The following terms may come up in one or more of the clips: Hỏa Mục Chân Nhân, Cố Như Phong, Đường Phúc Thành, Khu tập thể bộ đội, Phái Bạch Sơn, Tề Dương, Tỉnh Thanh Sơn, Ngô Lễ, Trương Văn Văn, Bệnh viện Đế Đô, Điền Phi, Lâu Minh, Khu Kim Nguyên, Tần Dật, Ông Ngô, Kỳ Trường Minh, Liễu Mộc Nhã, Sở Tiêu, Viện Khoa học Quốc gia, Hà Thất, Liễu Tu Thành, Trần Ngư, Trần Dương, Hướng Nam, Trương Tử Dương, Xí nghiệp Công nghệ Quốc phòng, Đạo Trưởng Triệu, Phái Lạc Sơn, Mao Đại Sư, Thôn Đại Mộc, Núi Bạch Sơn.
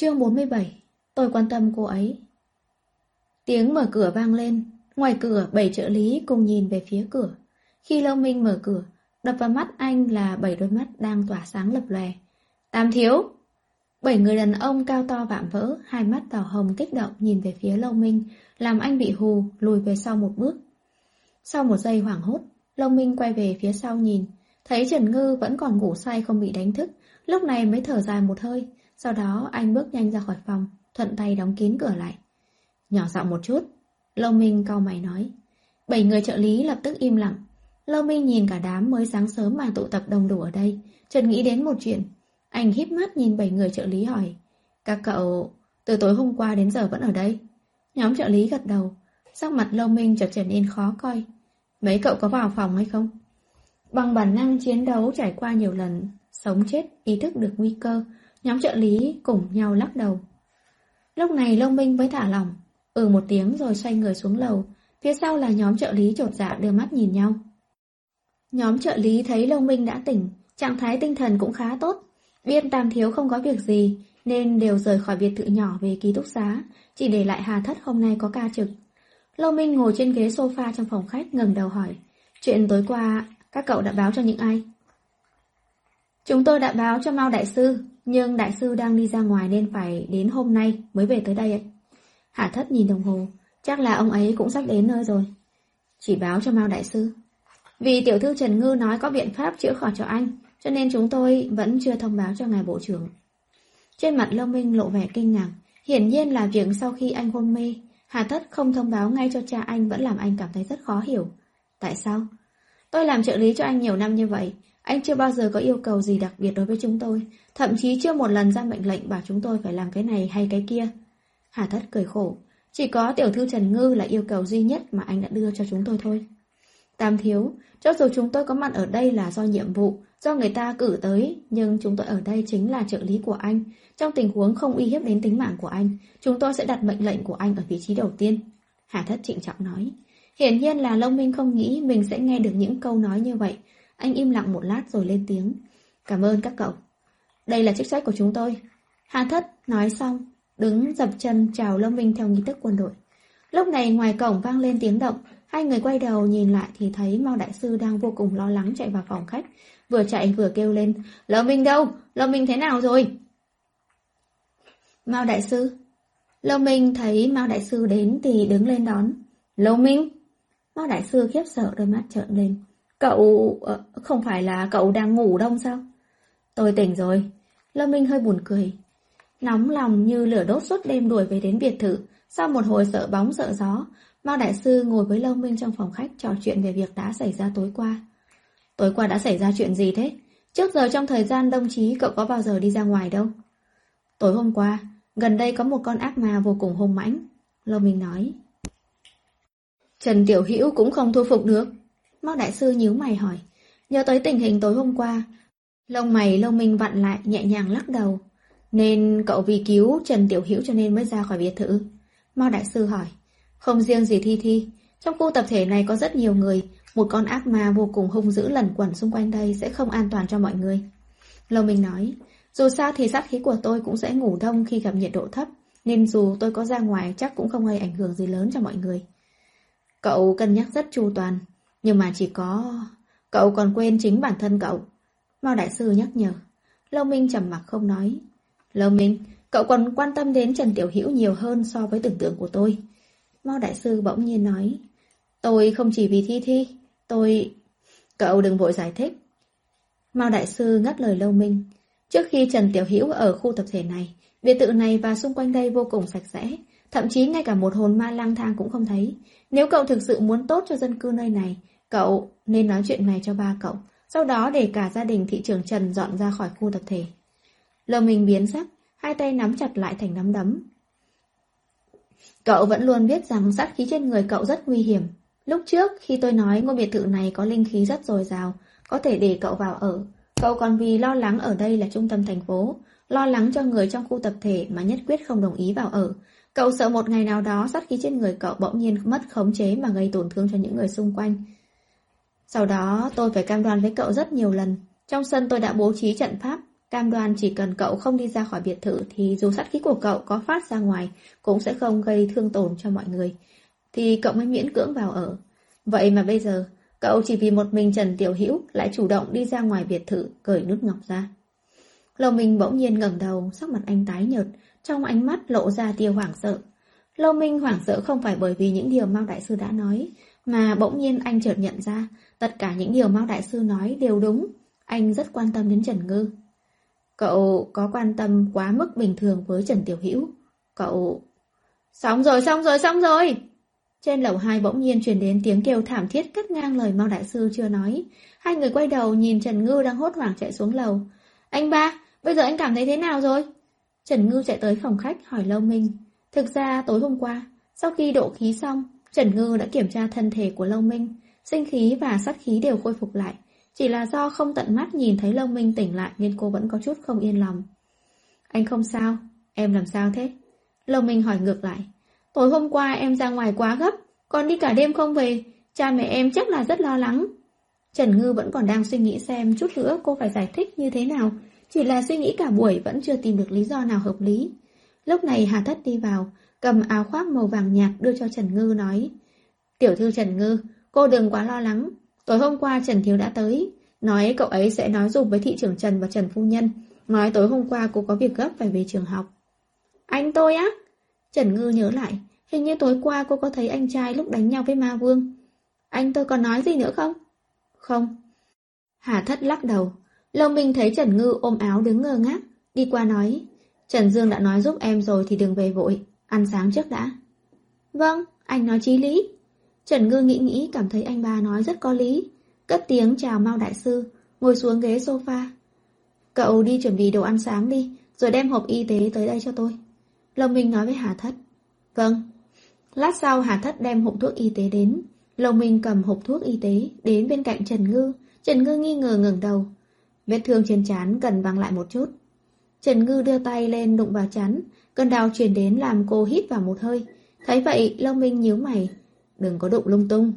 Chương 47. Tôi quan tâm cô ấy. Tiếng mở cửa vang lên. Ngoài cửa, 7 trợ lý cùng nhìn về phía cửa. Khi Lâu Minh mở cửa, đập vào mắt anh là 7 đôi mắt đang tỏa sáng lập lòe. Tam thiếu! 7 người đàn ông cao to vạm vỡ, hai mắt đỏ hồng kích động nhìn về phía Lâu Minh, làm anh bị hù, lùi về sau một bước. Sau một giây hoảng hốt, Lâu Minh quay về phía sau nhìn, thấy Trần Ngư vẫn còn ngủ say không bị đánh thức, lúc này mới thở dài một hơi. Sau đó anh bước nhanh ra khỏi phòng, thuận tay đóng kín cửa lại. Nhỏ giọng một chút, Lâu Minh cau mày nói. 7 người trợ lý lập tức im lặng. Lâu Minh nhìn cả đám mới sáng sớm mà tụ tập đông đủ ở đây, chợt nghĩ đến một chuyện. Anh híp mắt nhìn 7 người trợ lý hỏi. Các cậu, từ tối hôm qua đến giờ vẫn ở đây? Nhóm trợ lý gật đầu. Sắc mặt Lâu Minh chợt trở nên khó coi. Mấy cậu có vào phòng hay không? Bằng bản năng chiến đấu trải qua nhiều lần, sống chết, ý thức được nguy cơ, nhóm trợ lý cùng nhau lắc đầu. Lúc này Lâu Minh mới thả lỏng, ừ một tiếng rồi xoay người xuống lầu. Phía sau là nhóm trợ lý chột dạ đưa mắt nhìn nhau. Nhóm trợ lý thấy Lâu Minh đã tỉnh, trạng thái tinh thần cũng khá tốt. Biết Tam thiếu không có việc gì nên đều rời khỏi biệt thự nhỏ về ký túc xá, chỉ để lại Hà Thất hôm nay có ca trực. Lâu Minh ngồi trên ghế sofa trong phòng khách ngẩng đầu hỏi. Chuyện tối qua các cậu đã báo cho những ai? Chúng tôi đã báo cho Mao Đại Sư, nhưng Đại Sư đang đi ra ngoài nên phải đến hôm nay mới về tới đây ấy. Hà Thất nhìn đồng hồ, chắc là ông ấy cũng sắp đến nơi rồi. Chỉ báo cho Mao Đại Sư. Vì tiểu thư Trần Ngư nói có biện pháp chữa khỏi cho anh, cho nên chúng tôi vẫn chưa thông báo cho ngài bộ trưởng. Trên mặt Lâu Minh lộ vẻ kinh ngạc, hiển nhiên là việc sau khi anh hôn mê, Hà Thất không thông báo ngay cho cha anh vẫn làm anh cảm thấy rất khó hiểu. Tại sao? Tôi làm trợ lý cho anh nhiều năm như vậy, anh chưa bao giờ có yêu cầu gì đặc biệt đối với chúng tôi, thậm chí chưa một lần ra mệnh lệnh bảo chúng tôi phải làm cái này hay cái kia. Hà Thất cười khổ, chỉ có tiểu thư Trần Ngư là yêu cầu duy nhất mà anh đã đưa cho chúng tôi thôi. Tam thiếu, cho dù chúng tôi có mặt ở đây là do nhiệm vụ, do người ta cử tới, nhưng chúng tôi ở đây chính là trợ lý của anh. Trong tình huống không uy hiếp đến tính mạng của anh, chúng tôi sẽ đặt mệnh lệnh của anh ở vị trí đầu tiên. Hà Thất trịnh trọng nói. Hiển nhiên là Lâu Minh không nghĩ mình sẽ nghe được những câu nói như vậy. Anh im lặng một lát rồi lên tiếng. Cảm ơn các cậu. Đây là chức trách của chúng tôi. Hà Thất nói xong, đứng dập chân chào Lâu Minh theo nghi thức quân đội. Lúc này ngoài cổng vang lên tiếng động. Hai người quay đầu nhìn lại thì thấy Mao Đại Sư đang vô cùng lo lắng chạy vào phòng khách, vừa chạy vừa kêu lên. Lâu Minh đâu? Lâu Minh thế nào rồi? Mao Đại Sư. Lâu Minh thấy Mao Đại Sư đến thì đứng lên đón. Lâu Minh. Mao Đại Sư khiếp sợ đôi mắt trợn lên. Cậu... không phải là cậu đang ngủ đông sao? Tôi tỉnh rồi. Lâu Minh hơi buồn cười. Nóng lòng như lửa đốt suốt đêm đuổi về đến biệt thự. Sau một hồi sợ bóng sợ gió, Mao Đại Sư ngồi với Lâu Minh trong phòng khách trò chuyện về việc đã xảy ra tối qua. Tối qua đã xảy ra chuyện gì thế? Trước giờ trong thời gian đồng chí cậu có bao giờ đi ra ngoài đâu? Tối hôm qua, gần đây có một con ác ma vô cùng hung mãnh, Lâu Minh nói. Trần Tiểu Hữu cũng không thu phục được. Mao Đại Sư nhíu mày hỏi. Nhớ tới tình hình tối hôm qua, lông mày Lâu Minh vặn lại nhẹ nhàng lắc đầu. Nên cậu vì cứu Trần Tiểu Hữu cho nên mới ra khỏi biệt thự. Mao Đại Sư hỏi. Không riêng gì Thi, trong khu tập thể này có rất nhiều người, một con ác ma vô cùng hung dữ lẩn quẩn xung quanh đây sẽ không an toàn cho mọi người. Lâu Minh nói, dù sao thì sát khí của tôi cũng sẽ ngủ đông khi gặp nhiệt độ thấp, nên dù tôi có ra ngoài chắc cũng không gây ảnh hưởng gì lớn cho mọi người. Cậu cân nhắc rất chu toàn, nhưng mà chỉ có... Cậu còn quên chính bản thân cậu. Mao Đại Sư nhắc nhở. Lâu Minh trầm mặc không nói. Lâu Minh, cậu còn quan tâm đến Trần Tiểu Hữu nhiều hơn so với tưởng tượng của tôi. Mao Đại Sư bỗng nhiên nói. Tôi không chỉ vì Thi, tôi... Cậu đừng vội giải thích. Mao Đại Sư ngắt lời Lâu Minh. Trước khi Trần Tiểu Hữu ở khu tập thể này, biệt thự này và xung quanh đây vô cùng sạch sẽ, thậm chí ngay cả một hồn ma lang thang cũng không thấy. Nếu cậu thực sự muốn tốt cho dân cư nơi này, cậu nên nói chuyện này cho ba cậu, sau đó để cả gia đình thị trưởng Trần dọn ra khỏi khu tập thể. Lâu Minh biến sắc, hai tay nắm chặt lại thành nắm đấm. Cậu vẫn luôn biết rằng sát khí trên người cậu rất nguy hiểm. Lúc trước khi tôi nói ngôi biệt thự này có linh khí rất dồi dào, có thể để cậu vào ở, cậu còn vì lo lắng ở đây là trung tâm thành phố, lo lắng cho người trong khu tập thể mà nhất quyết không đồng ý vào ở. Cậu sợ một ngày nào đó sát khí trên người cậu bỗng nhiên mất khống chế mà gây tổn thương cho những người xung quanh. Sau đó tôi phải cam đoan với cậu rất nhiều lần. Trong sân tôi đã bố trí trận pháp, Cam đoan chỉ cần cậu không đi ra khỏi biệt thự thì dù sát khí của cậu có phát ra ngoài cũng sẽ không gây thương tổn cho mọi người, thì cậu mới miễn cưỡng vào ở. Vậy mà bây giờ, cậu chỉ vì một mình Trần Tiểu Hữu lại chủ động đi ra ngoài biệt thự cởi nút ngọc ra. Lâu Minh bỗng nhiên ngẩng đầu, sắc mặt anh tái nhợt, trong ánh mắt lộ ra tia hoảng sợ. Lâu Minh hoảng sợ không phải bởi vì những điều Mao Đại Sư đã nói, mà bỗng nhiên anh chợt nhận ra tất cả những điều Mao Đại Sư nói đều đúng. Anh rất quan tâm đến Trần Ngư. Cậu có quan tâm quá mức bình thường với Trần Tiểu Hữu. Cậu... Xong rồi! Trên lầu 2 bỗng nhiên truyền đến tiếng kêu thảm thiết cắt ngang lời Mao Đại Sư chưa nói. Hai người quay đầu nhìn Trần Ngư đang hốt hoảng chạy xuống lầu. Anh ba, bây giờ anh cảm thấy thế nào rồi? Trần Ngư chạy tới phòng khách hỏi Lâu Minh. Thực ra tối hôm qua, sau khi độ khí xong, Trần Ngư đã kiểm tra thân thể của Lâu Minh. Sinh khí và sát khí đều khôi phục lại. Chỉ là do không tận mắt nhìn thấy Lâu Minh tỉnh lại nên cô vẫn có chút không yên lòng. Anh không sao, em làm sao thế? Lâu Minh hỏi ngược lại. Tối hôm qua em ra ngoài quá gấp, còn đi cả đêm không về, cha mẹ em chắc là rất lo lắng. Trần Ngư vẫn còn đang suy nghĩ xem chút nữa cô phải giải thích như thế nào, chỉ là suy nghĩ cả buổi vẫn chưa tìm được lý do nào hợp lý. Lúc này Hà Thất đi vào, cầm áo khoác màu vàng nhạt đưa cho Trần Ngư nói. Tiểu thư Trần Ngư, cô đừng quá lo lắng. Tối hôm qua Trần Thiếu đã tới, nói cậu ấy sẽ nói giùm với thị trưởng Trần và Trần Phu Nhân, nói tối hôm qua cô có việc gấp phải về trường học. Anh tôi á? Trần Ngư nhớ lại, hình như tối qua cô có thấy anh trai lúc đánh nhau với Ma Vương. Anh tôi còn nói gì nữa không? Không. Hà Thất lắc đầu. Lâu Minh thấy Trần Ngư ôm áo đứng ngơ ngác, đi qua nói. Trần Dương đã nói giúp em rồi thì đừng về vội, ăn sáng trước đã. Vâng, anh nói chí lý. Trần Ngư nghĩ cảm thấy anh ba nói rất có lý. Cất tiếng chào Mao Đại Sư, ngồi xuống ghế sofa. Cậu đi chuẩn bị đồ ăn sáng đi, rồi đem hộp y tế tới đây cho tôi. Lâu Minh nói với Hà Thất. Vâng. Lát sau Hà Thất đem hộp thuốc y tế đến. Lâu Minh cầm hộp thuốc y tế đến bên cạnh Trần Ngư. Trần Ngư nghi ngờ ngẩng đầu. Vết thương trên trán cần băng lại một chút. Trần Ngư đưa tay lên đụng vào trán, cơn đau truyền đến làm cô hít vào một hơi. Thấy vậy Lâu Minh nhíu mày. Đừng có đụng lung tung.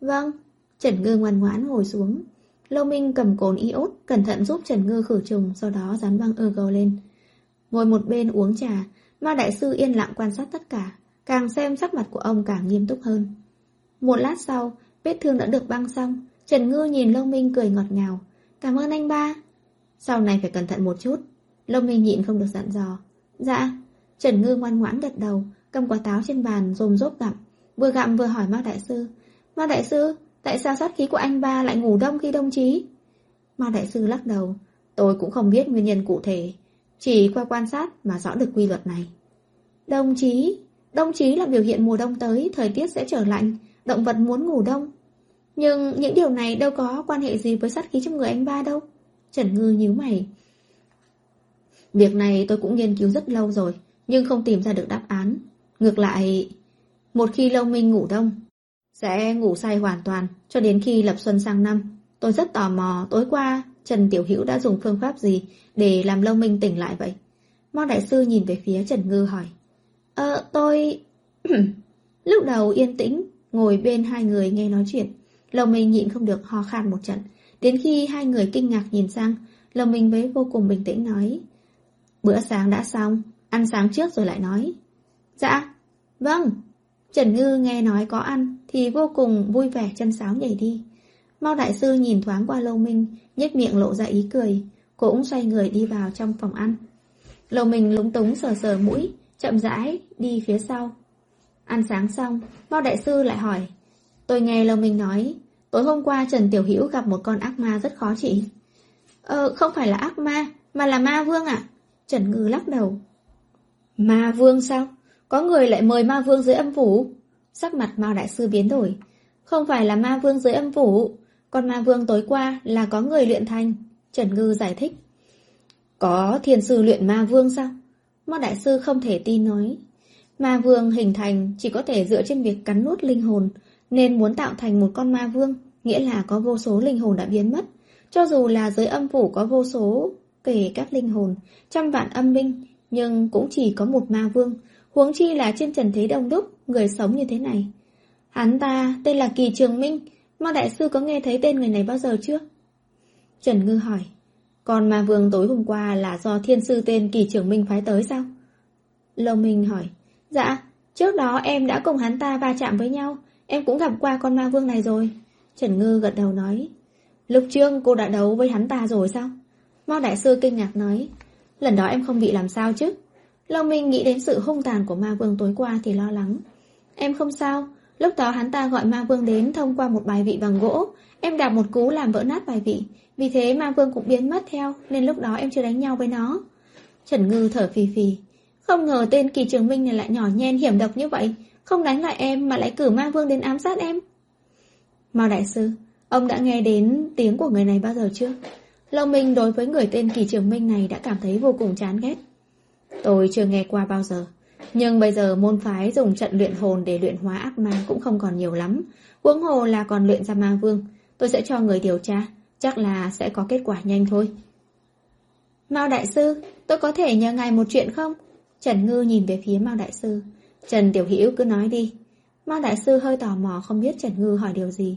Vâng. Trần Ngư ngoan ngoãn ngồi xuống. Lâu Minh cầm cồn iốt cẩn thận giúp Trần Ngư khử trùng, sau đó dán băng ergo lên. Ngồi một bên uống trà, Mao Đại Sư yên lặng quan sát tất cả, càng xem sắc mặt của ông càng nghiêm túc hơn. Một lát sau, vết thương đã được băng xong, Trần Ngư nhìn Lâu Minh cười ngọt ngào. Cảm ơn anh ba. Sau này phải cẩn thận một chút. Lâu Minh nhịn không được dặn dò. Dạ. Trần Ngư ngoan ngoãn gật đầu, cầm quả táo trên bàn rôm rốp gặm. Vừa gặm vừa hỏi Mao Đại Sư. Mao Đại Sư, tại sao sát khí của anh ba lại ngủ đông khi đông chí? Mao Đại Sư lắc đầu. Tôi cũng không biết nguyên nhân cụ thể, chỉ qua quan sát mà rõ được quy luật này. Đông chí là biểu hiện mùa đông tới, thời tiết sẽ trở lạnh, động vật muốn ngủ đông. Nhưng những điều này đâu có quan hệ gì với sát khí trong người anh ba đâu. Trần Ngư nhíu mày. Việc này tôi cũng nghiên cứu rất lâu rồi, nhưng không tìm ra được đáp án. Ngược lại, một khi Lâu Minh ngủ đông, sẽ ngủ say hoàn toàn cho đến khi lập xuân sang năm. Tôi rất tò mò tối qua Trần Tiểu Hữu đã dùng phương pháp gì để làm Lâu Minh tỉnh lại vậy? Mao Đại Sư nhìn về phía Trần Ngư hỏi. Tôi... Lúc đầu yên tĩnh, ngồi bên hai người nghe nói chuyện, Lâu Minh nhịn không được ho khan một trận. Đến khi hai người kinh ngạc nhìn sang, Lâu Minh mới vô cùng bình tĩnh nói. Bữa sáng đã xong, ăn sáng trước rồi lại nói. Dạ, vâng. Trần Ngư nghe nói có ăn thì vô cùng vui vẻ, chân sáo nhảy đi. Mao Đại Sư nhìn thoáng qua Lâu Minh, nhếch miệng lộ ra ý cười, cũng xoay người đi vào trong phòng ăn. Lâu Minh lúng túng sờ mũi, chậm rãi đi phía sau. Ăn sáng xong, Mao Đại Sư lại hỏi. Tôi nghe Lâu Minh nói, tối hôm qua Trần Tiểu Hữu gặp một con ác ma rất khó trị. Không phải là ác ma, mà là Ma Vương ạ. Trần Ngư lắc đầu. Ma Vương sao? Có người lại mời Ma Vương dưới âm phủ. Sắc mặt Mao Đại Sư biến đổi. Không phải là Ma Vương dưới âm phủ, còn Ma Vương tối qua là có người luyện thành. Trần Ngư giải thích. Có thiền sư luyện Ma Vương sao? Mao Đại Sư không thể tin nói. Ma Vương hình thành chỉ có thể dựa trên việc cắn nuốt linh hồn, nên muốn tạo thành một con Ma Vương, nghĩa là có vô số linh hồn đã biến mất. Cho dù là dưới âm phủ có vô số kể các linh hồn, trăm vạn âm minh, nhưng cũng chỉ có một Ma Vương, huống chi là trên trần thế đông đúc, người sống như thế này. Hắn ta tên là Kỳ Trường Minh. Mao Đại Sư có nghe thấy tên người này bao giờ chưa? Trần Ngư hỏi. Còn ma vương tối hôm qua là do thiên sư tên Kỳ Trường Minh phái tới sao? Lâu Minh hỏi. Dạ, trước đó em đã cùng hắn ta va chạm với nhau, em cũng gặp qua con ma vương này rồi. Trần Ngư gật đầu nói. Lục Trương cô đã đấu với hắn ta rồi sao? Mao Đại Sư kinh ngạc nói. Lần đó em không bị làm sao chứ? Lâu Minh nghĩ đến sự hung tàn của ma vương tối qua thì lo lắng. Em không sao, lúc đó hắn ta gọi ma vương đến thông qua một bài vị bằng gỗ, em đạp một cú làm vỡ nát bài vị, vì thế ma vương cũng biến mất theo, nên lúc đó em chưa đánh nhau với nó. Trần Ngư thở phì phì. Không ngờ tên Kỳ Trường Minh này lại nhỏ nhen hiểm độc như vậy, không đánh lại em mà lại cử ma vương đến ám sát em. Mao Đại Sư, ông đã nghe đến tiếng của người này bao giờ chưa? Lâu Minh đối với người tên Kỳ Trường Minh này đã cảm thấy vô cùng chán ghét. Tôi chưa nghe qua bao giờ, nhưng bây giờ môn phái dùng trận luyện hồn để luyện hóa ác ma cũng không còn nhiều lắm, huống hồ là còn luyện ra ma vương. Tôi sẽ cho người điều tra, chắc là sẽ có kết quả nhanh thôi. Mao Đại Sư, tôi có thể nhờ ngài một chuyện không? Trần Ngư nhìn về phía Mao Đại Sư. Trần Tiểu Hữu cứ nói đi. Mao Đại Sư hơi tò mò không biết Trần Ngư hỏi điều gì.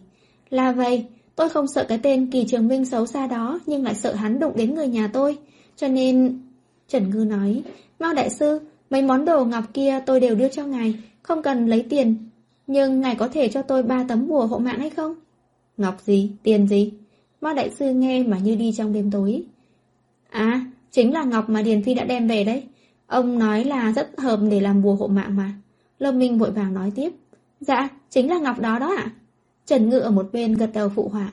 Là vậy, tôi không sợ cái tên Kỳ Trường Minh xấu xa đó, nhưng lại sợ hắn đụng đến người nhà tôi, cho nên... Trần Ngư nói. Mao Đại Sư, mấy món đồ ngọc kia tôi đều đưa cho ngài, không cần lấy tiền, nhưng ngài có thể cho tôi 3 tấm bùa hộ mạng hay không? Ngọc gì, tiền gì? Mao Đại Sư nghe mà như đi trong đêm tối. À, chính là ngọc mà Điền Phi đã đem về đấy. Ông nói là rất hợp để làm bùa hộ mạng mà. Lâu Minh vội vàng nói tiếp. Dạ, chính là ngọc đó đó ạ. Trần Ngư ở một bên gật đầu phụ họa.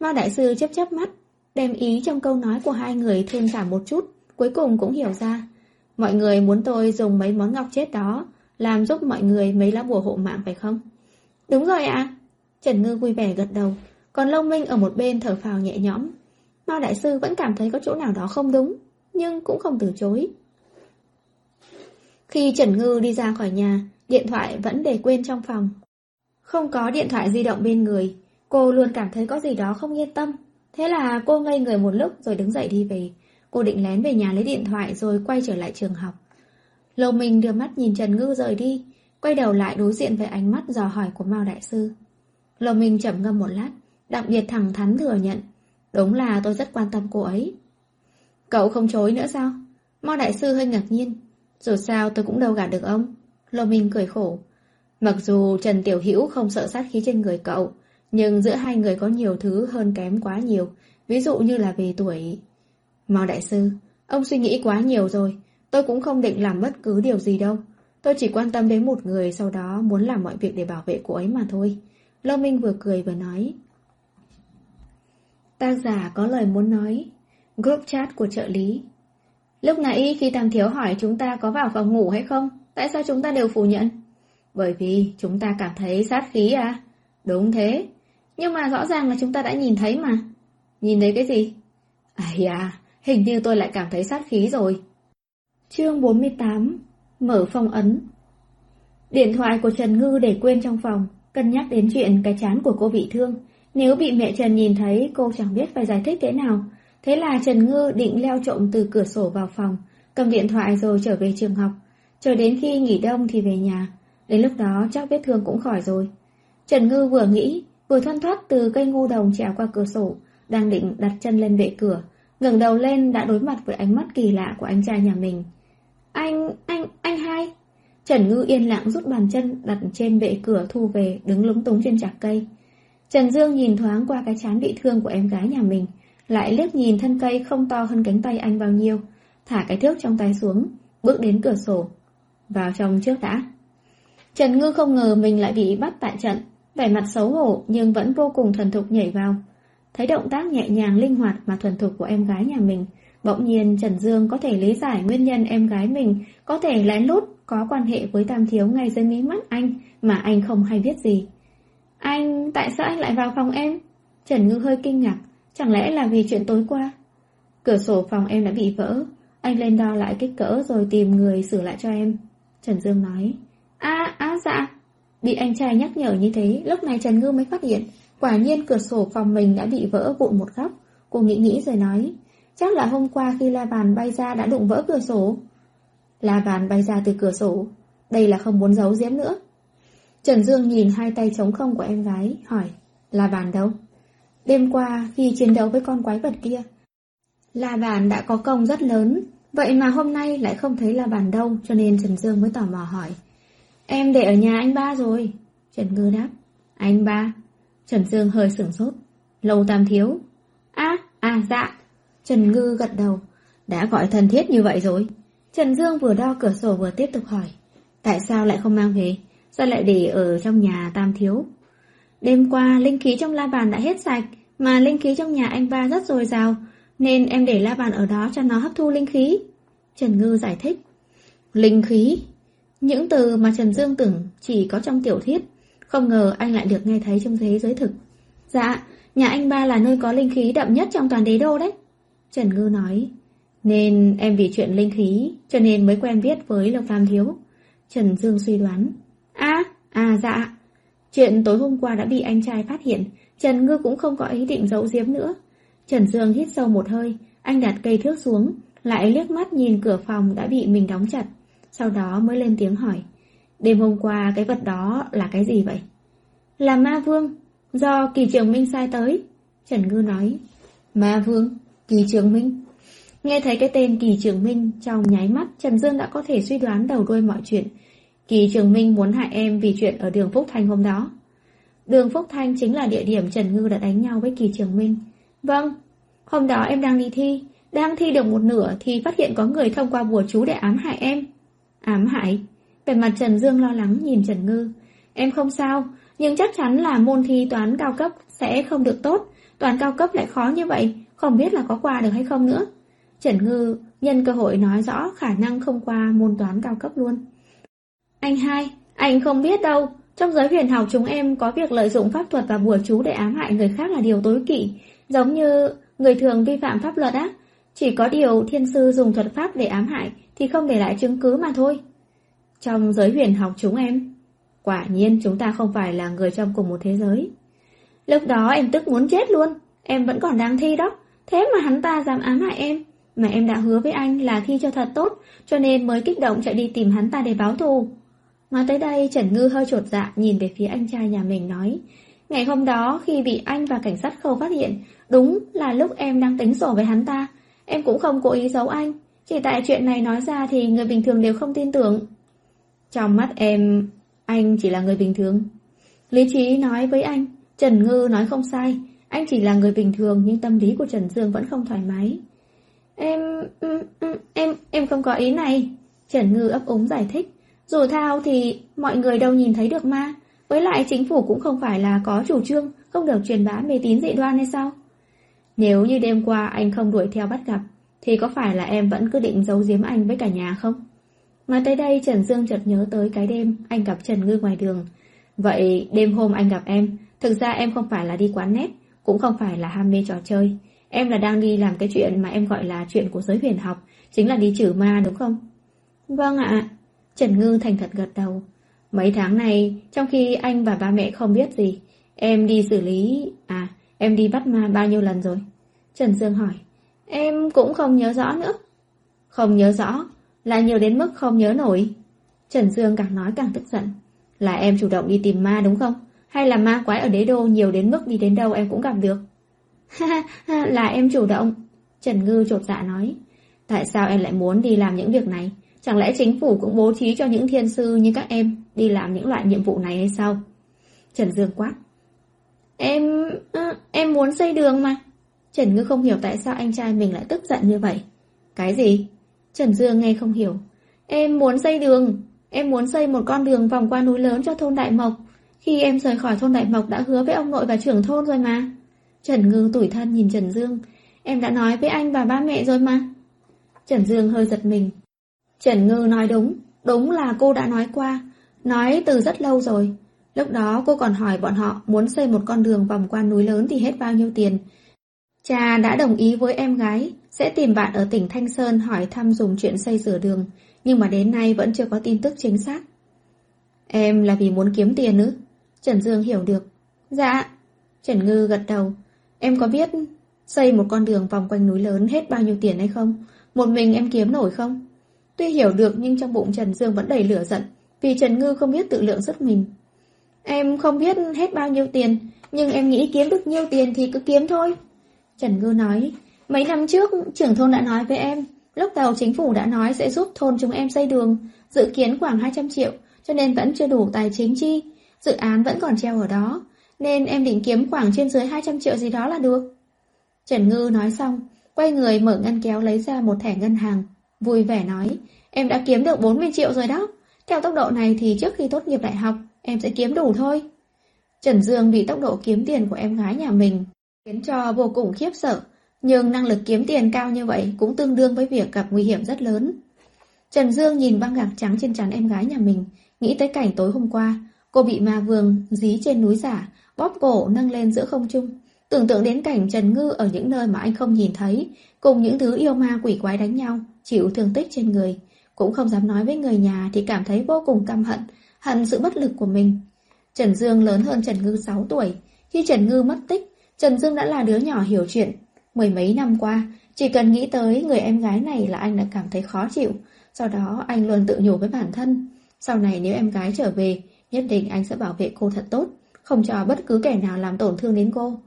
Mao Đại Sư chớp chớp mắt, đem ý trong câu nói của hai người thêm giảm một chút, cuối cùng cũng hiểu ra. Mọi người muốn tôi dùng mấy món ngọc chết đó làm giúp mọi người mấy lá bùa hộ mạng phải không? Đúng rồi ạ. Trần Ngư vui vẻ gật đầu, còn Lâu Minh ở một bên thở phào nhẹ nhõm. Mao Đại Sư vẫn cảm thấy có chỗ nào đó không đúng, nhưng cũng không từ chối. Khi Trần Ngư đi ra khỏi nhà, điện thoại vẫn để quên trong phòng. Không có điện thoại di động bên người, cô luôn cảm thấy có gì đó không yên tâm. Thế là cô ngây người một lúc rồi đứng dậy đi về. Cô định lén về nhà lấy điện thoại rồi quay trở lại trường học. Lâu Minh đưa mắt nhìn Trần Ngư rời đi, quay đầu lại đối diện với ánh mắt dò hỏi của Mao Đại Sư. Lâu Minh trầm ngâm một lát, đặc biệt thẳng thắn thừa nhận. Đúng là tôi rất quan tâm cô ấy. Cậu không chối nữa sao? Mao Đại Sư hơi ngạc nhiên. Dù sao tôi cũng đâu gạt được ông. Lâu Minh cười khổ. Mặc dù Trần Tiểu Hữu không sợ sát khí trên người cậu, nhưng giữa hai người có nhiều thứ hơn kém quá nhiều. Ví dụ như là về tuổi. Mao Đại Sư, ông suy nghĩ quá nhiều rồi. Tôi cũng không định làm bất cứ điều gì đâu. Tôi chỉ quan tâm đến một người, sau đó muốn làm mọi việc để bảo vệ cô ấy mà thôi. Lâu Minh vừa cười vừa nói. Tác giả có lời muốn nói. Group chat của trợ lý. Lúc nãy khi Tam Thiếu hỏi chúng ta có vào phòng ngủ hay không, tại sao chúng ta đều phủ nhận? Bởi vì chúng ta cảm thấy sát khí à? Đúng thế. Nhưng mà rõ ràng là chúng ta đã nhìn thấy mà. Nhìn thấy cái gì? Hình như tôi lại cảm thấy sát khí rồi. Chương 48. Mở phong ấn. Điện thoại của Trần Ngư để quên trong phòng. Cân nhắc đến chuyện cái trán của cô bị thương, nếu bị mẹ Trần nhìn thấy cô chẳng biết phải giải thích thế nào. Thế là Trần Ngư định leo trộm từ cửa sổ vào phòng, cầm điện thoại rồi trở về trường học, chờ đến khi nghỉ đông thì về nhà. Đến lúc đó chắc vết thương cũng khỏi rồi. Trần Ngư vừa nghĩ, vừa thoăn thoắt từ cây ngô đồng trèo qua cửa sổ, đang định đặt chân lên bệ cửa, ngẩng đầu lên đã đối mặt với ánh mắt kỳ lạ của anh trai nhà mình. Anh hai. Trần Ngư yên lặng rút bàn chân đặt trên bệ cửa thu về, đứng lúng túng trên chạc cây. Trần Dương nhìn thoáng qua cái trán bị thương của em gái nhà mình, lại liếc nhìn thân cây không to hơn cánh tay anh bao nhiêu, thả cái thước trong tay xuống, bước đến cửa sổ. Vào trong trước đã. Trần Ngư không ngờ mình lại bị bắt tại trận, vẻ mặt xấu hổ nhưng vẫn vô cùng thuần thục nhảy vào. Thấy động tác nhẹ nhàng linh hoạt mà thuần thục của em gái nhà mình, bỗng nhiên Trần Dương có thể lý giải nguyên nhân em gái mình có thể lén lút có quan hệ với Tam Thiếu ngay dưới mí mắt anh mà anh không hay biết gì. Anh, tại sao anh lại vào phòng em? Trần Ngư hơi kinh ngạc, chẳng lẽ là vì chuyện tối qua? Cửa sổ phòng em đã bị vỡ, anh lên đo lại kích cỡ rồi tìm người sửa lại cho em. Trần Dương nói. Dạ. Bị anh trai nhắc nhở như thế, lúc này Trần Ngư mới phát hiện, quả nhiên cửa sổ phòng mình đã bị vỡ vụn một góc. Cô nghĩ rồi nói, chắc là hôm qua khi la bàn bay ra đã đụng vỡ cửa sổ. La bàn bay ra từ cửa sổ, đây là không muốn giấu giếm nữa. Trần Dương nhìn hai tay trống không của em gái, hỏi, la bàn đâu? Đêm qua khi chiến đấu với con quái vật kia, La Bàn đã có công rất lớn, vậy mà hôm nay lại không thấy La Bàn đâu, cho nên Trần Dương mới tò mò hỏi. Em để ở nhà anh ba rồi. Trần Ngư đáp. Anh ba? Trần Dương hơi sửng sốt. Lâu Tam thiếu. Dạ. Trần Ngư gật đầu. Đã gọi thân thiết như vậy rồi. Trần Dương vừa đo cửa sổ vừa tiếp tục hỏi. Tại sao lại không mang về? Sao lại để ở trong nhà Tam thiếu? Đêm qua linh khí trong La Bàn đã hết sạch, mà linh khí trong nhà anh ba rất dồi dào, nên em để La Bàn ở đó cho nó hấp thu linh khí. Trần Ngư giải thích. Linh khí? Những từ mà Trần Dương tưởng chỉ có trong tiểu thuyết, không ngờ anh lại được nghe thấy trong thế giới thực. Dạ, nhà anh ba là nơi có linh khí đậm nhất trong toàn đế đô đấy. Trần Ngư nói. Nên em vì chuyện linh khí cho nên mới quen biết với Lộc Tam thiếu. Trần Dương suy đoán. Dạ. Chuyện tối hôm qua đã bị anh trai phát hiện, Trần Ngư cũng không có ý định giấu giếm nữa. Trần Dương hít sâu một hơi, anh đặt cây thước xuống, lại liếc mắt nhìn cửa phòng đã bị mình đóng chặt. Sau đó mới lên tiếng hỏi. Đêm hôm qua cái vật đó là cái gì vậy? Là ma vương, do Kỳ Trường Minh sai tới. Trần Ngư nói. Ma vương? Kỳ Trường Minh? Nghe thấy cái tên Kỳ Trường Minh, trong nháy mắt Trần Dương đã có thể suy đoán đầu đuôi mọi chuyện. Kỳ Trường Minh muốn hại em vì chuyện ở đường Phúc Thành hôm đó. Đường Phúc Thành chính là địa điểm Trần Ngư đã đánh nhau với Kỳ Trường Minh. Vâng, hôm đó em đang đi thi, đang thi được một nửa thì phát hiện có người thông qua bùa chú để ám hại em. Ám hại? Về mặt Trần Dương lo lắng nhìn Trần Ngư. Em không sao, nhưng chắc chắn là môn thi toán cao cấp sẽ không được tốt. Toán cao cấp lại khó như vậy, không biết là có qua được hay không nữa. Trần Ngư nhân cơ hội nói rõ khả năng không qua môn toán cao cấp luôn. Anh hai, anh không biết đâu, trong giới huyền học chúng em có việc lợi dụng pháp thuật và bùa chú để ám hại người khác là điều tối kỵ, giống như người thường vi phạm pháp luật á. Chỉ có điều thiên sư dùng thuật pháp để ám hại thì không để lại chứng cứ mà thôi. Trong giới huyền học chúng em? Quả nhiên chúng ta không phải là người trong cùng một thế giới. Lúc đó em tức muốn chết luôn, em vẫn còn đang thi đó, thế mà hắn ta dám ám hại em. Mà em đã hứa với anh là thi cho thật tốt, cho nên mới kích động chạy đi tìm hắn ta để báo thù. Nói tới đây Trần Ngư hơi chột dạ nhìn về phía anh trai nhà mình nói. Ngày hôm đó khi bị anh và cảnh sát khâu phát hiện, đúng là lúc em đang tính sổ với hắn ta. Em cũng không cố ý giấu anh, chỉ tại chuyện này nói ra thì người bình thường đều không tin tưởng. Trong mắt em, anh chỉ là người bình thường. Lý trí nói với anh, Trần Ngư nói không sai. Anh chỉ là người bình thường, nhưng tâm lý của Trần Dương vẫn không thoải mái. Em không có ý này. Trần Ngư ấp úng giải thích. Dù thao thì mọi người đâu nhìn thấy được ma. Với lại chính phủ cũng không phải là có chủ trương không được truyền bá mê tín dị đoan hay sao? Nếu như đêm qua anh không đuổi theo bắt gặp, thì có phải là em vẫn cứ định giấu giếm anh với cả nhà không? Mà tới đây Trần Dương chợt nhớ tới cái đêm anh gặp Trần Ngư ngoài đường. Vậy đêm hôm anh gặp em, thực ra em không phải là đi quán nét, cũng không phải là ham mê trò chơi. Em là đang đi làm cái chuyện mà em gọi là chuyện của giới huyền học, chính là đi trừ ma đúng không? Vâng ạ. Trần Ngư thành thật gật đầu. Mấy tháng này, trong khi anh và ba mẹ không biết gì, em đi xử lý... em đi bắt ma bao nhiêu lần rồi? Trần Dương hỏi. Em cũng không nhớ rõ nữa. Không nhớ rõ? Là nhiều đến mức không nhớ nổi. Trần Dương càng nói càng tức giận. Là em chủ động đi tìm ma đúng không? Hay là ma quái ở đế đô nhiều đến mức đi đến đâu em cũng gặp được? Là em chủ động. Trần Ngư chột dạ nói. Tại sao em lại muốn đi làm những việc này? Chẳng lẽ chính phủ cũng bố trí cho những thiên sư như các em đi làm những loại nhiệm vụ này hay sao? Trần Dương quát. Em muốn xây đường mà. Trần Ngư không hiểu tại sao anh trai mình lại tức giận như vậy. Cái gì? Trần Dương nghe không hiểu. Em muốn xây đường. Em muốn xây một con đường vòng qua núi lớn cho thôn Đại Mộc. Khi em rời khỏi thôn Đại Mộc đã hứa với ông nội và trưởng thôn rồi mà. Trần Ngư tủi thân nhìn Trần Dương. Em đã nói với anh và ba mẹ rồi mà. Trần Dương hơi giật mình. Trần Ngư nói đúng. Đúng là cô đã nói qua. Nói từ rất lâu rồi. Lúc đó cô còn hỏi bọn họ muốn xây một con đường vòng qua núi lớn thì hết bao nhiêu tiền. Cha đã đồng ý với em gái, sẽ tìm bạn ở tỉnh Thanh Sơn hỏi thăm dùng chuyện xây sửa đường, nhưng mà đến nay vẫn chưa có tin tức chính xác. Em là vì muốn kiếm tiền ư? Trần Dương hiểu được. Dạ. Trần Ngư gật đầu. Em có biết xây một con đường vòng quanh núi lớn hết bao nhiêu tiền hay không? Một mình em kiếm nổi không? Tuy hiểu được nhưng trong bụng Trần Dương vẫn đầy lửa giận, vì Trần Ngư không biết tự lượng sức mình. Em không biết hết bao nhiêu tiền, nhưng em nghĩ kiếm được nhiều tiền thì cứ kiếm thôi. Trần Ngư nói. Mấy năm trước, trưởng thôn đã nói với em, lúc đầu chính phủ đã nói sẽ giúp thôn chúng em xây đường, dự kiến khoảng 200 triệu, cho nên vẫn chưa đủ tài chính chi, dự án vẫn còn treo ở đó, nên em định kiếm khoảng trên dưới 200 triệu gì đó là được. Trần Ngư nói xong, quay người mở ngăn kéo lấy ra một thẻ ngân hàng, vui vẻ nói, em đã kiếm được 40 triệu rồi đó, theo tốc độ này thì trước khi tốt nghiệp đại học, em sẽ kiếm đủ thôi. Trần Dương bị tốc độ kiếm tiền của em gái nhà mình khiến cho vô cùng khiếp sợ, nhưng năng lực kiếm tiền cao như vậy cũng tương đương với việc gặp nguy hiểm rất lớn. Trần Dương nhìn băng gạc trắng trên trán em gái nhà mình, nghĩ tới cảnh tối hôm qua, cô bị ma vương dí trên núi giả, bóp cổ nâng lên giữa không trung, tưởng tượng đến cảnh Trần Ngư ở những nơi mà anh không nhìn thấy, cùng những thứ yêu ma quỷ quái đánh nhau, chịu thương tích trên người, cũng không dám nói với người nhà thì cảm thấy vô cùng căm hận, hận sự bất lực của mình. Trần Dương lớn hơn Trần Ngư 6 tuổi, khi Trần Ngư mất tích, Trần Dương đã là đứa nhỏ hiểu chuyện. Mười mấy năm qua, chỉ cần nghĩ tới người em gái này là anh đã cảm thấy khó chịu, sau đó anh luôn tự nhủ với bản thân. Sau này nếu em gái trở về, nhất định anh sẽ bảo vệ cô thật tốt, không cho bất cứ kẻ nào làm tổn thương đến cô.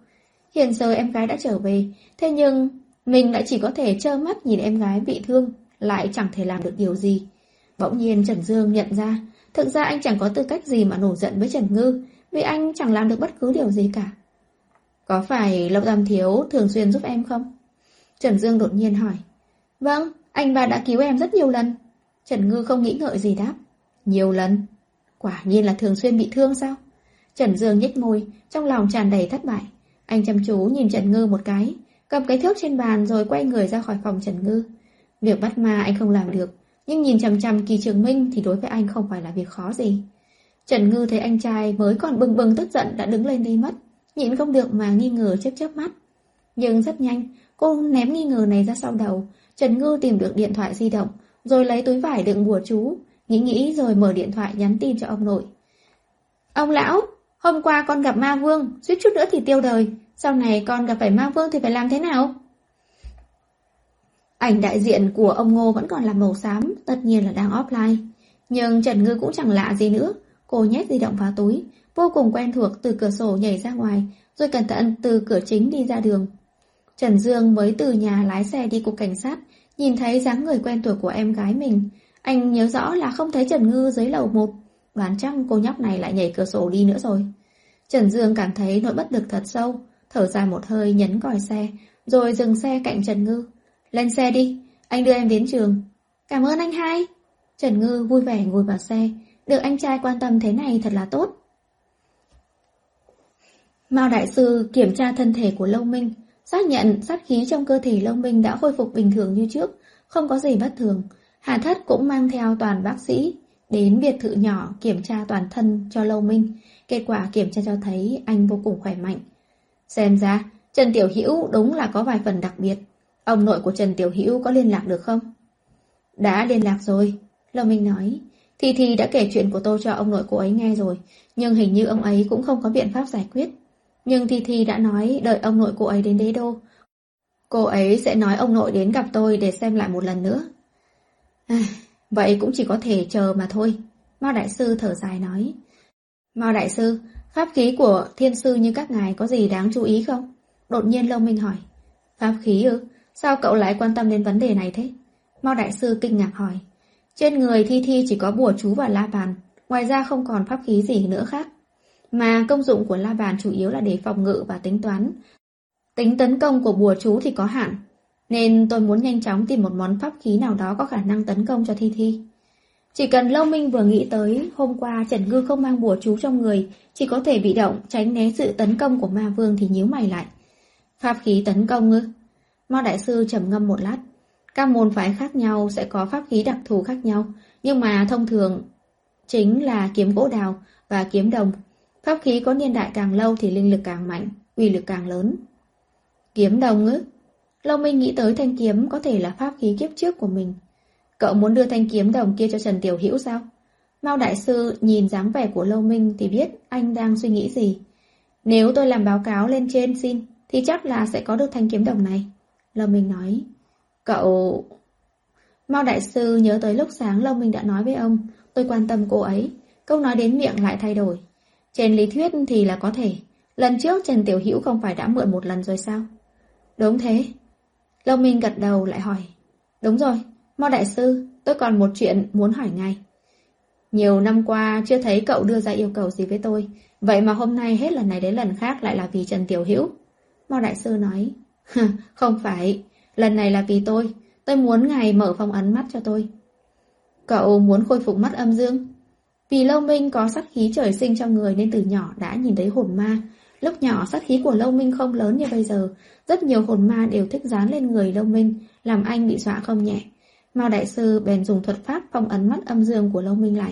Hiện giờ em gái đã trở về, thế nhưng mình lại chỉ có thể trơ mắt nhìn em gái bị thương, lại chẳng thể làm được điều gì. Bỗng nhiên Trần Dương nhận ra, thực ra anh chẳng có tư cách gì mà nổi giận với Trần Ngư, vì anh chẳng làm được bất cứ điều gì cả. Có phải Lộc Tam Thiếu thường xuyên giúp em không? Trần Dương đột nhiên hỏi. Vâng, anh bà đã cứu em rất nhiều lần. Trần Ngư không nghĩ ngợi gì đáp. Nhiều lần? Quả nhiên là thường xuyên bị thương sao? Trần Dương nhếch môi, trong lòng tràn đầy thất bại. Anh chăm chú nhìn Trần Ngư một cái, cầm cái thước trên bàn rồi quay người ra khỏi phòng Trần Ngư. Việc bắt ma anh không làm được, nhưng nhìn chằm chằm Kỳ Trường Minh thì đối với anh không phải là việc khó gì. Trần Ngư thấy anh trai mới còn bừng bừng tức giận đã đứng lên đi mất, nhịn không được mà nghi ngờ chớp mắt. Nhưng rất nhanh, cô ném nghi ngờ này ra sau đầu. Trần Ngư tìm được điện thoại di động, rồi lấy túi vải đựng bùa chú, nghĩ rồi mở điện thoại nhắn tin cho ông nội. Ông lão, hôm qua con gặp ma vương, suýt chút nữa thì tiêu đời. Sau này con gặp phải ma vương thì phải làm thế nào? Ảnh đại diện của ông Ngô vẫn còn là màu xám, tất nhiên là đang offline. Nhưng Trần Ngư cũng chẳng lạ gì nữa, cô nhét di động vào túi, vô cùng quen thuộc từ cửa sổ nhảy ra ngoài, rồi cẩn thận từ cửa chính đi ra đường. Trần Dương mới từ nhà lái xe đi cục cảnh sát, nhìn thấy dáng người quen thuộc của em gái mình. Anh nhớ rõ là không thấy Trần Ngư dưới lầu 1, đoán chắc cô nhóc này lại nhảy cửa sổ đi nữa rồi. Trần Dương cảm thấy nỗi bất lực thật sâu, thở ra một hơi nhấn còi xe, rồi dừng xe cạnh Trần Ngư. Lên xe đi, anh đưa em đến trường. Cảm ơn anh hai. Trần Ngư vui vẻ ngồi vào xe, được anh trai quan tâm thế này thật là tốt. Mao Đại Sư kiểm tra thân thể của Lâu Minh, xác nhận sát khí trong cơ thể Lâu Minh đã khôi phục bình thường như trước, không có gì bất thường. Hà Thất cũng mang theo toàn bác sĩ đến biệt thự nhỏ kiểm tra toàn thân cho Lâu Minh. Kết quả kiểm tra cho thấy anh vô cùng khỏe mạnh. Xem ra, Trần Tiểu Hữu đúng là có vài phần đặc biệt. Ông nội của Trần Tiểu Hữu có liên lạc được không? Đã liên lạc rồi, Lâu Minh nói. Thì đã kể chuyện của tôi cho ông nội cô ấy nghe rồi, nhưng hình như ông ấy cũng không có biện pháp giải quyết. Nhưng Thi đã nói đợi ông nội cô ấy đến Đế Đô, cô ấy sẽ nói ông nội đến gặp tôi để xem lại một lần nữa. Vậy cũng chỉ có thể chờ mà thôi, Mao Đại Sư thở dài nói. Mao Đại Sư, pháp khí của thiên sư như các ngài có gì đáng chú ý không? Đột nhiên Lâu Minh hỏi. Pháp khí ư? Sao cậu lại quan tâm đến vấn đề này thế? Mao Đại Sư kinh ngạc hỏi. Trên người Thi chỉ có bùa chú và la bàn, ngoài ra không còn pháp khí gì nữa khác. Mà công dụng của la bàn chủ yếu là để phòng ngự và tính toán. Tính tấn công của bùa chú thì có hạn, nên tôi muốn nhanh chóng tìm một món pháp khí nào đó có khả năng tấn công cho Thi. Chỉ cần Lâu Minh vừa nghĩ tới hôm qua Trần Ngư không mang bùa chú trong người, chỉ có thể bị động tránh né sự tấn công của ma vương thì nhíu mày lại. Pháp khí tấn công ư? Mao Đại Sư trầm ngâm một lát. Các môn phái khác nhau sẽ có pháp khí đặc thù khác nhau, nhưng mà thông thường chính là kiếm gỗ đào và kiếm đồng. Pháp khí có niên đại càng lâu thì linh lực càng mạnh, uy lực càng lớn. Kiếm đồng ư? Lâu Minh nghĩ tới thanh kiếm có thể là pháp khí kiếp trước của mình. Cậu muốn đưa thanh kiếm đồng kia cho Trần Tiểu Hữu sao? Mao Đại Sư nhìn dáng vẻ của Lâu Minh thì biết anh đang suy nghĩ gì. Nếu tôi làm báo cáo lên trên xin thì chắc là sẽ có được thanh kiếm đồng này, Lâu Minh nói. Cậu... Mao Đại Sư nhớ tới lúc sáng Lâu Minh đã nói với ông, tôi quan tâm cô ấy. Câu nói đến miệng lại thay đổi. Trên lý thuyết thì là có thể. Lần trước Trần Tiểu Hữu không phải đã mượn một lần rồi sao? Đúng thế. Lâu Minh gật đầu lại hỏi. Đúng rồi, Mao Đại Sư, tôi còn một chuyện muốn hỏi ngài. Nhiều năm qua chưa thấy cậu đưa ra yêu cầu gì với tôi, vậy mà hôm nay hết lần này đến lần khác lại là vì Trần Tiểu Hữu. Mao Đại Sư nói. Không phải, lần này là vì tôi muốn ngài mở phong ấn mắt cho tôi. Cậu muốn khôi phục mắt âm dương? Vì Lâu Minh có sát khí trời sinh trong người nên từ nhỏ đã nhìn thấy hồn ma. Lúc nhỏ sát khí của Lâu Minh không lớn như bây giờ, rất nhiều hồn ma đều thích dán lên người Lâu Minh, làm anh bị dọa không nhẹ. Mao Đại Sư bèn dùng thuật pháp phong ấn mắt âm dương của Lâu Minh lại.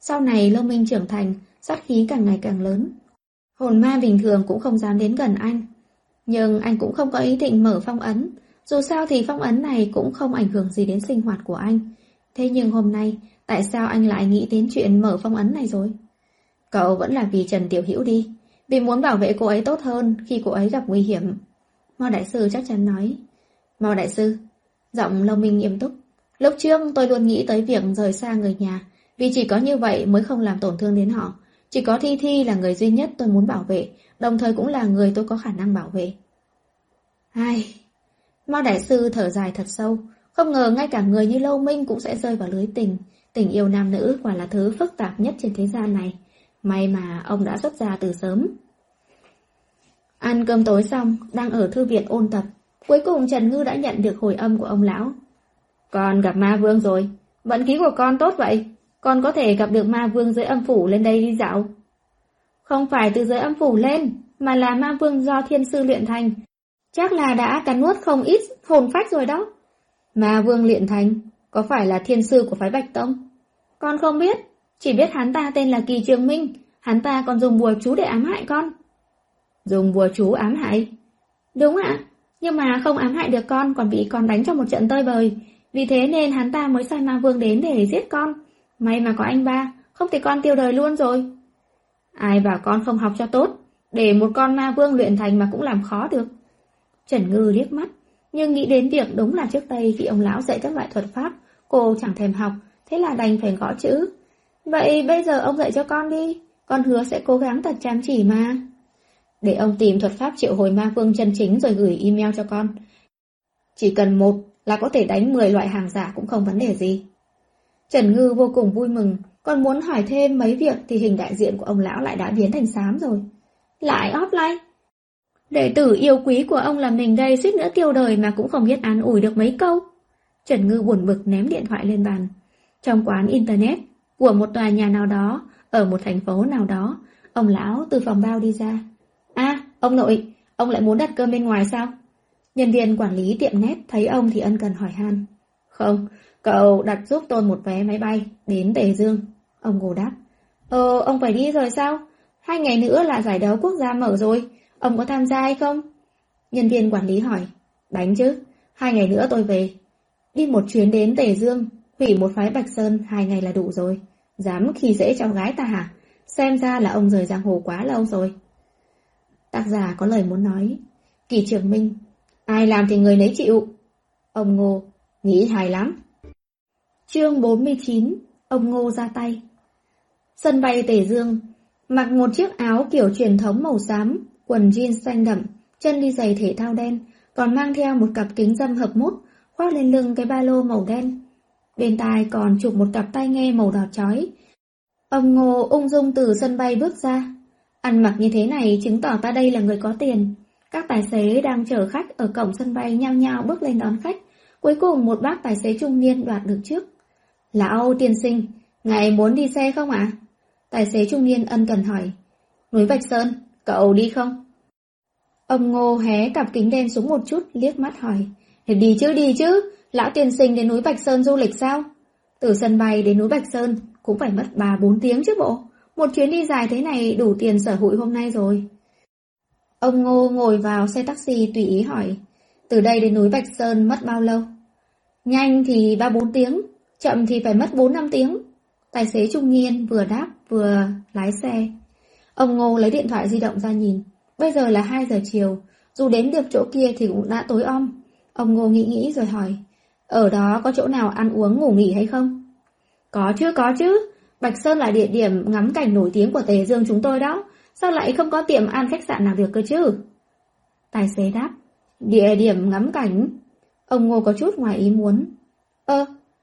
Sau này Lâu Minh trưởng thành, sát khí càng ngày càng lớn. Hồn ma bình thường cũng không dám đến gần anh. Nhưng anh cũng không có ý định mở phong ấn. Dù sao thì phong ấn này cũng không ảnh hưởng gì đến sinh hoạt của anh. Thế nhưng hôm nay, tại sao anh lại nghĩ đến chuyện mở phong ấn này rồi? Cậu vẫn là vì Trần Tiểu Hữu đi, vì muốn bảo vệ cô ấy tốt hơn khi cô ấy gặp nguy hiểm. Mao Đại Sư chắc chắn nói. Mao Đại Sư, giọng Lâu Minh nghiêm túc. Lúc trước tôi luôn nghĩ tới việc rời xa người nhà, vì chỉ có như vậy mới không làm tổn thương đến họ. Chỉ có Thi Thi là người duy nhất tôi muốn bảo vệ, đồng thời cũng là người tôi có khả năng bảo vệ. Ai... Mao Đại Sư thở dài thật sâu. Không ngờ ngay cả người như Lâu Minh cũng sẽ rơi vào lưới tình. Tình yêu nam nữ quả là thứ phức tạp nhất trên thế gian này. May mà ông đã xuất gia từ sớm. Ăn cơm tối xong, đang ở thư viện ôn tập, cuối cùng Trần Ngư đã nhận được hồi âm của ông lão. Con gặp ma vương rồi. Vận khí của con tốt vậy. Con có thể gặp được ma vương dưới âm phủ lên đây đi dạo. Không phải từ dưới âm phủ lên, mà là ma vương do thiên sư luyện thành. Chắc là đã cắn nuốt không ít hồn phách rồi đó. Ma vương luyện thành, có phải là thiên sư của phái Bạch Tông? Con không biết, chỉ biết hắn ta tên là Kỳ Trường Minh, hắn ta còn dùng bùa chú để ám hại con. Dùng bùa chú ám hại? Đúng ạ, nhưng mà không ám hại được con còn bị con đánh trong một trận tơi bời, vì thế nên hắn ta mới sai ma vương đến để giết con. May mà có anh ba, không thì con tiêu đời luôn rồi. Ai bảo con không học cho tốt, để một con ma vương luyện thành mà cũng làm khó được. Trần Ngư liếc mắt, nhưng nghĩ đến việc đúng là trước đây khi ông lão dạy các loại thuật pháp, cô chẳng thèm học, thế là đành phải gõ chữ. Vậy bây giờ ông dạy cho con đi, con hứa sẽ cố gắng thật chăm chỉ mà. Để ông tìm thuật pháp triệu hồi ma vương chân chính rồi gửi email cho con. Chỉ cần một là có thể đánh 10 loại hàng giả cũng không vấn đề gì. Trần Ngư vô cùng vui mừng, còn muốn hỏi thêm mấy việc thì hình đại diện của ông lão lại đã biến thành xám rồi. Lại offline. Đệ tử yêu quý của ông là mình đây suýt nữa tiêu đời mà cũng không biết an ủi được mấy câu. Trần Ngư buồn bực ném điện thoại lên bàn. Trong quán internet của một tòa nhà nào đó, ở một thành phố nào đó, ông lão từ phòng bao đi ra. À, ông nội, ông lại muốn đặt cơm bên ngoài sao? Nhân viên quản lý tiệm net thấy ông thì ân cần hỏi han. Không, cậu đặt giúp tôi một vé máy bay đến Tề Dương. Ông Ngô đáp. Ông phải đi rồi sao? 2 ngày nữa là giải đấu quốc gia mở rồi. Ông có tham gia hay không? Nhân viên quản lý hỏi. Đánh chứ, 2 ngày nữa tôi về. Đi một chuyến đến Tề Dương, hủy một phái Bạch Sơn 2 ngày là đủ rồi. Dám khi dễ cháu gái ta hả? Xem ra là ông rời giang hồ quá lâu rồi. Tác giả có lời muốn nói. Kỳ Trường Minh, ai làm thì người nấy chịu. Ông Ngô, nghĩ hài lắm. Chương 49, ông Ngô ra tay. Sân bay Tề Dương, mặc một chiếc áo kiểu truyền thống màu xám, quần jean xanh đậm, chân đi giày thể thao đen, còn mang theo một cặp kính râm hợp mút, khoác lên lưng cái ba lô màu đen. Bên tai còn chụp một cặp tai nghe màu đỏ chói. Ông Ngô ung dung từ sân bay bước ra. Ăn mặc như thế này chứng tỏ ta đây là người có tiền. Các tài xế đang chở khách ở cổng sân bay nhao nhao bước lên đón khách. Cuối cùng một bác tài xế trung niên đoạt được trước. Lão tiên sinh, ngài muốn đi xe không ạ? Tài xế trung niên ân cần hỏi. Núi Bạch Sơn, cậu đi không? Ông Ngô hé cặp kính đen xuống một chút, liếc mắt hỏi. Đi chứ, lão tiên sinh đến núi Bạch Sơn du lịch sao? Từ sân bay đến núi Bạch Sơn cũng phải mất 3-4 tiếng chứ bộ. Một chuyến đi dài thế này đủ tiền sở hụi hôm nay rồi. Ông Ngô ngồi vào xe taxi tùy ý hỏi. Từ đây đến núi Bạch Sơn mất bao lâu? Nhanh thì 3-4 tiếng, chậm thì phải mất 4-5 tiếng. Tài xế trung niên vừa đáp vừa lái xe. Ông Ngô lấy điện thoại di động ra nhìn. Bây giờ là 2 giờ chiều, dù đến được chỗ kia thì cũng đã tối om. Ông Ngô nghĩ rồi hỏi. Ở đó có chỗ nào ăn uống ngủ nghỉ hay không? Có chứ. Bạch Sơn là địa điểm ngắm cảnh nổi tiếng của Tề Dương chúng tôi đó. Sao lại không có tiệm ăn khách sạn nào được cơ chứ? Tài xế đáp. Địa điểm ngắm cảnh? Ông Ngô có chút ngoài ý muốn.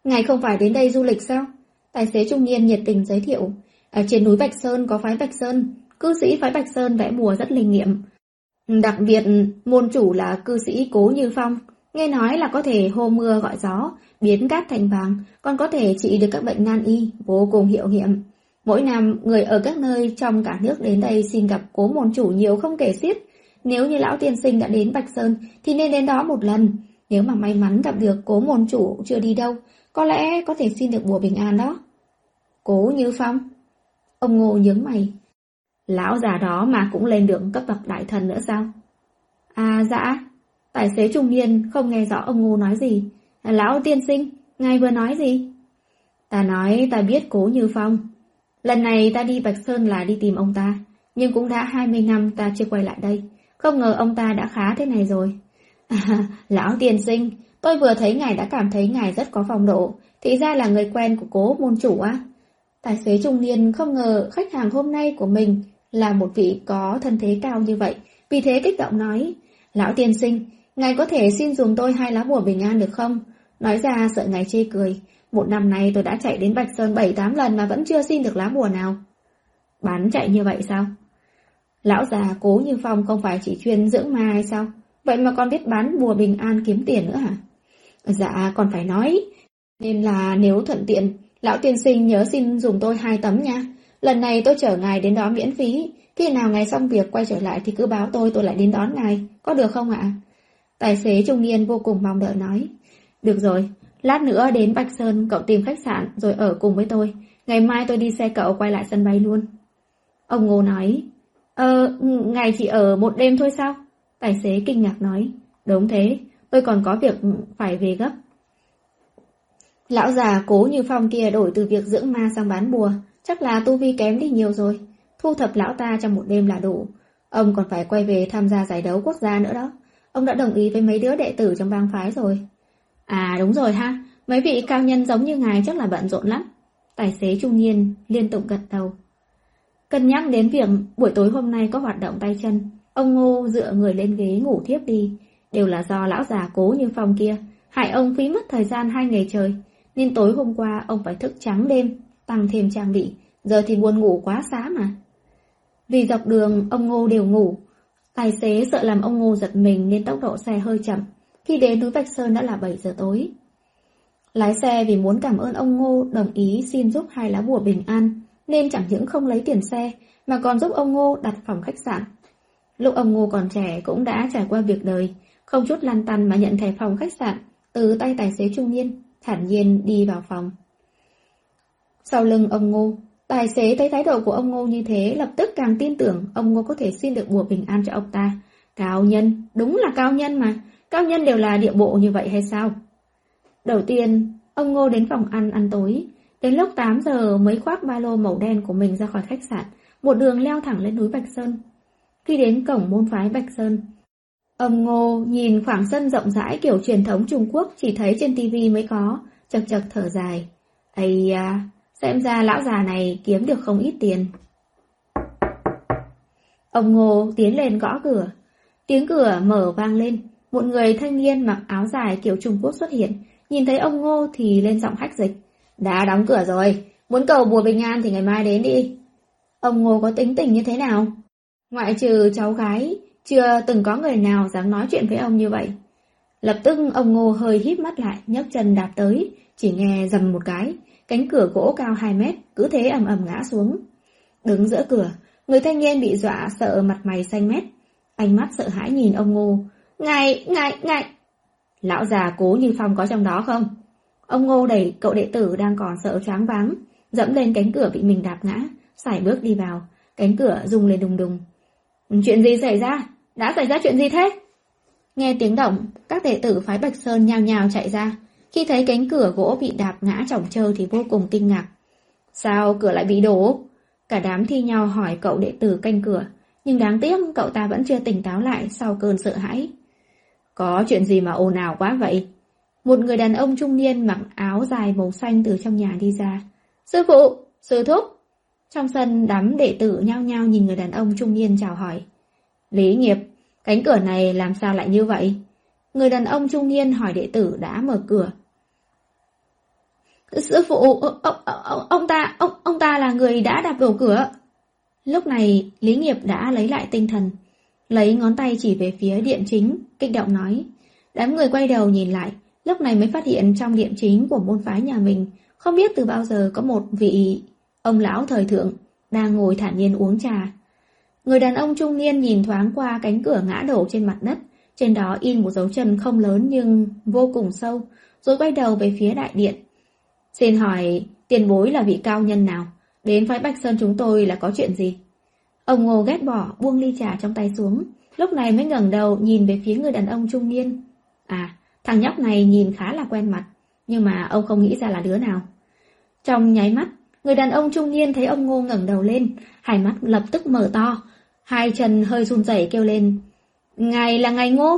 Ngài không phải đến đây du lịch sao? Tài xế trung niên nhiệt tình giới thiệu. Ở trên núi Bạch Sơn có phái Bạch Sơn, cư sĩ phái Bạch Sơn vẽ bùa rất linh nghiệm. Đặc biệt, môn chủ là cư sĩ Cố Như Phong, nghe nói là có thể hô mưa gọi gió, biến cát thành vàng, còn có thể trị được các bệnh nan y, vô cùng hiệu nghiệm. Mỗi năm, người ở các nơi trong cả nước đến đây xin gặp Cố môn chủ nhiều không kể xiết. Nếu như lão tiên sinh đã đến Bạch Sơn thì nên đến đó một lần. Nếu mà may mắn gặp được Cố môn chủ chưa đi đâu, có lẽ có thể xin được bùa bình an đó. Cố Như Phong. Ông Ngô nhướng mày. Lão già đó mà cũng lên được cấp bậc đại thần nữa sao? À dạ. Tài xế trung niên không nghe rõ ông Ngô nói gì. Lão tiên sinh, ngài vừa nói gì? Ta nói ta biết Cố Như Phong. Lần này ta đi Bạch Sơn là đi tìm ông ta, nhưng cũng đã 20 năm ta chưa quay lại đây. Không ngờ ông ta đã khá thế này rồi. Lão tiên sinh, tôi vừa thấy ngài đã cảm thấy ngài rất có phong độ. Thì ra là người quen của Cố môn chủ á. Tài xế trung niên không ngờ khách hàng hôm nay của mình là một vị có thân thế cao như vậy, vì thế kích động nói. Lão tiên sinh, ngài có thể xin dùm tôi 2 lá bùa bình an được không? Nói ra sợ ngài chê cười. Một năm nay tôi đã chạy đến Bạch Sơn 7-8 lần mà vẫn chưa xin được lá bùa nào. Bán chạy như vậy sao? Lão già Cố Như Phong không phải chỉ chuyên dưỡng ma hay sao? Vậy mà còn biết bán bùa bình an kiếm tiền nữa hả? Dạ, còn phải nói. Nên là nếu thuận tiện, lão tiên sinh nhớ xin dùng tôi 2 tấm nha. Lần này tôi chở ngài đến đó miễn phí. Khi nào ngài xong việc quay trở lại thì cứ báo tôi lại đến đón ngài. Có được không ạ? Tài xế trung niên vô cùng mong đợi nói. Được rồi, lát nữa đến Bạch Sơn cậu tìm khách sạn rồi ở cùng với tôi. Ngày mai tôi đi xe cậu quay lại sân bay luôn. Ông Ngô nói. Ngài chỉ ở một đêm thôi sao? Tài xế kinh ngạc nói. Đúng thế, tôi còn có việc phải về gấp. Lão già Cố Như Phong kia đổi từ việc dưỡng ma sang bán bùa, chắc là tu vi kém đi nhiều rồi. Thu thập lão ta trong một đêm là đủ. Ông còn phải quay về tham gia giải đấu quốc gia nữa đó. Ông đã đồng ý với mấy đứa đệ tử trong bang phái rồi. À đúng rồi ha, mấy vị cao nhân giống như ngài chắc là bận rộn lắm. Tài xế trung niên liên tục gật đầu. Cân nhắc đến việc buổi tối hôm nay có hoạt động tay chân, ông Ngô dựa người lên ghế ngủ thiếp đi. Đều là do lão già Cố Như Phong kia hại ông phí mất thời gian 2 ngày trời, nên tối hôm qua ông phải thức trắng đêm, tăng thêm trang bị. Giờ thì buồn ngủ quá xá mà. Vì dọc đường ông Ngô đều ngủ, tài xế sợ làm ông Ngô giật mình nên tốc độ xe hơi chậm. Khi đến núi Bạch Sơn đã là 7 giờ tối. Lái xe vì muốn cảm ơn ông Ngô đồng ý xin giúp 2 lá bùa bình an, nên chẳng những không lấy tiền xe mà còn giúp ông Ngô đặt phòng khách sạn. Lúc ông Ngô còn trẻ cũng đã trải qua việc đời, không chút lăn tăn mà nhận thẻ phòng khách sạn từ tay tài xế trung niên, thản nhiên đi vào phòng. Sau lưng ông Ngô, tài xế thấy thái độ của ông Ngô như thế lập tức càng tin tưởng ông Ngô có thể xin được bùa bình an cho ông ta. Cao nhân, đúng là cao nhân mà. Cao nhân đều là địa bộ như vậy hay sao? Đầu tiên, ông Ngô đến phòng ăn tối. Đến lúc 8 giờ mới khoác ba lô màu đen của mình ra khỏi khách sạn, một đường leo thẳng lên núi Bạch Sơn. Khi đến cổng môn phái Bạch Sơn, ông Ngô nhìn khoảng sân rộng rãi kiểu truyền thống Trung Quốc chỉ thấy trên tivi mới có, chật chật thở dài. Ây à, xem ra lão già này kiếm được không ít tiền. Ông Ngô tiến lên gõ cửa. Tiếng cửa mở vang lên. Một người thanh niên mặc áo dài kiểu Trung Quốc xuất hiện, nhìn thấy ông Ngô thì lên giọng hách dịch. Đã đóng cửa rồi, muốn cầu bùa bình an thì ngày mai đến đi. Ông Ngô có tính tình như thế nào? Ngoại trừ cháu gái, chưa từng có người nào dám nói chuyện với ông như vậy. Lập tức ông Ngô hơi híp mắt lại, nhấc chân đạp tới, chỉ nghe rầm một cái, cánh cửa gỗ cao 2 mét, cứ thế ầm ầm ngã xuống. Đứng giữa cửa, người thanh niên bị dọa sợ mặt mày xanh mét, ánh mắt sợ hãi nhìn ông Ngô. Ngài! Lão già Cố Như Phong có trong đó không? Ông Ngô đẩy cậu đệ tử đang còn sợ choáng váng, dẫm lên cánh cửa bị mình đạp ngã, sải bước đi vào, cánh cửa rung lên đùng đùng. Chuyện gì xảy ra? Đã xảy ra chuyện gì thế? Nghe tiếng động, các đệ tử phái Bạch Sơn nhao nhao chạy ra, khi thấy cánh cửa gỗ bị đạp ngã chỏng trơ thì vô cùng kinh ngạc. Sao cửa lại bị đổ? Cả đám thi nhau hỏi cậu đệ tử canh cửa, nhưng đáng tiếc cậu ta vẫn chưa tỉnh táo lại sau cơn sợ hãi. Có chuyện gì mà ồn ào quá vậy? Một người đàn ông trung niên mặc áo dài màu xanh từ trong nhà đi ra. Sư phụ, sư thúc. Trong sân đám đệ tử nhao nhao nhìn người đàn ông trung niên chào hỏi. Lý nghiệp, cánh cửa này làm sao lại như vậy? Người đàn ông trung niên hỏi đệ tử đã mở cửa. Sư phụ, ông ta là người đã đạp đổ cửa. Lúc này Lý Nghiệp đã lấy lại tinh thần, lấy ngón tay chỉ về phía điện chính, kích động nói. Đám người quay đầu nhìn lại, lúc này mới phát hiện trong điện chính của môn phái nhà mình không biết từ bao giờ có một vị ông lão thời thượng đang ngồi thản nhiên uống trà. Người đàn ông trung niên nhìn thoáng qua cánh cửa ngã đổ trên mặt đất, trên đó in một dấu chân không lớn nhưng vô cùng sâu, rồi quay đầu về phía đại điện. Xin hỏi tiền bối là vị cao nhân nào? Đến phái Bạch Sơn chúng tôi là có chuyện gì? Ông Ngô ghét bỏ buông ly trà trong tay xuống, lúc này mới ngẩng đầu nhìn về phía người đàn ông trung niên. À, thằng nhóc này nhìn khá là quen mặt, nhưng mà ông không nghĩ ra là đứa nào. Trong nháy mắt, người đàn ông trung niên thấy ông Ngô ngẩng đầu lên, hai mắt lập tức mở to, hai chân hơi run rẩy kêu lên. Ngài là ngài Ngô?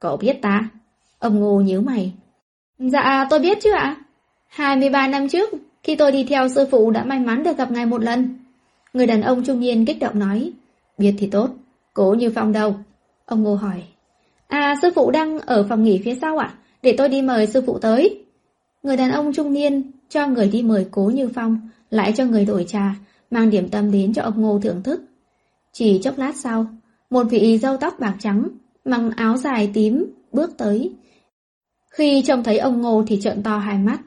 Cậu biết ta? Ông Ngô nhíu mày. Dạ, tôi biết chứ ạ. 23 năm trước, khi tôi đi theo sư phụ đã may mắn được gặp ngài một lần. Người đàn ông trung niên kích động nói. Biết thì tốt, Cố Như Phong đâu? Ông Ngô hỏi. À, sư phụ đang ở phòng nghỉ phía sau ạ, để tôi đi mời sư phụ tới. Người đàn ông trung niên cho người đi mời Cố Như Phong, lại cho người đổi trà, mang điểm tâm đến cho ông Ngô thưởng thức. Chỉ chốc lát sau, một vị râu tóc bạc trắng, mặc áo dài tím, bước tới. Khi trông thấy ông Ngô thì trợn to hai mắt.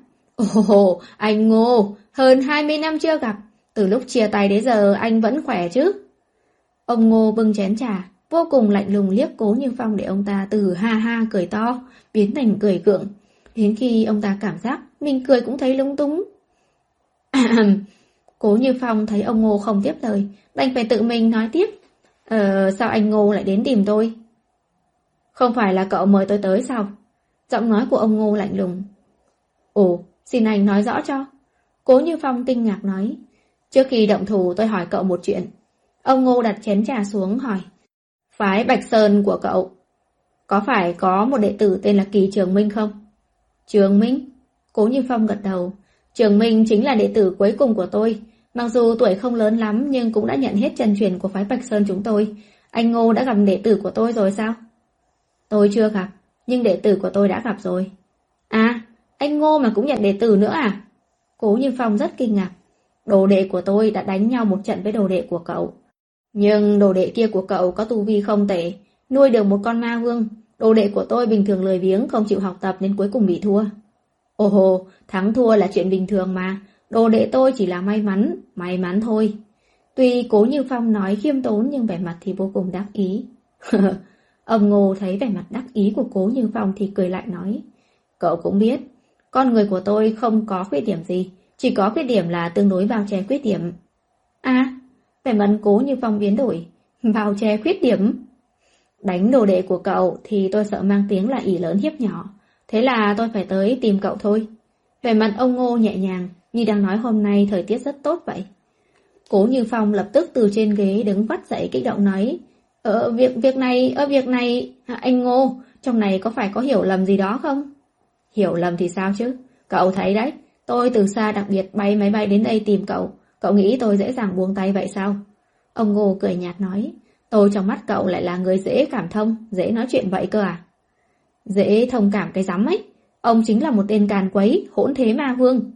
Ồ, anh Ngô, hơn 20 năm chưa gặp, từ lúc chia tay đến giờ anh vẫn khỏe chứ? Ông Ngô bưng chén trà, vô cùng lạnh lùng liếc Cố Như Phong để ông ta từ ha ha cười to, biến thành cười gượng, đến khi ông ta cảm giác mình cười cũng thấy lúng túng. Cố Như Phong thấy ông Ngô không tiếp lời, đành phải tự mình nói tiếp. Sao anh Ngô lại đến tìm tôi? Không phải là cậu mời tôi tới sao? Giọng nói của ông Ngô lạnh lùng. Ồ, xin anh nói rõ cho. Cố Như Phong kinh ngạc nói. Trước khi động thủ tôi hỏi cậu một chuyện. Ông Ngô đặt chén trà xuống hỏi. Phái Bạch Sơn của cậu có phải có một đệ tử tên là Kỳ Trường Minh không? Trường Minh? Cố Như Phong gật đầu. Trường Minh chính là đệ tử cuối cùng của tôi. Mặc dù tuổi không lớn lắm nhưng cũng đã nhận hết chân truyền của phái Bạch Sơn chúng tôi. Anh Ngô đã gặp đệ tử của tôi rồi sao? Tôi chưa gặp, nhưng đệ tử của tôi đã gặp rồi. À, anh Ngô mà cũng nhận đệ tử nữa à? Cố Như Phong rất kinh ngạc. Đồ đệ của tôi đã đánh nhau một trận với đồ đệ của cậu. Nhưng đồ đệ kia của cậu có tu vi không tệ, nuôi được một con ma vương. Đồ đệ của tôi bình thường lười biếng, không chịu học tập nên cuối cùng bị thua. Ồ hồ, thắng thua là chuyện bình thường mà. Đồ đệ tôi chỉ là may mắn thôi. Tuy Cố Như Phong nói khiêm tốn nhưng vẻ mặt thì vô cùng đắc ý. Ông Ngô thấy vẻ mặt đắc ý của Cố Như Phong thì cười lại nói. Cậu cũng biết, con người của tôi không có khuyết điểm gì, chỉ có khuyết điểm là tương đối bao che khuyết điểm. À, vẻ mặt Cố Như Phong biến đổi, bao che khuyết điểm. Đánh đồ đệ của cậu thì tôi sợ mang tiếng là ỷ lớn hiếp nhỏ, thế là tôi phải tới tìm cậu thôi. Vẻ mặt ông Ngô nhẹ nhàng, như đang nói hôm nay thời tiết rất tốt vậy. Cố Như Phong lập tức từ trên ghế đứng vắt dậy kích động nói. Việc này, anh Ngô, trong này có phải có hiểu lầm gì đó không? Hiểu lầm thì sao chứ? Cậu thấy đấy, tôi từ xa đặc biệt bay máy bay đến đây tìm cậu. Cậu nghĩ tôi dễ dàng buông tay vậy sao? Ông Ngô cười nhạt nói. Tôi trong mắt cậu lại là người dễ cảm thông, dễ nói chuyện vậy cơ à? Dễ thông cảm cái rắm ấy. Ông chính là một tên càn quấy, hỗn thế ma vương.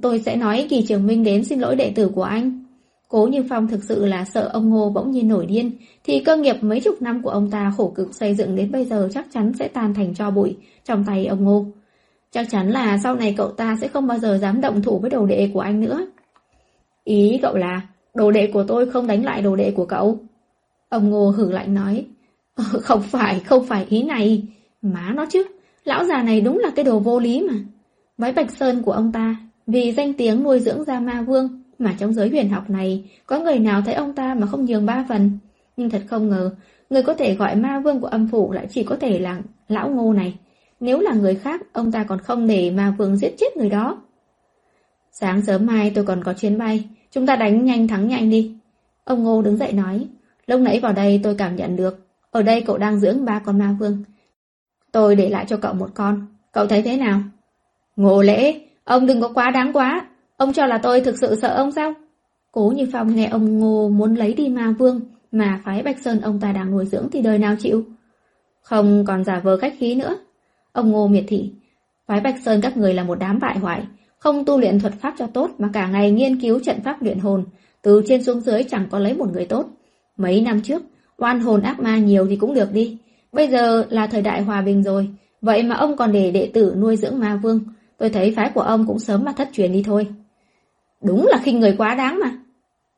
Tôi sẽ nói Kỳ Trường Minh đến xin lỗi đệ tử của anh. Cố Như Phong thực sự là sợ ông Ngô bỗng nhiên nổi điên, thì cơ nghiệp mấy chục năm của ông ta khổ cực xây dựng đến bây giờ chắc chắn sẽ tan thành tro bụi trong tay ông Ngô. Chắc chắn là sau này cậu ta sẽ không bao giờ dám động thủ với đồ đệ của anh nữa. Ý cậu là, đồ đệ của tôi không đánh lại đồ đệ của cậu? Ông Ngô hử lạnh nói. Không phải ý này. Má nó chứ, lão già này đúng là cái đồ vô lý mà. Bái Bạch Sơn của ông ta, vì danh tiếng nuôi dưỡng ra ma vương, mà trong giới huyền học này có người nào thấy ông ta mà không nhường ba phần. Nhưng thật không ngờ, người có thể gọi ma vương của âm phủ lại chỉ có thể là lão Ngô này. Nếu là người khác, ông ta còn không để ma vương giết chết người đó. Sáng sớm mai tôi còn có chuyến bay, chúng ta đánh nhanh thắng nhanh đi. Ông Ngô đứng dậy nói. Lúc nãy vào đây tôi cảm nhận được, ở đây cậu đang dưỡng 3 con ma vương. Tôi để lại cho cậu một con, cậu thấy thế nào? Ngô Lễ, ông đừng có quá đáng quá. Ông cho là tôi thực sự sợ ông sao? Cố Như Phong nghe ông Ngô muốn lấy đi ma vương, mà phái Bạch Sơn ông ta đang nuôi dưỡng thì đời nào chịu. Không còn giả vờ khách khí nữa. Ông Ngô miệt thị, phái Bạch Sơn các người là một đám bại hoại, không tu luyện thuật pháp cho tốt mà cả ngày nghiên cứu trận pháp luyện hồn, từ trên xuống dưới chẳng có lấy một người tốt. Mấy năm trước, oan hồn ác ma nhiều thì cũng được đi. Bây giờ là thời đại hòa bình rồi, vậy mà ông còn để đệ tử nuôi dưỡng ma vương. Tôi thấy phái của ông cũng sớm mà thất truyền đi thôi. Đúng là khinh người quá đáng mà.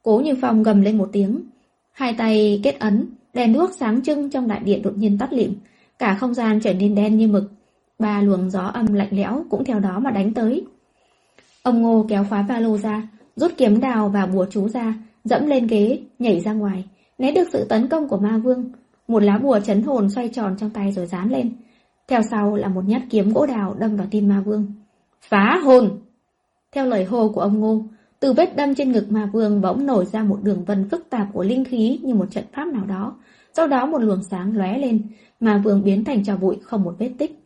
Cố Như Phong gầm lên một tiếng, hai tay kết ấn, đèn đuốc sáng trưng trong đại điện đột nhiên tắt lịm, cả không gian trở nên đen như mực. Ba luồng gió âm lạnh lẽo cũng theo đó mà đánh tới. Ông Ngô kéo khóa ba lô ra, rút kiếm đào và bùa chú ra, dẫm lên ghế, nhảy ra ngoài, né được sự tấn công của ma vương. Một lá bùa chấn hồn xoay tròn trong tay rồi dán lên. Theo sau là một nhát kiếm gỗ đào đâm vào tim ma vương. Phá hồn! Theo lời hô của ông Ngô, từ vết đâm trên ngực ma vương bỗng nổi ra một đường vân phức tạp của linh khí như một trận pháp nào đó. Sau đó một luồng sáng lóe lên, ma vương biến thành tro bụi không một vết tích.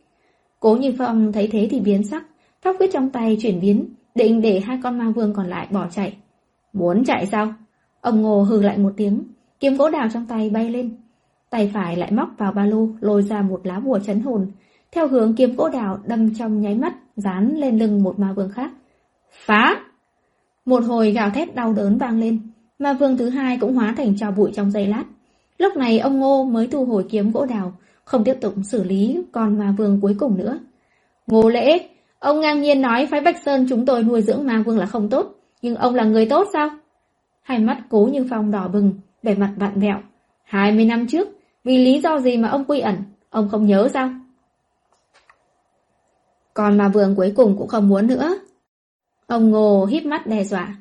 Cố Như Phong thấy thế thì biến sắc, pháp quyết trong tay chuyển biến, định để hai con ma vương còn lại bỏ chạy. Muốn chạy sao? Ông Ngô hừ lại một tiếng, kiếm gỗ đào trong tay bay lên. Tay phải lại móc vào ba lô, lôi ra một lá bùa trấn hồn, theo hướng kiếm gỗ đào đâm trong nháy mắt, dán lên lưng một ma vương khác. Phá! Một hồi gào thét đau đớn vang lên, ma vương thứ hai cũng hóa thành tro bụi trong giây lát. Lúc này ông Ngô mới thu hồi kiếm gỗ đào, không tiếp tục xử lý con ma vương cuối cùng nữa. Ngô Lễ, ông ngang nhiên nói phái Bạch Sơn chúng tôi nuôi dưỡng ma vương là không tốt, nhưng ông là người tốt sao? Hai mắt Cố Như Phong đỏ bừng, vẻ mặt vặn vẹo. 20 năm trước, vì lý do gì mà ông quy ẩn, ông không nhớ sao? Còn ma vương cuối cùng cũng không muốn nữa. Ông Ngô híp mắt đe dọa.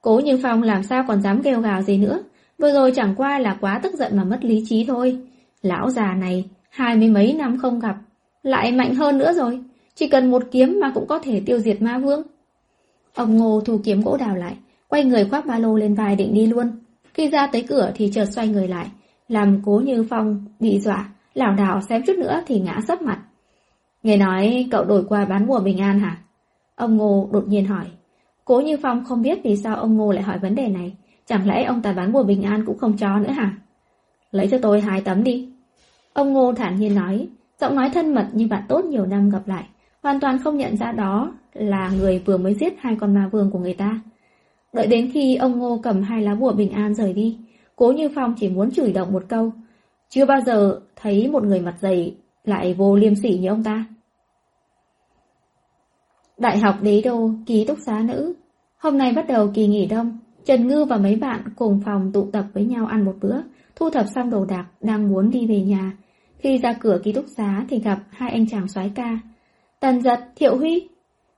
Cố Như Phong làm sao còn dám kêu gào gì nữa, vừa rồi chẳng qua là quá tức giận mà mất lý trí thôi. Lão già này, 20 mấy năm không gặp, lại mạnh hơn nữa rồi, chỉ cần một kiếm mà cũng có thể tiêu diệt ma vương. Ông Ngô thu kiếm gỗ đào lại, quay người khoác ba lô lên vai định đi luôn. Khi ra tới cửa thì chợt xoay người lại, làm Cố Như Phong bị dọa, lảo đảo xém chút nữa thì ngã sấp mặt. Nghe nói cậu đổi qua bán bùa bình an hả? Ông Ngô đột nhiên hỏi. Cố Như Phong không biết vì sao ông Ngô lại hỏi vấn đề này, chẳng lẽ ông ta bán bùa bình an cũng không cho nữa hả? Lấy cho tôi 2 tấm đi. Ông Ngô thản nhiên nói, giọng nói thân mật như bạn tốt nhiều năm gặp lại, hoàn toàn không nhận ra đó là người vừa mới giết 2 con ma vương của người ta. Đợi đến khi ông Ngô cầm 2 lá bùa bình an rời đi, Cố Như Phong chỉ muốn chửi động một câu. Chưa bao giờ thấy một người mặt dày lại vô liêm sỉ như ông ta. Đại học Đế Đô, ký túc xá nữ. Hôm nay bắt đầu kỳ nghỉ đông, Trần Ngư và mấy bạn cùng phòng tụ tập với nhau ăn một bữa, thu thập xong đồ đạc đang muốn đi về nhà. Khi ra cửa ký túc xá thì gặp 2 anh chàng soái ca, Tần Dật, Thiệu Huy.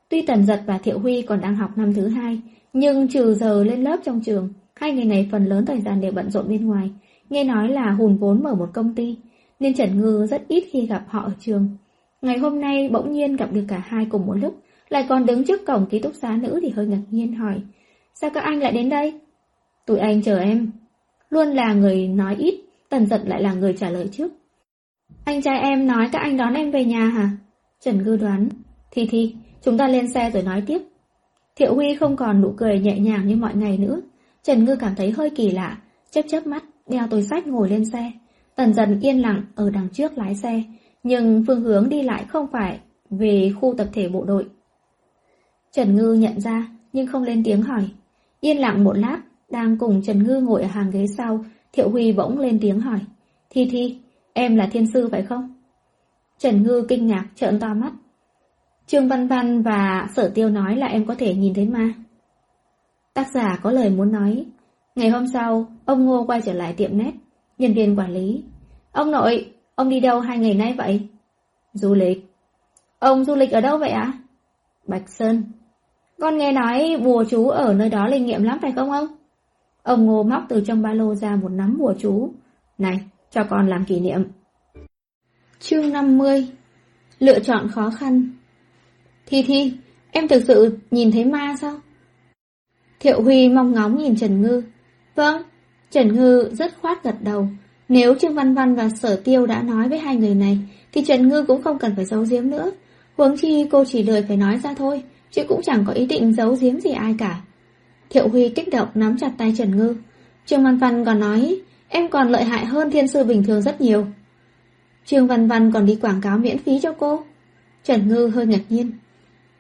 Tuy Tần Dật và Thiệu Huy còn đang học năm thứ 2, nhưng trừ giờ lên lớp trong trường, 2 người này phần lớn thời gian đều bận rộn bên ngoài. Nghe nói là hùn vốn mở một công ty, nên Trần Ngư rất ít khi gặp họ ở trường. Ngày hôm nay bỗng nhiên gặp được cả 2 cùng một lúc, lại còn đứng trước cổng ký túc xá nữ thì hơi ngạc nhiên hỏi: Sao các anh lại đến đây? Tụi anh chờ em. Luôn là người nói ít, Tần Dật lại là người trả lời trước. Anh trai em nói các anh đón em về nhà hả? Trần Ngư đoán. Thì chúng ta lên xe rồi nói tiếp. Thiệu Huy không còn nụ cười nhẹ nhàng như mọi ngày nữa. Trần Ngư cảm thấy hơi kỳ lạ, chớp mắt, đeo túi xách ngồi lên xe. Tần Dật yên lặng ở đằng trước lái xe, nhưng phương hướng đi lại không phải về khu tập thể bộ đội. Trần Ngư nhận ra, nhưng không lên tiếng hỏi. Yên lặng một lát, đang cùng Trần Ngư ngồi ở hàng ghế sau, Thiệu Huy bỗng lên tiếng hỏi: Thi, em là thiên sư phải không? Trần Ngư kinh ngạc trợn to mắt. Trương Văn Văn và Sở Tiêu nói là em có thể nhìn thấy ma. Tác giả có lời muốn nói. Ngày hôm sau, ông Ngô quay trở lại tiệm nét. Nhân viên quản lý: Ông nội, ông đi đâu 2 ngày nay vậy? Du lịch. Ông du lịch ở đâu vậy ạ? Bạch Sơn. Con nghe nói bùa chú ở nơi đó linh nghiệm lắm phải không ông? Ông Ngô móc từ trong ba lô ra một nắm bùa chú. Này, cho con làm kỷ niệm. Chương 50. Lựa chọn khó khăn. Thi, em thực sự nhìn thấy ma sao? Thiệu Huy mong ngóng nhìn Trần Ngư. Vâng, Trần Ngư rất khoát gật đầu. Nếu Trương Văn Văn và Sở Tiêu đã nói với 2 người này, thì Trần Ngư cũng không cần phải giấu giếm nữa. Huống chi cô chỉ lười phải nói ra thôi, chứ cũng chẳng có ý định giấu giếm gì ai cả. Thiệu Huy kích động nắm chặt tay Trần Ngư. Trương Văn Văn còn nói, Em còn lợi hại hơn thiên sư bình thường rất nhiều. Trương Văn Văn còn đi quảng cáo miễn phí cho cô. Trần Ngư hơi ngạc nhiên.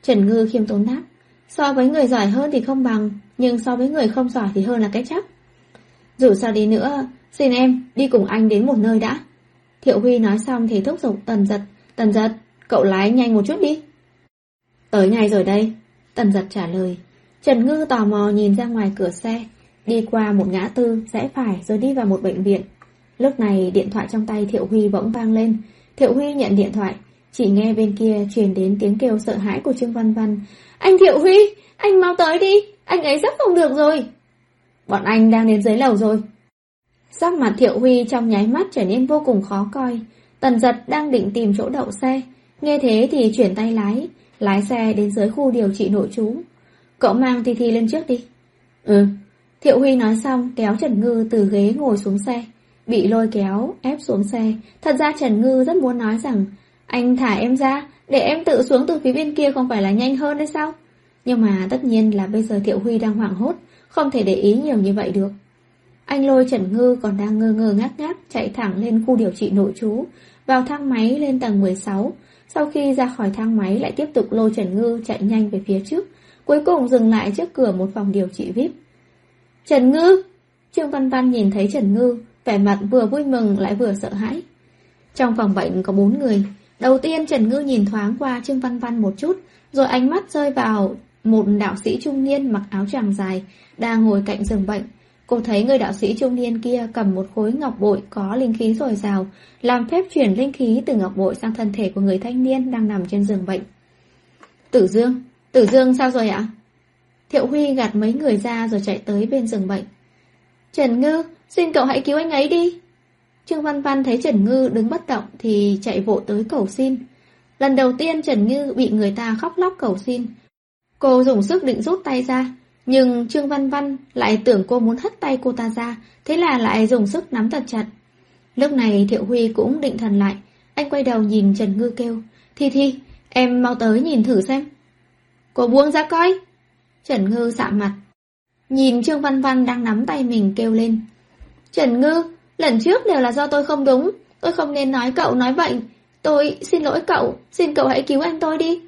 Trần Ngư khiêm tốn đáp, so với người giỏi hơn thì không bằng, nhưng so với người không giỏi thì hơn là cái chắc. Dù sao đi nữa, xin em đi cùng anh đến một nơi đã. Thiệu Huy nói xong thì thúc giục Tần Dật. Tần Dật, cậu lái nhanh một chút đi. Tới ngay rồi đây, Tần Dật trả lời. Trần Ngư tò mò nhìn ra ngoài cửa xe, đi qua một ngã tư, rẽ phải rồi đi vào một bệnh viện. Lúc này điện thoại trong tay Thiệu Huy bỗng vang lên. Thiệu Huy nhận điện thoại, chỉ nghe bên kia truyền đến tiếng kêu sợ hãi của Trương Văn Văn. Anh Thiệu Huy, anh mau tới đi, anh ấy sắp không được rồi. Bọn anh đang đến dưới lầu rồi. Sắc mặt Thiệu Huy trong nháy mắt trở nên vô cùng khó coi. Tần Dật đang định tìm chỗ đậu xe, nghe thế thì chuyển tay lái xe đến dưới khu điều trị nội trú. Cậu mang Thi lên trước đi. Ừ. Thiệu Huy nói xong kéo Trần Ngư từ ghế ngồi xuống xe. Bị lôi kéo ép xuống xe. Thật ra Trần Ngư rất muốn nói rằng, anh thả em ra để em tự xuống từ phía bên kia không phải là nhanh hơn đấy sao? Nhưng mà tất nhiên là bây giờ Thiệu Huy đang hoảng hốt, không thể để ý nhiều như vậy được. Anh lôi Trần Ngư còn đang ngơ ngơ ngác ngác chạy thẳng lên khu điều trị nội trú, vào thang máy lên tầng 16. Sau khi ra khỏi thang máy lại tiếp tục lôi Trần Ngư chạy nhanh về phía trước, cuối cùng dừng lại trước cửa một phòng điều trị VIP. Trần Ngư! Trương Văn Văn nhìn thấy Trần Ngư, vẻ mặt vừa vui mừng lại vừa sợ hãi. Trong phòng bệnh có 4 người. Đầu tiên Trần Ngư nhìn thoáng qua Trương Văn Văn một chút, rồi ánh mắt rơi vào một đạo sĩ trung niên mặc áo tràng dài đang ngồi cạnh giường bệnh. Cô thấy người đạo sĩ trung niên kia cầm một khối ngọc bội có linh khí dồi dào, làm phép chuyển linh khí từ ngọc bội sang thân thể của người thanh niên đang nằm trên giường bệnh. Tử Dương sao rồi ạ? Thiệu Huy gạt mấy người ra rồi chạy tới bên giường bệnh. Trần Ngư, xin cậu hãy cứu anh ấy đi. Trương Văn Văn thấy Trần Ngư đứng bất động thì chạy vội tới cầu xin. Lần đầu tiên Trần Ngư bị người ta khóc lóc cầu xin. Cô dùng sức định rút tay ra, nhưng Trương Văn Văn lại tưởng cô muốn hất tay cô ta ra, thế là lại dùng sức nắm thật chặt. Lúc này Thiệu Huy cũng định thần lại, anh quay đầu nhìn Trần Ngư kêu, Thi, em mau tới nhìn thử xem. Cô buông ra coi. Trần Ngư sạm mặt, nhìn Trương Văn Văn đang nắm tay mình kêu lên. Trần Ngư, lần trước đều là do tôi không đúng, tôi không nên nói cậu nói vậy, tôi xin lỗi cậu, xin cậu hãy cứu anh tôi đi.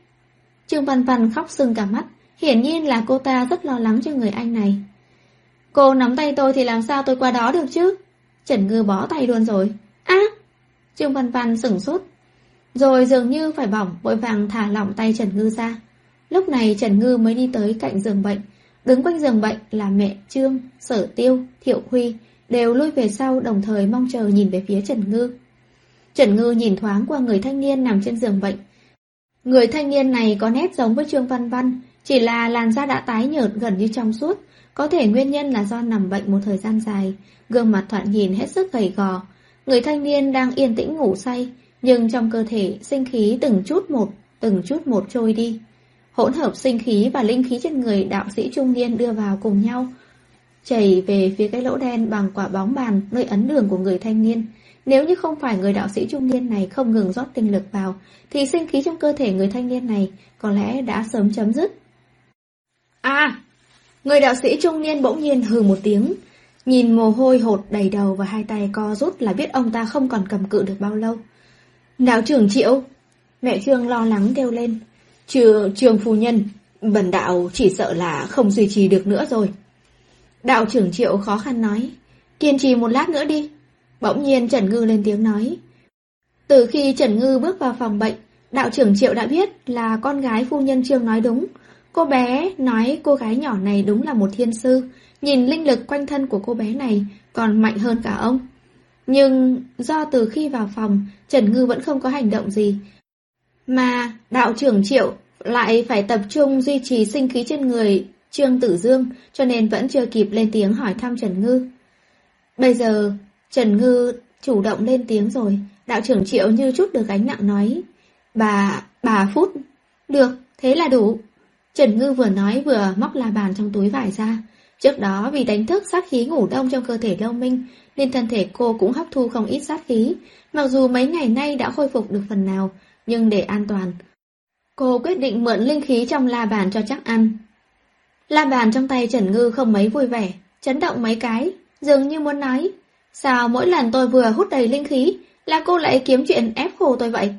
Trương Văn Văn khóc sưng cả mắt, hiển nhiên là cô ta rất lo lắng cho người anh này. Cô nắm tay tôi thì làm sao tôi qua đó được chứ? Trần Ngư bó tay luôn rồi. Á! Trương Văn Văn sửng sốt, rồi dường như phải bỏng, vội vàng thả lỏng tay Trần Ngư ra. Lúc này Trần Ngư mới đi tới cạnh giường bệnh. Đứng quanh giường bệnh là mẹ Trương, Sở Tiêu, Thiệu Huy đều lui về sau, đồng thời mong chờ nhìn về phía Trần Ngư. Trần Ngư nhìn thoáng qua người thanh niên nằm trên giường bệnh. Người thanh niên này có nét giống với Trương Văn Văn, chỉ là làn da đã tái nhợt gần như trong suốt. Có thể nguyên nhân là do nằm bệnh một thời gian dài, gương mặt thoạt nhìn hết sức gầy gò. Người thanh niên đang yên tĩnh ngủ say, nhưng trong cơ thể sinh khí từng chút một trôi đi. Hỗn hợp sinh khí và linh khí trên người đạo sĩ trung niên đưa vào cùng nhau, chảy về phía cái lỗ đen bằng quả bóng bàn nơi ấn đường của người thanh niên. Nếu như không phải người đạo sĩ trung niên này không ngừng rót tinh lực vào, thì sinh khí trong cơ thể người thanh niên này có lẽ đã sớm chấm dứt. À! Người đạo sĩ trung niên bỗng nhiên hừ một tiếng, nhìn mồ hôi hột đầy đầu và hai tay co rút là biết ông ta không còn cầm cự được bao lâu. Đạo trưởng Triệu! Mẹ Trương lo lắng kêu lên. Trương phu nhân, bần đạo chỉ sợ là không duy trì được nữa rồi. Đạo trưởng Triệu khó khăn nói, kiên trì một lát nữa đi. Bỗng nhiên Trần Ngư lên tiếng nói. Từ khi Trần Ngư bước vào phòng bệnh, đạo trưởng Triệu đã biết là con gái phu nhân Trương nói đúng. Cô bé nói cô gái nhỏ này đúng là một thiên sư, nhìn linh lực quanh thân của cô bé này còn mạnh hơn cả ông. Nhưng do từ khi vào phòng, Trần Ngư vẫn không có hành động gì, mà đạo trưởng Triệu lại phải tập trung duy trì sinh khí trên người Trương Tử Dương, cho nên vẫn chưa kịp lên tiếng hỏi thăm Trần Ngư. Bây giờ Trần Ngư chủ động lên tiếng rồi, đạo trưởng Triệu như trút được gánh nặng nói, bà Phút, được, thế là đủ. Trần Ngư vừa nói vừa móc la bàn trong túi vải ra. Trước đó vì đánh thức sát khí ngủ đông trong cơ thể Lâu Minh, nên thân thể cô cũng hấp thu không ít sát khí. Mặc dù mấy ngày nay đã khôi phục được phần nào, nhưng để an toàn, cô quyết định mượn linh khí trong la bàn cho chắc ăn. La bàn trong tay Trần Ngư không mấy vui vẻ, chấn động mấy cái, dường như muốn nói, Sao mỗi lần tôi vừa hút đầy linh khí là cô lại kiếm chuyện ép khổ tôi vậy?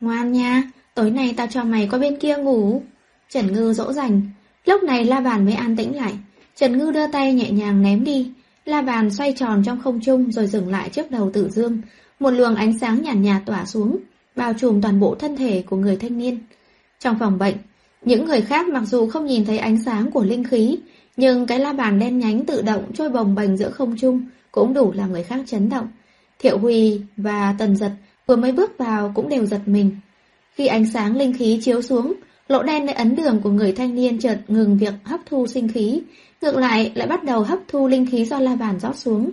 Ngoan nha, tối nay tao cho mày qua bên kia ngủ. Trần Ngư dỗ dành. Lúc này la bàn mới an tĩnh lại. Trần Ngư đưa tay nhẹ nhàng ném đi. La bàn xoay tròn trong không trung rồi dừng lại trước đầu Tử Dương. Một luồng ánh sáng nhàn nhạt tỏa xuống, bao trùm toàn bộ thân thể của người thanh niên. Trong phòng bệnh, những người khác mặc dù không nhìn thấy ánh sáng của linh khí, nhưng cái la bàn đen nhánh tự động trôi bồng bềnh giữa không trung cũng đủ làm người khác chấn động. Thiệu Huy và Tần Dật vừa mới bước vào cũng đều giật mình. Khi ánh sáng linh khí chiếu xuống, lỗ đen nơi ấn đường của người thanh niên chợt ngừng việc hấp thu sinh khí, ngược lại lại bắt đầu hấp thu linh khí do la bàn rót xuống.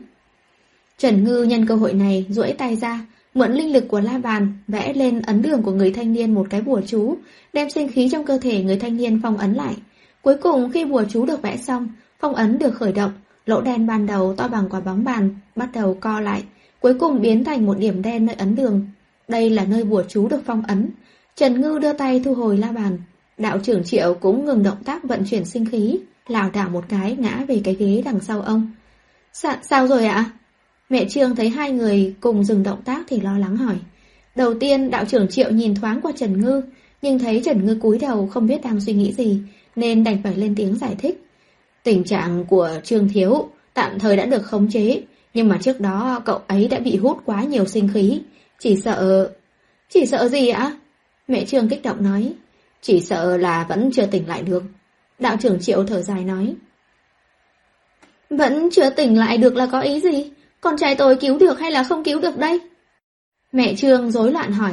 Trần Ngư nhân cơ hội này duỗi tay ra, mượn linh lực của la bàn vẽ lên ấn đường của người thanh niên một cái bùa chú, đem sinh khí trong cơ thể người thanh niên phong ấn lại. Cuối cùng khi bùa chú được vẽ xong, phong ấn được khởi động, lỗ đen ban đầu to bằng quả bóng bàn bắt đầu co lại, cuối cùng biến thành một điểm đen nơi ấn đường. Đây là nơi bùa chú được phong ấn. Trần Ngư đưa tay thu hồi la bàn. Đạo trưởng Triệu cũng ngừng động tác vận chuyển sinh khí, lảo đảo một cái ngã về cái ghế đằng sau ông. Sao rồi ạ? Mẹ Trương thấy hai người cùng dừng động tác thì lo lắng hỏi. Đầu tiên đạo trưởng Triệu nhìn thoáng qua Trần Ngư, nhưng thấy Trần Ngư cúi đầu không biết đang suy nghĩ gì, nên đành phải lên tiếng giải thích. Tình trạng của Trương Thiếu tạm thời đã được khống chế, nhưng mà trước đó cậu ấy đã bị hút quá nhiều sinh khí. Chỉ sợ gì ạ? Mẹ Trương kích động nói. Chỉ sợ là vẫn chưa tỉnh lại được. Đạo trưởng Triệu thở dài nói. Vẫn chưa tỉnh lại được là có ý gì? Con trai tôi cứu được hay là không cứu được đây? Mẹ Trương rối loạn hỏi.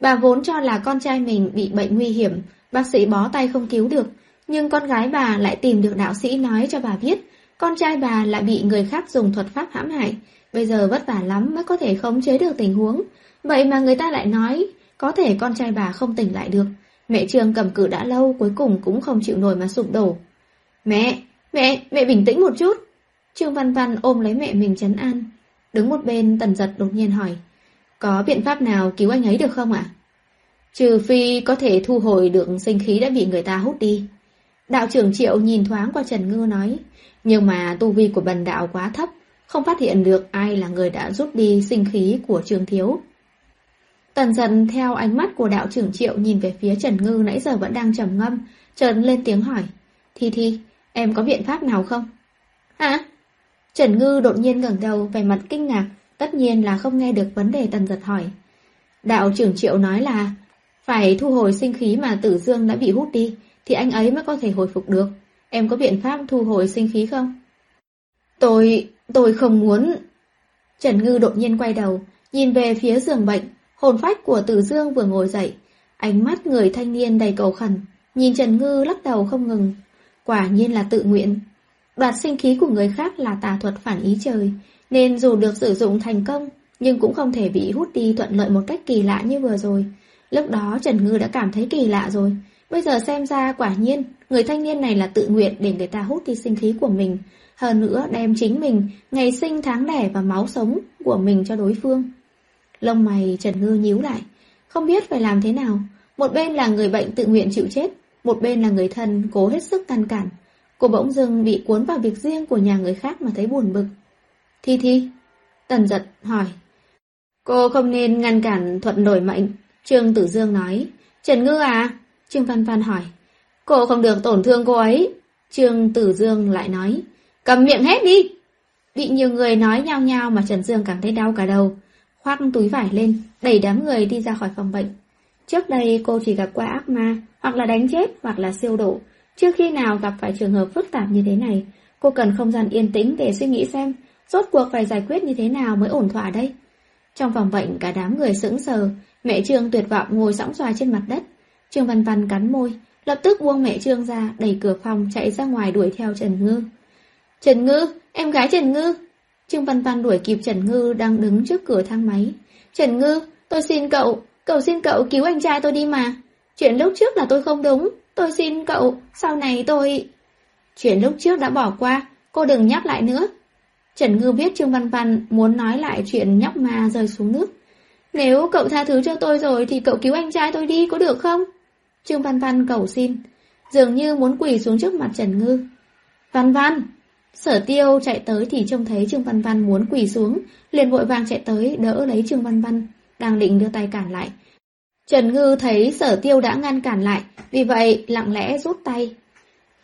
Bà vốn cho là con trai mình bị bệnh nguy hiểm, bác sĩ bó tay không cứu được, nhưng con gái bà lại tìm được đạo sĩ nói cho bà biết con trai bà lại bị người khác dùng thuật pháp hãm hại, bây giờ vất vả lắm mới có thể khống chế được tình huống. Vậy mà người ta lại nói có thể con trai bà không tỉnh lại được. Mẹ Trương cầm cự đã lâu cuối cùng cũng không chịu nổi mà sụp đổ. Mẹ bình tĩnh một chút. Trương Văn Văn ôm lấy mẹ mình trấn an. Đứng một bên Tần Dật đột nhiên hỏi. Có biện pháp nào cứu anh ấy được không ạ? Trừ phi có thể thu hồi được sinh khí đã bị người ta hút đi. Đạo trưởng Triệu nhìn thoáng qua Trần Ngư nói. Nhưng mà tu vi của bần đạo quá thấp, không phát hiện được ai là người đã rút đi sinh khí của Trương Thiếu. Tần Dật theo ánh mắt của đạo trưởng Triệu nhìn về phía Trần Ngư nãy giờ vẫn đang trầm ngâm, chợt lên tiếng hỏi. Thi, em có biện pháp nào không? Hả? Trần Ngư đột nhiên ngẩng đầu, vẻ mặt kinh ngạc, tất nhiên là không nghe được vấn đề Tần Dật hỏi. Đạo trưởng Triệu nói là phải thu hồi sinh khí mà Tử Dương đã bị hút đi thì anh ấy mới có thể hồi phục được. Em có biện pháp thu hồi sinh khí không? Tôi không muốn. Trần Ngư đột nhiên quay đầu, nhìn về phía giường bệnh. Hồn phách của Tử Dương vừa ngồi dậy, ánh mắt người thanh niên đầy cầu khẩn, nhìn Trần Ngư lắc đầu không ngừng. Quả nhiên là tự nguyện. Đoạt sinh khí của người khác là tà thuật phản ý trời, nên dù được sử dụng thành công, nhưng cũng không thể bị hút đi thuận lợi một cách kỳ lạ như vừa rồi. Lúc đó Trần Ngư đã cảm thấy kỳ lạ rồi, bây giờ xem ra quả nhiên người thanh niên này là tự nguyện để người ta hút đi sinh khí của mình, hơn nữa đem chính mình, ngày sinh tháng đẻ và máu sống của mình cho đối phương. Lông mày Trần Ngư nhíu lại, không biết phải làm thế nào. Một bên là người bệnh tự nguyện chịu chết, một bên là người thân cố hết sức ngăn cản. Cô bỗng dưng bị cuốn vào việc riêng của nhà người khác mà thấy buồn bực. Thi, Tần Dật hỏi. Cô không nên ngăn cản thuận đổi mệnh, Trương Tử Dương nói. Trần Ngư à? Trương Văn Văn hỏi. Cô không được tổn thương cô ấy, Trương Tử Dương lại nói. Cầm miệng hết đi. Bị nhiều người nói nhao nhao mà Trần Dương cảm thấy đau cả đầu, khoác túi vải lên, đẩy đám người đi ra khỏi phòng bệnh. Trước đây cô chỉ gặp qua ác ma, hoặc là đánh chết, hoặc là siêu độ. Chưa khi nào gặp phải trường hợp phức tạp như thế này. Cô cần không gian yên tĩnh để suy nghĩ xem rốt cuộc phải giải quyết như thế nào mới ổn thỏa đây. Trong phòng bệnh cả đám người sững sờ. Mẹ Trương tuyệt vọng ngồi sõng xoài trên mặt đất. Trương Văn Văn cắn môi, lập tức buông mẹ Trương ra, đẩy cửa phòng chạy ra ngoài đuổi theo Trần Ngư. Trần Ngư, em gái Trần Ngư. Trương Văn Văn đuổi kịp Trần Ngư đang đứng trước cửa thang máy. Trần Ngư, tôi xin cậu, xin cậu cứu anh trai tôi đi mà. Chuyện lúc trước là tôi không đúng, tôi xin cậu, sau này tôi... Chuyện lúc trước đã bỏ qua, cô đừng nhắc lại nữa. Trần Ngư biết Trương Văn Văn muốn nói lại chuyện nhóc ma rơi xuống nước. Nếu cậu tha thứ cho tôi rồi thì cậu cứu anh trai tôi đi có được không? Trương Văn Văn cầu xin, dường như muốn quỳ xuống trước mặt Trần Ngư. Văn Văn! Sở Tiêu chạy tới thì trông thấy Trương Văn Văn muốn quỳ xuống, liền vội vàng chạy tới đỡ lấy Trương Văn Văn, đang định đưa tay cản lại. Trần Ngư thấy Sở Tiêu đã ngăn cản lại, vì vậy lặng lẽ rút tay.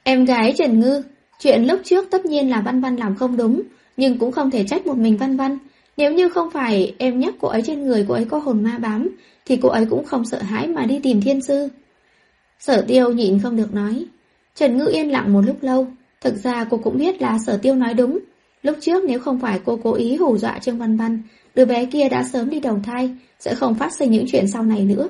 Em gái Trần Ngư, chuyện lúc trước tất nhiên là Văn Văn làm không đúng, nhưng cũng không thể trách một mình Văn Văn. Nếu như không phải em nhắc cô ấy trên người cô ấy có hồn ma bám, thì cô ấy cũng không sợ hãi mà đi tìm thiên sư. Sở Tiêu nhịn không được nói. Trần Ngư yên lặng một lúc lâu. Thực ra cô cũng biết là Sở Tiêu nói đúng. Lúc trước nếu không phải cô cố ý hù dọa Trương Văn Văn, đứa bé kia đã sớm đi đầu thai, sẽ không phát sinh những chuyện sau này nữa.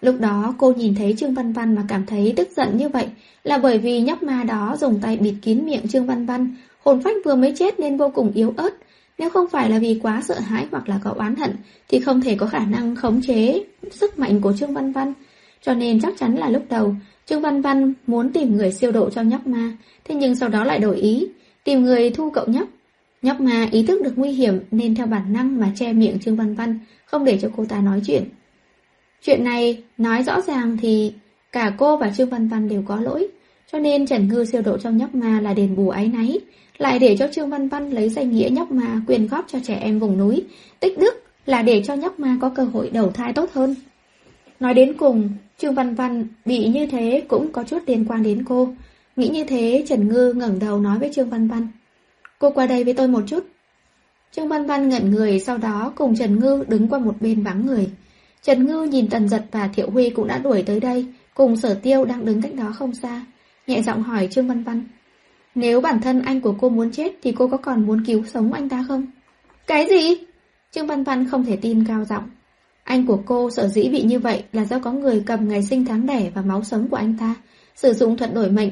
Lúc đó cô nhìn thấy Trương Văn Văn mà cảm thấy tức giận như vậy là bởi vì nhóc ma đó dùng tay bịt kín miệng Trương Văn Văn, hồn phách vừa mới chết nên vô cùng yếu ớt. Nếu không phải là vì quá sợ hãi hoặc là có oán hận thì không thể có khả năng khống chế sức mạnh của Trương Văn Văn. Cho nên chắc chắn là lúc đầu Trương Văn Văn muốn tìm người siêu độ cho nhóc ma, thế nhưng sau đó lại đổi ý, tìm người thu cậu nhóc. Nhóc ma ý thức được nguy hiểm nên theo bản năng mà che miệng Trương Văn Văn, không để cho cô ta nói chuyện. Chuyện này nói rõ ràng thì cả cô và Trương Văn Văn đều có lỗi, cho nên Trần Ngư siêu độ cho nhóc ma là đền bù áy náy, lại để cho Trương Văn Văn lấy danh nghĩa nhóc ma quyên góp cho trẻ em vùng núi, tích đức là để cho nhóc ma có cơ hội đầu thai tốt hơn. Nói đến cùng, Trương Văn Văn bị như thế cũng có chút liên quan đến cô. Nghĩ như thế, Trần Ngư ngẩng đầu nói với Trương Văn Văn. Cô qua đây với tôi một chút. Trương Văn Văn ngẩn người, sau đó cùng Trần Ngư đứng qua một bên vắng người. Trần Ngư nhìn Tần Dật và Thiệu Huy cũng đã đuổi tới đây, cùng Sở Tiêu đang đứng cách đó không xa, nhẹ giọng hỏi Trương Văn Văn. Nếu bản thân anh của cô muốn chết thì cô có còn muốn cứu sống anh ta không? Cái gì? Trương Văn Văn không thể tin cao giọng. Anh của cô sở dĩ bị như vậy là do có người cầm ngày sinh tháng đẻ và máu sống của anh ta, sử dụng thuật đổi mệnh,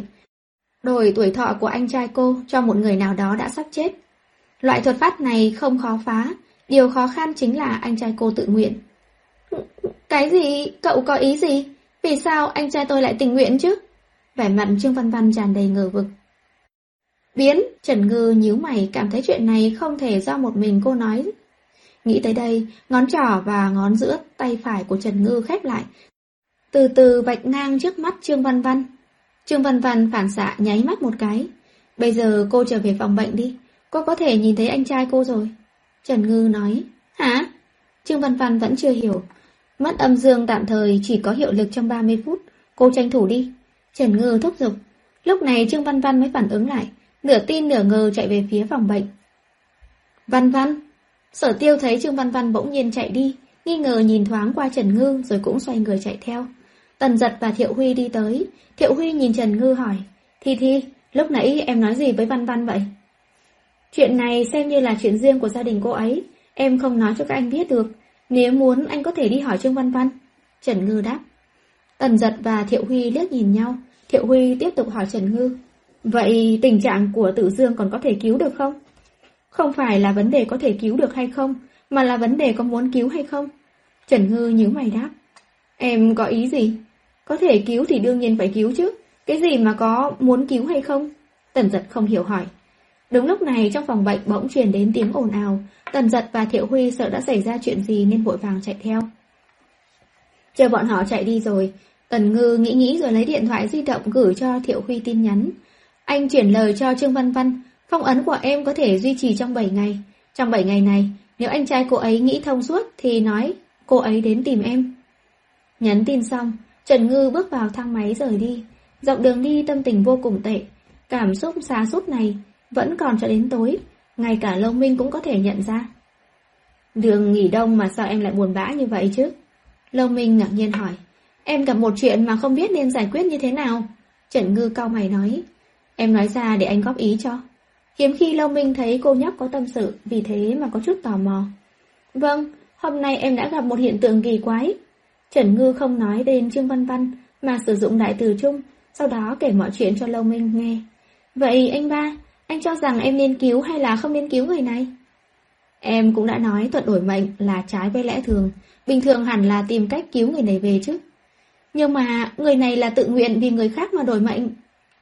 đổi tuổi thọ của anh trai cô cho một người nào đó đã sắp chết. Loại thuật pháp này không khó phá, điều khó khăn chính là anh trai cô tự nguyện. Cái gì? Cậu có ý gì? Vì sao anh trai tôi lại tình nguyện chứ? Vẻ mặt Trương Văn Văn tràn đầy ngờ vực. Biến, Trần Ngư nhíu mày cảm thấy chuyện này không thể do một mình cô nói. Nghĩ tới đây, ngón trỏ và ngón giữa tay phải của Trần Ngư khép lại, từ từ vạch ngang trước mắt Trương Văn Văn. Trương Văn Văn phản xạ nháy mắt một cái. Bây giờ cô trở về phòng bệnh đi, cô có thể nhìn thấy anh trai cô rồi. Trần Ngư nói. Hả? Trương Văn Văn vẫn chưa hiểu. Mất âm dương tạm thời chỉ có hiệu lực trong 30 phút, cô tranh thủ đi. Trần Ngư thúc giục. Lúc này Trương Văn Văn mới phản ứng lại, nửa tin nửa ngờ chạy về phía phòng bệnh. Văn Văn! Sở Tiêu thấy Trương Văn Văn bỗng nhiên chạy đi, nghi ngờ nhìn thoáng qua Trần Ngư rồi cũng xoay người chạy theo. Tần Dật và Thiệu Huy đi tới. Thiệu Huy nhìn Trần Ngư hỏi. Thi, lúc nãy em nói gì với Văn Văn vậy? Chuyện này xem như là chuyện riêng của gia đình cô ấy, em không nói cho các anh biết được. Nếu muốn anh có thể đi hỏi Trương Văn Văn. Trần Ngư đáp. Tần Dật và Thiệu Huy liếc nhìn nhau. Thiệu Huy tiếp tục hỏi Trần Ngư. Vậy tình trạng của Tử Dương còn có thể cứu được không? Không phải là vấn đề có thể cứu được hay không, mà là vấn đề có muốn cứu hay không. Trần Ngư nhíu mày đáp. Em có ý gì? Có thể cứu thì đương nhiên phải cứu chứ, cái gì mà có muốn cứu hay không? Tần Dật không hiểu hỏi. Đúng lúc này trong phòng bệnh bỗng truyền đến tiếng ồn ào. Tần Dật và Thiệu Huy sợ đã xảy ra chuyện gì nên vội vàng chạy theo. Chờ bọn họ chạy đi rồi, Tần Ngư nghĩ rồi lấy điện thoại di động gửi cho Thiệu Huy tin nhắn. Anh chuyển lời cho Trương Văn Văn, phong ấn của em có thể duy trì trong 7 ngày. Trong 7 ngày này, nếu anh trai cô ấy nghĩ thông suốt thì nói cô ấy đến tìm em. Nhắn tin xong, Trần Ngư bước vào thang máy rời đi. Dọc đường đi tâm tình vô cùng tệ. Cảm xúc sa sút này vẫn còn cho đến tối, ngay cả Lâu Minh cũng có thể nhận ra. Đường nghỉ đông mà sao em lại buồn bã như vậy chứ? Lâu Minh ngạc nhiên hỏi. Em gặp một chuyện mà không biết nên giải quyết như thế nào. Trần Ngư cau mày nói. Em nói ra để anh góp ý cho. Hiếm khi Lâu Minh thấy cô nhóc có tâm sự, vì thế mà có chút tò mò. Vâng, hôm nay em đã gặp một hiện tượng kỳ quái. Trần Ngư không nói đến Trương Văn Văn mà sử dụng đại từ chung, sau đó kể mọi chuyện cho Lâu Minh nghe. Vậy anh ba, anh cho rằng em nên cứu hay là không nên cứu người này? Em cũng đã nói thuật đổi mệnh là trái với lẽ thường, bình thường hẳn là tìm cách cứu người này về chứ. Nhưng mà người này là tự nguyện vì người khác mà đổi mệnh.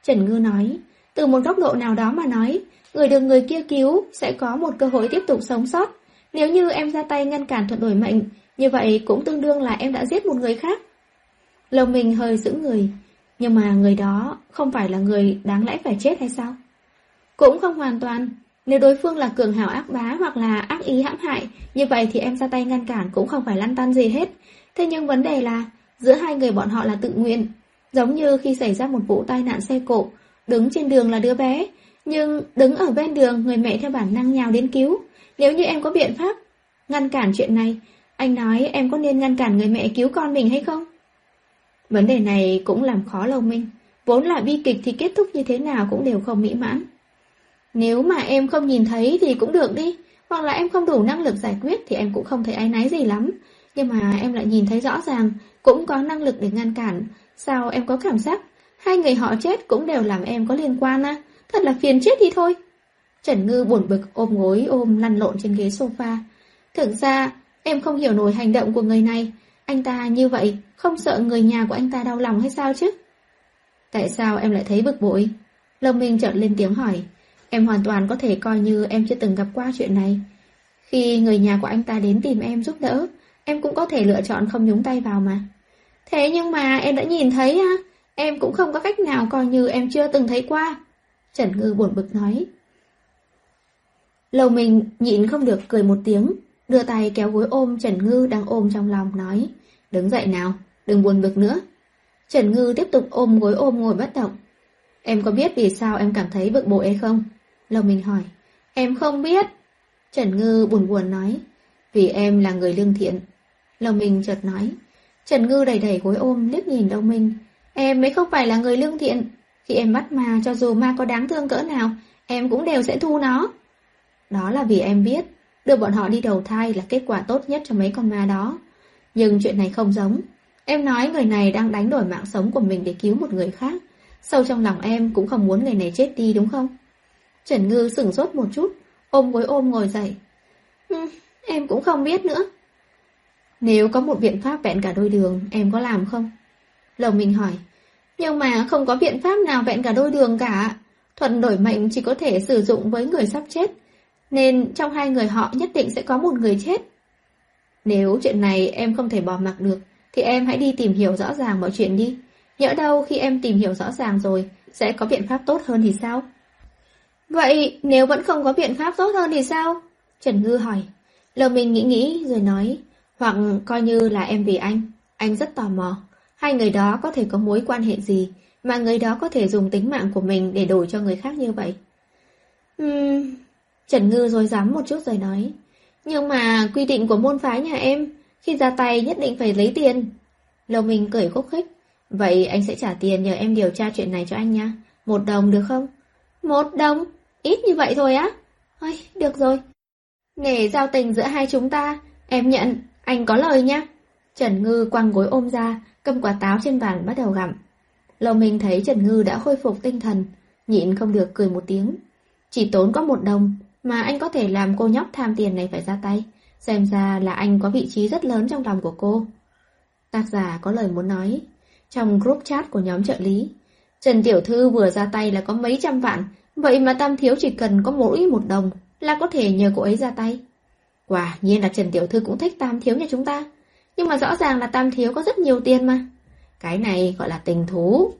Trần Ngư nói, từ một góc độ nào đó mà nói, người được người kia cứu sẽ có một cơ hội tiếp tục sống sót. Nếu như em ra tay ngăn cản thuật đổi mệnh, như vậy cũng tương đương là em đã giết một người khác. Lòng mình hơi giữ người, nhưng mà người đó không phải là người đáng lẽ phải chết hay sao? Cũng không hoàn toàn. Nếu đối phương là cường hào ác bá hoặc là ác ý hãm hại, như vậy thì em ra tay ngăn cản cũng không phải lăn tăn gì hết. Thế nhưng vấn đề là giữa hai người bọn họ là tự nguyện. Giống như khi xảy ra một vụ tai nạn xe cộ, đứng trên đường là đứa bé, nhưng đứng ở bên đường người mẹ theo bản năng nhào đến cứu. Nếu như em có biện pháp ngăn cản chuyện này, anh nói em có nên ngăn cản người mẹ cứu con mình hay không? Vấn đề này cũng làm khó Lâu Minh. Vốn là bi kịch thì kết thúc như thế nào cũng đều không mỹ mãn. Nếu mà em không nhìn thấy thì cũng được đi, hoặc là em không đủ năng lực giải quyết thì em cũng không thấy áy náy gì lắm. Nhưng mà em lại nhìn thấy rõ ràng, cũng có năng lực để ngăn cản. Sao em có cảm giác hai người họ chết cũng đều làm em có liên quan à? Thật là phiền chết đi thôi. Trần Ngư buồn bực ôm gối ôm lăn lộn trên ghế sofa. Thực ra em không hiểu nổi hành động của người này. Anh ta như vậy không sợ người nhà của anh ta đau lòng hay sao chứ? Tại sao em lại thấy bực bội? Lâu Minh chợt lên tiếng hỏi. Em hoàn toàn có thể coi như em chưa từng gặp qua chuyện này. Khi người nhà của anh ta đến tìm em giúp đỡ, em cũng có thể lựa chọn không nhúng tay vào mà. Thế nhưng mà em đã nhìn thấy á, em cũng không có cách nào coi như em chưa từng thấy qua. Trần Ngư buồn bực nói. Lâu Minh nhịn không được cười một tiếng, đưa tay kéo gối ôm Trần Ngư đang ôm trong lòng nói. Đứng dậy nào, đừng buồn bực nữa. Trần Ngư tiếp tục ôm gối ôm ngồi bất động. Em có biết vì sao em cảm thấy bực bội hay không? Lâu Minh hỏi. Em không biết. Trần Ngư buồn buồn nói. Vì em là người lương thiện. Lâu Minh chợt nói. Trần Ngư đẩy đẩy gối ôm liếc nhìn Lâu Minh. Em mới không phải là người lương thiện. Khi em bắt ma, cho dù ma có đáng thương cỡ nào, em cũng đều sẽ thu nó. Đó là vì em biết đưa bọn họ đi đầu thai là kết quả tốt nhất cho mấy con ma đó. Nhưng chuyện này không giống. Em nói người này đang đánh đổi mạng sống của mình để cứu một người khác. Sâu trong lòng em cũng không muốn người này chết đi đúng không? Trần Ngư sửng sốt một chút, ôm gối ôm ngồi dậy. Em cũng không biết nữa. Nếu có một biện pháp vẹn cả đôi đường, em có làm không? Lâu Minh hỏi. Nhưng mà không có biện pháp nào vẹn cả đôi đường cả. Thuật đổi mệnh chỉ có thể sử dụng với người sắp chết, nên trong hai người họ nhất định sẽ có một người chết. Nếu chuyện này em không thể bỏ mặc được, thì em hãy đi tìm hiểu rõ ràng mọi chuyện đi. Nhỡ đâu khi em tìm hiểu rõ ràng rồi sẽ có biện pháp tốt hơn thì sao? Vậy nếu vẫn không có biện pháp tốt hơn thì sao? Trần Ngư hỏi. Lâu Minh nghĩ rồi nói. Hoặc coi như là em vì anh rất tò mò. Hai người đó có thể có mối quan hệ gì mà người đó có thể dùng tính mạng của mình để đổi cho người khác như vậy? Trần Ngư rối rắm một chút rồi nói. Nhưng mà quy định của môn phái nhà em, khi ra tay nhất định phải lấy tiền. Lâu Minh cười khúc khích. Vậy anh sẽ trả tiền nhờ em điều tra chuyện này cho anh nha. 1 đồng được không? 1 đồng? Ít như vậy thôi á? Ôi, được rồi. Nể giao tình giữa hai chúng ta, em nhận, anh có lời nha. Trần Ngư quăng gối ôm ra, cầm quả táo trên bàn bắt đầu gặm. Lâu Minh thấy Trần Ngư đã khôi phục tinh thần, nhịn không được cười một tiếng. Chỉ tốn có 1 đồng mà anh có thể làm cô nhóc tham tiền này phải ra tay. Xem ra là anh có vị trí rất lớn trong lòng của cô. Tác giả có lời muốn nói. Trong group chat của nhóm trợ lý, Trần tiểu thư vừa ra tay là có mấy trăm vạn, vậy mà Tam thiếu chỉ cần có mỗi 1 đồng là có thể nhờ cô ấy ra tay. Quả nhiên là Trần tiểu thư cũng thích Tam thiếu nhà chúng ta. Nhưng mà rõ ràng là Tam thiếu có rất nhiều tiền mà. Cái này gọi là tình thú.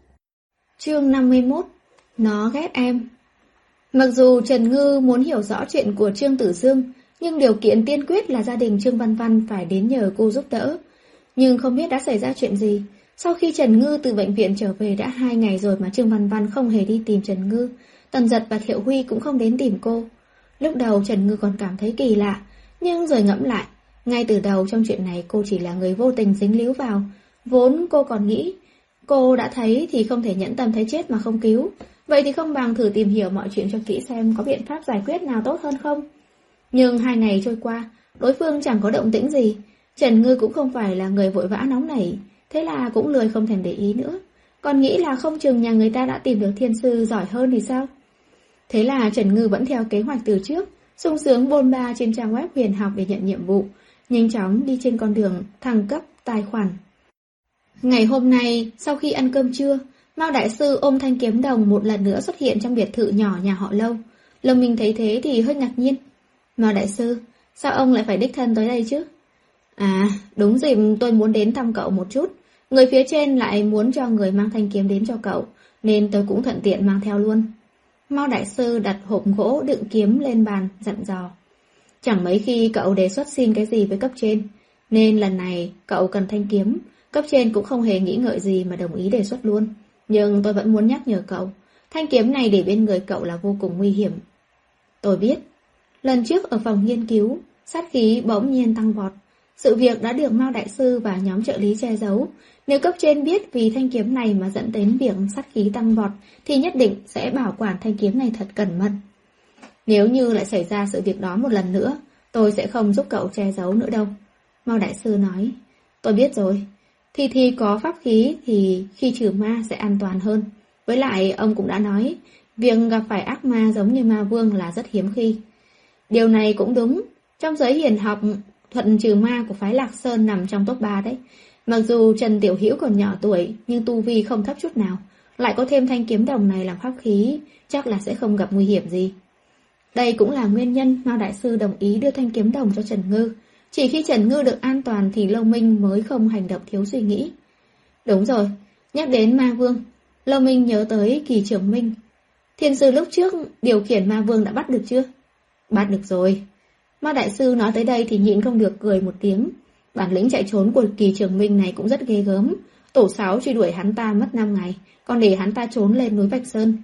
Chương 51. Nó ghét em. Mặc dù Trần Ngư muốn hiểu rõ chuyện của Trương Tử Dương, nhưng điều kiện tiên quyết là gia đình Trương Văn Văn phải đến nhờ cô giúp đỡ. Nhưng không biết đã xảy ra chuyện gì. Sau khi Trần Ngư từ bệnh viện trở về đã 2 ngày rồi mà Trương Văn Văn không hề đi tìm Trần Ngư. Tần Dật và Thiệu Huy cũng không đến tìm cô. Lúc đầu Trần Ngư còn cảm thấy kỳ lạ, nhưng rồi ngẫm lại, ngay từ đầu trong chuyện này cô chỉ là người vô tình dính líu vào. Vốn cô còn nghĩ, cô đã thấy thì không thể nhẫn tâm thấy chết mà không cứu. Vậy thì không bằng thử tìm hiểu mọi chuyện cho kỹ xem có biện pháp giải quyết nào tốt hơn không. Nhưng 2 ngày trôi qua, đối phương chẳng có động tĩnh gì. Trần Ngư cũng không phải là người vội vã nóng nảy. Thế là cũng lười không thèm để ý nữa. Còn nghĩ là không chừng nhà người ta đã tìm được thiên sư giỏi hơn thì sao. Thế là Trần Ngư vẫn theo kế hoạch từ trước, sung sướng bôn ba trên trang web huyền học để nhận nhiệm vụ, nhanh chóng đi trên con đường thăng cấp tài khoản. Ngày hôm nay, sau khi ăn cơm trưa, Mao Đại Sư ôm thanh kiếm đồng một lần nữa xuất hiện trong biệt thự nhỏ nhà họ Lâu. Lâu Minh thấy thế thì hơi ngạc nhiên. Mao Đại Sư, sao ông lại phải đích thân tới đây chứ? À, đúng dịp tôi muốn đến thăm cậu một chút. Người phía trên lại muốn cho người mang thanh kiếm đến cho cậu, nên tôi cũng thuận tiện mang theo luôn. Mao Đại Sư đặt hộp gỗ đựng kiếm lên bàn, dặn dò. Chẳng mấy khi cậu đề xuất xin cái gì với cấp trên, nên lần này cậu cần thanh kiếm. Cấp trên cũng không hề nghĩ ngợi gì mà đồng ý đề xuất luôn. Nhưng tôi vẫn muốn nhắc nhở cậu, thanh kiếm này để bên người cậu là vô cùng nguy hiểm. Tôi biết. Lần trước ở phòng nghiên cứu, sát khí bỗng nhiên tăng vọt. Sự việc đã được Mao Đại Sư và nhóm trợ lý che giấu. Nếu cấp trên biết vì thanh kiếm này mà dẫn đến việc sát khí tăng vọt, thì nhất định sẽ bảo quản thanh kiếm này thật cẩn mật. Nếu như lại xảy ra sự việc đó một lần nữa, tôi sẽ không giúp cậu che giấu nữa đâu. Mao Đại Sư nói. Tôi biết rồi. Thì có pháp khí thì khi trừ ma sẽ an toàn hơn. Với lại ông cũng đã nói, việc gặp phải ác ma giống như ma vương là rất hiếm khi. Điều này cũng đúng. Trong giới hiền học, thuật trừ ma của phái Lạc Sơn nằm trong top 3 đấy. Mặc dù Trần Tiểu Hữu còn nhỏ tuổi, nhưng tu vi không thấp chút nào. Lại có thêm thanh kiếm đồng này làm pháp khí, chắc là sẽ không gặp nguy hiểm gì. Đây cũng là nguyên nhân Mao Đại Sư đồng ý đưa thanh kiếm đồng cho Trần Ngư. Chỉ khi Trần Ngư được an toàn thì Lâu Minh mới không hành động thiếu suy nghĩ. Đúng rồi, nhắc đến ma vương, Lâu Minh nhớ tới Kỳ Trường Minh. Thiên sư lúc trước điều khiển ma vương đã bắt được chưa? Bắt được rồi. Mao Đại Sư nói tới đây thì nhịn không được cười một tiếng. Bản lĩnh chạy trốn của Kỳ Trường Minh này cũng rất ghê gớm. Tổ 6 truy đuổi hắn ta mất 5 ngày, còn để hắn ta trốn lên núi Bạch Sơn.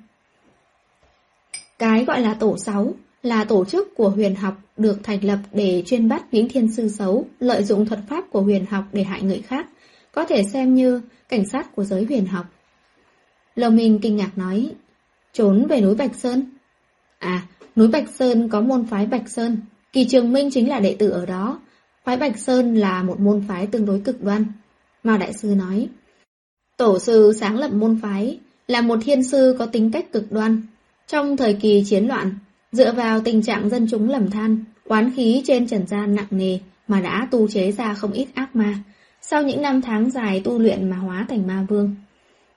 Cái gọi là tổ 6 là tổ chức của huyền học được thành lập để chuyên bắt những thiên sư xấu, lợi dụng thuật pháp của huyền học để hại người khác, có thể xem như cảnh sát của giới huyền học. Lâu Minh kinh ngạc nói, trốn về núi Bạch Sơn. À, núi Bạch Sơn có môn phái Bạch Sơn, Kỳ Trường Minh chính là đệ tử ở đó. Phái Bạch Sơn là một môn phái tương đối cực đoan. Mao Đại Sư nói, tổ sư sáng lập môn phái là một thiên sư có tính cách cực đoan. Trong thời kỳ chiến loạn, dựa vào tình trạng dân chúng lầm than, oán khí trên trần gian nặng nề mà đã tu chế ra không ít ác ma, sau những năm tháng dài tu luyện mà hóa thành ma vương.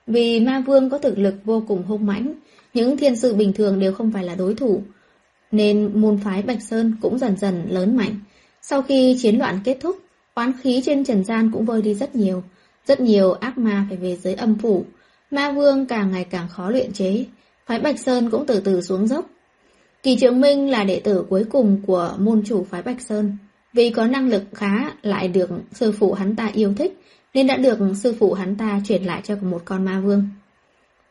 Vì ma vương có thực lực vô cùng hung mãnh, những thiên sư bình thường đều không phải là đối thủ, nên môn phái Bạch Sơn cũng dần dần lớn mạnh. Sau khi chiến loạn kết thúc, oán khí trên trần gian cũng vơi đi rất nhiều. Rất nhiều ác ma phải về dưới âm phủ, ma vương càng ngày càng khó luyện chế, phái Bạch Sơn cũng từ từ xuống dốc. Kỳ Trường Minh là đệ tử cuối cùng của môn chủ phái Bạch Sơn. Vì có năng lực khá lại được sư phụ hắn ta yêu thích, nên đã được sư phụ hắn ta chuyển lại cho một con ma vương.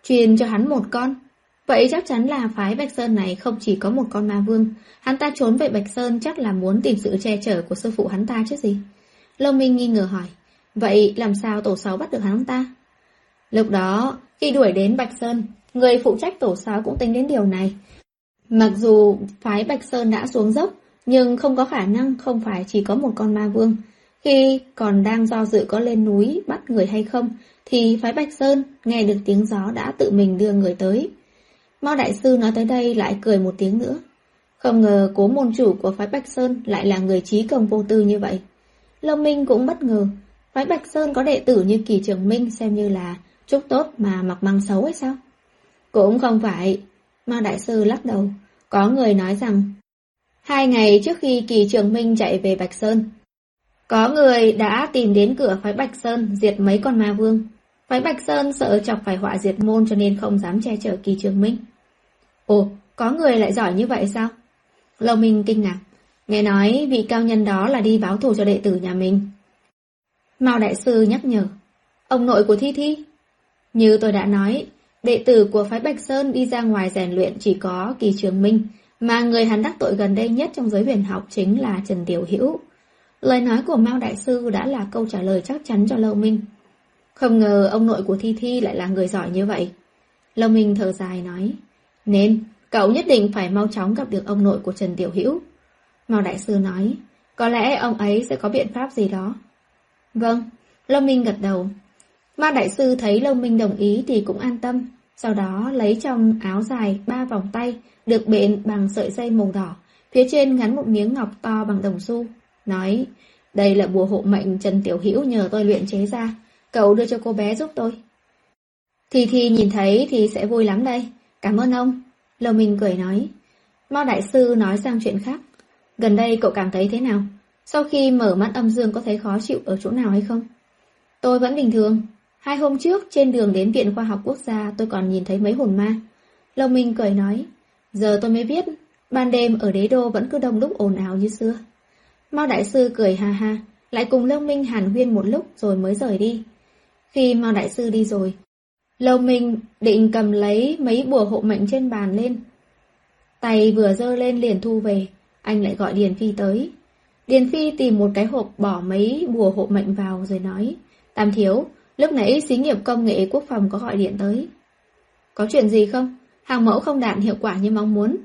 Truyền cho hắn một con. Vậy chắc chắn là phái Bạch Sơn này không chỉ có một con ma vương. Hắn ta trốn về Bạch Sơn chắc là muốn tìm sự che chở của sư phụ hắn ta chứ gì. Lâu Minh nghi ngờ hỏi, vậy làm sao tổ 6 bắt được hắn ta? Lúc đó, khi đuổi đến Bạch Sơn, người phụ trách tổ 6 cũng tính đến điều này. Mặc dù phái Bạch Sơn đã xuống dốc, nhưng không có khả năng không phải chỉ có một con ma vương. Khi còn đang do dự có lên núi bắt người hay không, thì phái Bạch Sơn nghe được tiếng gió đã tự mình đưa người tới. Mao Đại Sư nói tới đây lại cười một tiếng nữa. Không ngờ cố môn chủ của phái Bạch Sơn lại là người trí công vô tư như vậy. Lâu Minh cũng bất ngờ, phái Bạch Sơn có đệ tử như Kỳ Trường Minh xem như là chúc tốt mà mặc mang xấu hay sao? Cũng không phải. Mao Đại Sư lắc đầu. Có người nói rằng 2 ngày trước khi Kỳ Trường Minh chạy về Bạch Sơn, có người đã tìm đến cửa phái Bạch Sơn diệt mấy con ma vương. Phái Bạch Sơn sợ chọc phải họa diệt môn cho nên không dám che chở Kỳ Trường Minh. Ồ, có người lại giỏi như vậy sao? Lâu Minh kinh ngạc. Nghe nói vị cao nhân đó là đi báo thù cho đệ tử nhà mình. Mao Đại Sư nhắc nhở. Ông nội của Thi Thi. Như tôi đã nói, đệ tử của phái Bạch Sơn đi ra ngoài rèn luyện chỉ có Kỳ Trường Minh, mà người hắn đắc tội gần đây nhất trong giới huyền học chính là Trần Tiểu Hữu. Lời nói của Mao Đại Sư đã là câu trả lời chắc chắn cho Lâu Minh. Không ngờ ông nội của Thi Thi lại là người giỏi như vậy. Lâu Minh thở dài nói, nên cậu nhất định phải mau chóng gặp được ông nội của Trần Tiểu Hữu. Mao Đại Sư nói, có lẽ ông ấy sẽ có biện pháp gì đó. Vâng, Lâu Minh gật đầu. Mao Đại Sư thấy Lâu Minh đồng ý thì cũng an tâm. Sau đó lấy trong áo dài 3 vòng tay được bện bằng sợi dây màu đỏ, phía trên gắn một miếng ngọc to bằng đồng xu, nói, đây là bùa hộ mệnh Trần Tiểu Hữu nhờ tôi luyện chế ra, cậu đưa cho cô bé giúp tôi. Thì nhìn thấy thì sẽ vui lắm đây, cảm ơn ông. Lâu Minh cười nói. Mao Đại Sư nói sang chuyện khác, gần đây cậu cảm thấy thế nào? Sau khi mở mắt âm dương có thấy khó chịu ở chỗ nào hay không? Tôi vẫn bình thường. 2 hôm trước, trên đường đến Viện Khoa học Quốc gia, tôi còn nhìn thấy mấy hồn ma. Lâu Minh cười nói, Giờ tôi mới biết, ban đêm ở đế đô vẫn cứ đông đúc ồn ào như xưa. Mao Đại Sư cười ha ha, lại cùng Lâu Minh hàn huyên một lúc rồi mới rời đi. Khi Mao Đại Sư đi rồi, Lâu Minh định cầm lấy mấy bùa hộ mệnh trên bàn lên. Tay vừa giơ lên liền thu về, anh lại gọi Điền Phi tới. Điền Phi tìm một cái hộp bỏ mấy bùa hộ mệnh vào rồi nói, Tam thiếu, lúc nãy xí nghiệp công nghệ quốc phòng có gọi điện tới. Có chuyện gì không? Hàng mẫu không đạt hiệu quả như mong muốn.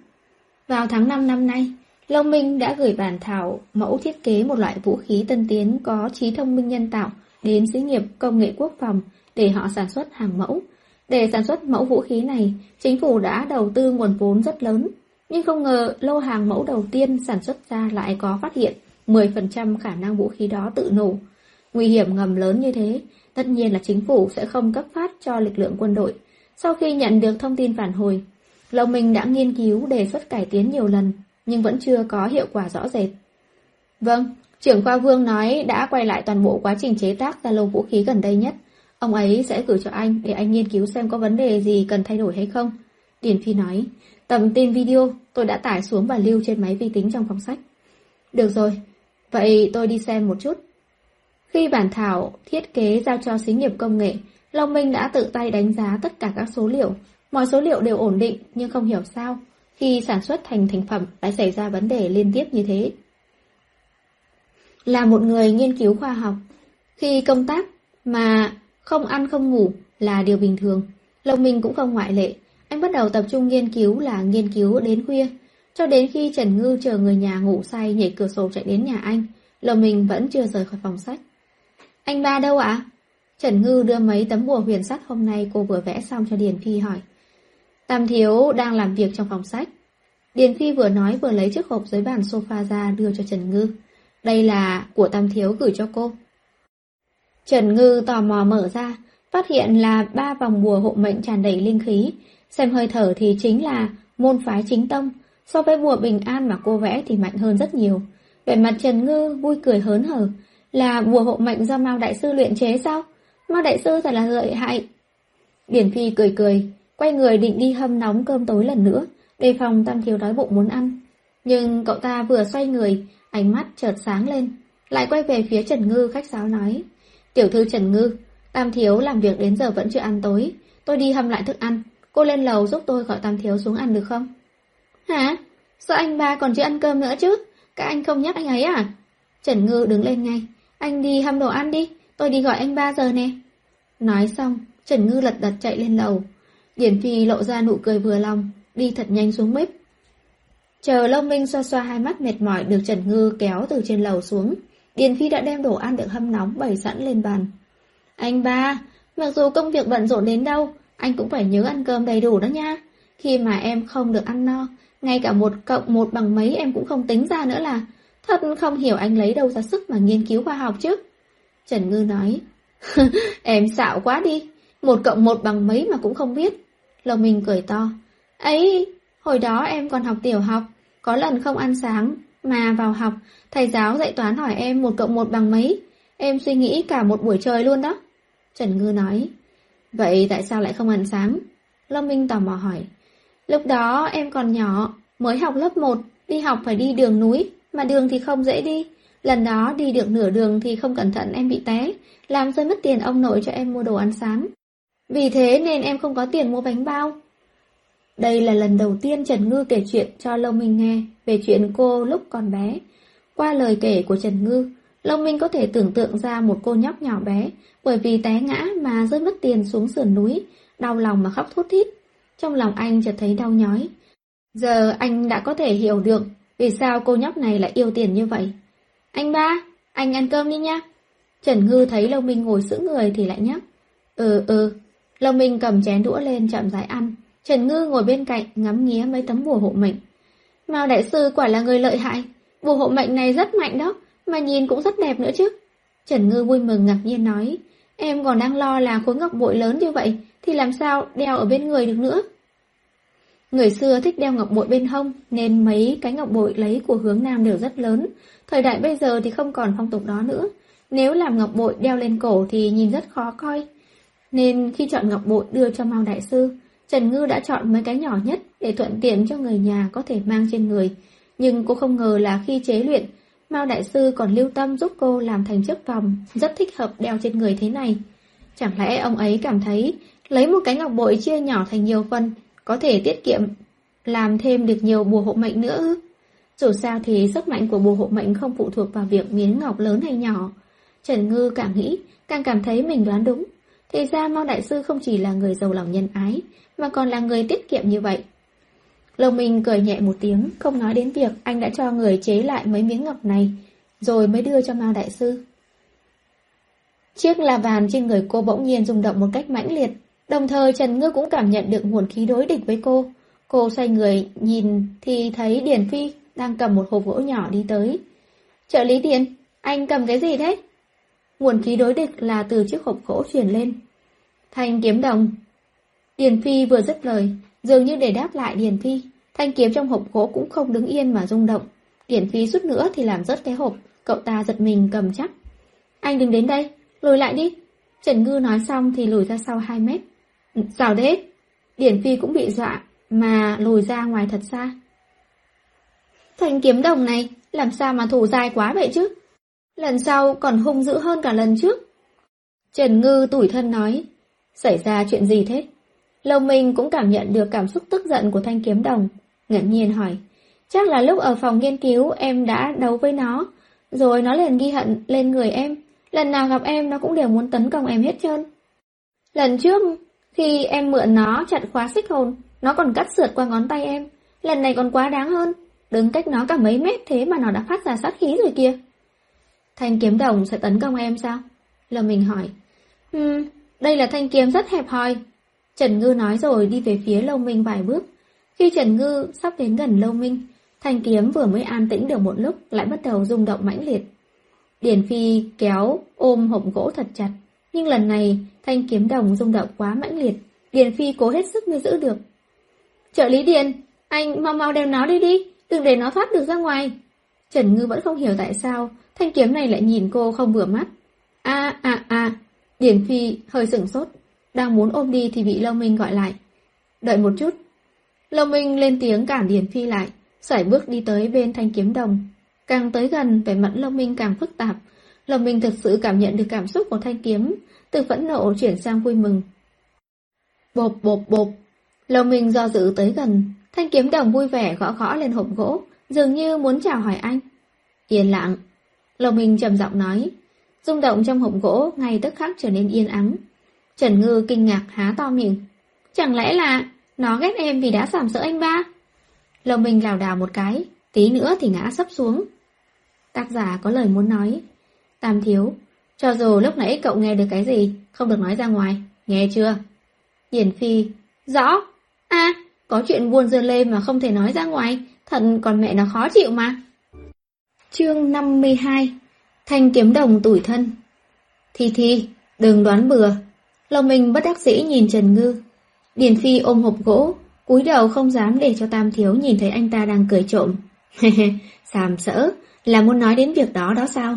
Vào tháng 5 năm nay, Lâu Minh đã gửi bản thảo mẫu thiết kế một loại vũ khí tân tiến có trí thông minh nhân tạo đến xí nghiệp công nghệ quốc phòng để họ sản xuất hàng mẫu. Để sản xuất mẫu vũ khí này, chính phủ đã đầu tư nguồn vốn rất lớn, nhưng không ngờ lô hàng mẫu đầu tiên sản xuất ra lại có phát hiện 10% khả năng vũ khí đó tự nổ. Nguy hiểm ngầm lớn như thế, tất nhiên là chính phủ sẽ không cấp phát cho lực lượng quân đội. Sau khi nhận được thông tin phản hồi, Lâu Minh đã nghiên cứu đề xuất cải tiến nhiều lần, nhưng vẫn chưa có hiệu quả rõ rệt. Vâng, trưởng khoa Vương nói đã quay lại toàn bộ quá trình chế tác ra lô vũ khí gần đây nhất. Ông ấy sẽ gửi cho anh để anh nghiên cứu xem có vấn đề gì cần thay đổi hay không. Điền Phi nói, tầm tin video tôi đã tải xuống và lưu trên máy vi tính trong phòng sách. Được rồi, vậy tôi đi xem một chút. Khi bản thảo thiết kế giao cho xí nghiệp công nghệ, Lâu Minh đã tự tay đánh giá tất cả các số liệu. Mọi số liệu đều ổn định, nhưng không hiểu sao khi sản xuất thành thành phẩm lại xảy ra vấn đề liên tiếp như thế. Là một người nghiên cứu khoa học, khi công tác mà không ăn không ngủ là điều bình thường. Lâu Minh cũng không ngoại lệ. Anh bắt đầu tập trung nghiên cứu đến khuya, cho đến khi Trần Ngư chờ người nhà ngủ say nhảy cửa sổ chạy đến nhà anh. Lâu Minh vẫn chưa rời khỏi phòng sách. Anh ba đâu ạ? Trần Ngư đưa mấy tấm bùa huyền sắt hôm nay cô vừa vẽ xong cho Điền Phi hỏi. Tam thiếu đang làm việc trong phòng sách. Điền Phi vừa nói vừa lấy chiếc hộp dưới bàn sofa ra đưa cho Trần Ngư. Đây là của Tam thiếu gửi cho cô. Trần Ngư tò mò mở ra, phát hiện là 3 vòng bùa hộ mệnh tràn đầy linh khí. Xem hơi thở thì chính là môn phái chính tông, so với bùa bình an mà cô vẽ thì mạnh hơn rất nhiều. Vẻ mặt Trần Ngư vui cười hớn hở, là bùa hộ mệnh do Mao Đại Sư luyện chế sao? Mao Đại Sư thật là lợi hại. Điển Phi cười cười, quay người định đi hâm nóng cơm tối lần nữa, đề phòng Tam thiếu đói bụng muốn ăn. Nhưng cậu ta vừa xoay người, ánh mắt chợt sáng lên, lại quay về phía Trần Ngư khách sáo nói. Tiểu thư Trần Ngư, Tam thiếu làm việc đến giờ vẫn chưa ăn tối, tôi đi hâm lại thức ăn. Cô lên lầu giúp tôi gọi Tam thiếu xuống ăn được không? Hả? Sao anh ba còn chưa ăn cơm nữa chứ? Các anh không nhắc anh ấy à? Trần Ngư đứng lên ngay. Anh đi hâm đồ ăn đi, tôi đi gọi anh ba giờ nè. Nói xong, Trần Ngư lật đật chạy lên lầu. Điển Phi lộ ra nụ cười vừa lòng, đi thật nhanh xuống bếp. Chờ Lâu Minh xoa hai mắt mệt mỏi được Trần Ngư kéo từ trên lầu xuống, Điển Phi đã đem đồ ăn được hâm nóng bày sẵn lên bàn. Anh ba, mặc dù công việc bận rộn đến đâu, anh cũng phải nhớ ăn cơm đầy đủ đó nha. Khi mà em không được ăn no, ngay cả 1 + 1 bằng mấy em cũng không tính ra nữa là. Thật không hiểu anh lấy đâu ra sức mà nghiên cứu khoa học chứ. Trần Ngư nói. Em xạo quá đi, 1 + 1 bằng mấy mà cũng không biết. Lâu Minh cười to. Ấy, hồi đó em còn học tiểu học, có lần không ăn sáng mà vào học, thầy giáo dạy toán hỏi em 1 + 1 bằng mấy. Em suy nghĩ cả một buổi trời luôn đó. Trần Ngư nói. Vậy tại sao lại không ăn sáng? Lâm Minh tò mò hỏi. Lúc đó em còn nhỏ, mới học lớp 1, đi học phải đi đường núi, mà đường thì không dễ đi. Lần đó đi được nửa đường thì không cẩn thận em bị té, làm rơi mất tiền ông nội cho em mua đồ ăn sáng. Vì thế nên em không có tiền mua bánh bao. Đây là lần đầu tiên Trần Ngư kể chuyện cho Lâm Minh nghe về chuyện cô lúc còn bé. Qua lời kể của Trần Ngư, Long Minh có thể tưởng tượng ra một cô nhóc nhỏ bé bởi vì té ngã mà rơi mất tiền xuống sườn núi, đau lòng mà khóc thút thít. Trong lòng anh chợt thấy đau nhói. Giờ anh đã có thể hiểu được vì sao cô nhóc này lại yêu tiền như vậy. Anh ba, anh ăn cơm đi nha. Trần Ngư thấy Long Minh ngồi sững người thì lại nhắc. Long Minh cầm chén đũa lên chậm rãi ăn. Trần Ngư ngồi bên cạnh ngắm nghía mấy tấm bùa hộ mệnh. Mao Đại Sư quả là người lợi hại, bùa hộ mệnh này rất mạnh đó. Mà nhìn cũng rất đẹp nữa chứ. Trần Ngư vui mừng ngạc nhiên nói. Em còn đang lo là khối ngọc bội lớn như vậy thì làm sao đeo ở bên người được nữa. Người xưa thích đeo ngọc bội bên hông, nên mấy cái ngọc bội lấy của Hướng Nam đều rất lớn. Thời đại bây giờ thì không còn phong tục đó nữa. Nếu làm ngọc bội đeo lên cổ thì nhìn rất khó coi. Nên khi chọn ngọc bội đưa cho Mao Đại Sư, Trần Ngư đã chọn mấy cái nhỏ nhất để thuận tiện cho người nhà có thể mang trên người. Nhưng cô không ngờ là khi chế luyện, Mao Đại Sư còn lưu tâm giúp cô làm thành chiếc vòng rất thích hợp đeo trên người thế này. Chẳng lẽ ông ấy cảm thấy lấy một cái ngọc bội chia nhỏ thành nhiều phần có thể tiết kiệm làm thêm được nhiều bùa hộ mệnh nữa ư? Dù sao thì sức mạnh của bùa hộ mệnh không phụ thuộc vào việc miếng ngọc lớn hay nhỏ. Trần Ngư càng nghĩ, càng cảm thấy mình đoán đúng. Thì ra Mao Đại Sư không chỉ là người giàu lòng nhân ái, mà còn là người tiết kiệm như vậy. Lâu Minh cười nhẹ một tiếng, không nói đến việc anh đã cho người chế lại mấy miếng ngọc này, rồi mới đưa cho Mao Đại Sư. Chiếc la bàn trên người cô bỗng nhiên rung động một cách mãnh liệt, đồng thời Trần Ngư cũng cảm nhận được nguồn khí đối địch với cô. Cô xoay người nhìn thì thấy Điền Phi đang cầm một hộp gỗ nhỏ đi tới. "Trợ lý Điền, anh cầm cái gì thế?" Nguồn khí đối địch là từ chiếc hộp gỗ truyền lên. "Thanh kiếm đồng." Điền Phi vừa dứt lời, dường như để đáp lại Điền Phi, thanh kiếm trong hộp gỗ cũng không đứng yên mà rung động. Điền Phi suýt nữa thì làm rớt cái hộp, cậu ta giật mình cầm chắc. "Anh đừng đến đây, lùi lại đi." Trần Ngư nói xong thì lùi ra sau 2 mét. "Sao thế?" Điền Phi cũng bị dọa mà lùi ra ngoài thật xa. "Thanh kiếm đồng này làm sao mà thủ dài quá vậy chứ? Lần sau còn hung dữ hơn cả lần trước." Trần Ngư tủi thân nói. "Xảy ra chuyện gì thế?" Lâu Minh cũng cảm nhận được cảm xúc tức giận của thanh kiếm đồng, ngạc nhiên hỏi. "Chắc là lúc ở phòng nghiên cứu em đã đấu với nó, rồi nó liền ghi hận lên người em. Lần nào gặp em nó cũng đều muốn tấn công em hết trơn. Lần trước khi em mượn nó chặn khóa xích hồn, nó còn cắt sượt qua ngón tay em. Lần này còn quá đáng hơn, đứng cách nó cả mấy mét thế mà nó đã phát ra sát khí rồi kìa." "Thanh kiếm đồng sẽ tấn công em sao?" Lâm Minh hỏi. Đây là thanh kiếm rất hẹp hòi." Trần Ngư nói rồi đi về phía Lâu Minh vài bước. Khi Trần Ngư sắp đến gần Lâu Minh, thanh kiếm vừa mới an tĩnh được một lúc lại bắt đầu rung động mãnh liệt. Điền Phi kéo ôm hộp gỗ thật chặt, nhưng lần này thanh kiếm đồng rung động quá mãnh liệt, Điền Phi cố hết sức mới giữ được. "Trợ lý Điền, anh mau mau đem nó đi đi, đừng để nó thoát được ra ngoài." Trần Ngư vẫn không hiểu tại sao thanh kiếm này lại nhìn cô không vừa mắt. Điền Phi hơi sửng sốt, đang muốn ôm đi thì bị Lâu Minh gọi lại. "Đợi một chút." Lâu Minh lên tiếng cản Điền Phi lại, sải bước đi tới bên thanh kiếm đồng. Càng tới gần, vẻ mặt Lâu Minh càng phức tạp. Lâu Minh thực sự cảm nhận được cảm xúc của thanh kiếm, từ phẫn nộ chuyển sang vui mừng. Bộp bộp bộp. Lâu Minh do dự tới gần, thanh kiếm đồng vui vẻ gõ gõ lên hộp gỗ, dường như muốn chào hỏi anh. "Yên lặng." Lâu Minh trầm giọng nói. Rung động trong hộp gỗ ngay tức khắc trở nên yên ắng. Trần Ngư kinh ngạc há to miệng. "Chẳng lẽ là nó ghét em vì đã sàm sỡ anh ba?" Lâu Minh lảo đảo một cái, tí nữa thì ngã sấp xuống. Tác giả có lời muốn nói. "Tam thiếu, cho dù lúc nãy cậu nghe được cái gì, không được nói ra ngoài, nghe chưa?" Điển Phi. "Rõ." Có chuyện buôn dưa lê mà không thể nói ra ngoài, thật còn mẹ nó khó chịu mà." Chương 52. Thanh kiếm đồng tủi thân. Thì, đừng đoán bừa." Lòng mình bất đắc dĩ nhìn Trần Ngư. Điền Phi ôm hộp gỗ, cúi đầu không dám để cho Tam thiếu nhìn thấy anh ta đang cười trộm. "Sàm sỡ, là muốn nói đến việc đó đó sao?"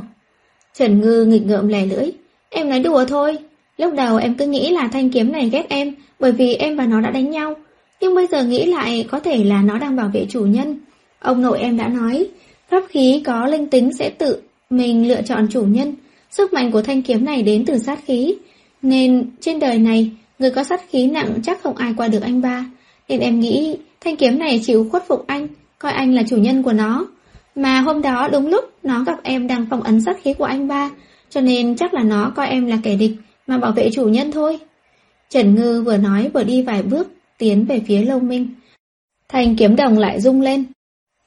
Trần Ngư nghịch ngợm lè lưỡi. "Em nói đùa thôi. Lúc đầu em cứ nghĩ là thanh kiếm này ghét em bởi vì em và nó đã đánh nhau. Nhưng bây giờ nghĩ lại có thể là nó đang bảo vệ chủ nhân. Ông nội em đã nói, pháp khí có linh tính sẽ tự mình lựa chọn chủ nhân. Sức mạnh của thanh kiếm này đến từ sát khí. Nên trên đời này, người có sát khí nặng chắc không ai qua được anh ba. Nên em nghĩ thanh kiếm này chịu khuất phục anh, coi anh là chủ nhân của nó. Mà hôm đó đúng lúc nó gặp em đang phong ấn sát khí của anh ba, cho nên chắc là nó coi em là kẻ địch mà bảo vệ chủ nhân thôi." Trần Ngư vừa nói vừa đi vài bước tiến về phía Lâu Minh. Thanh kiếm đồng lại rung lên.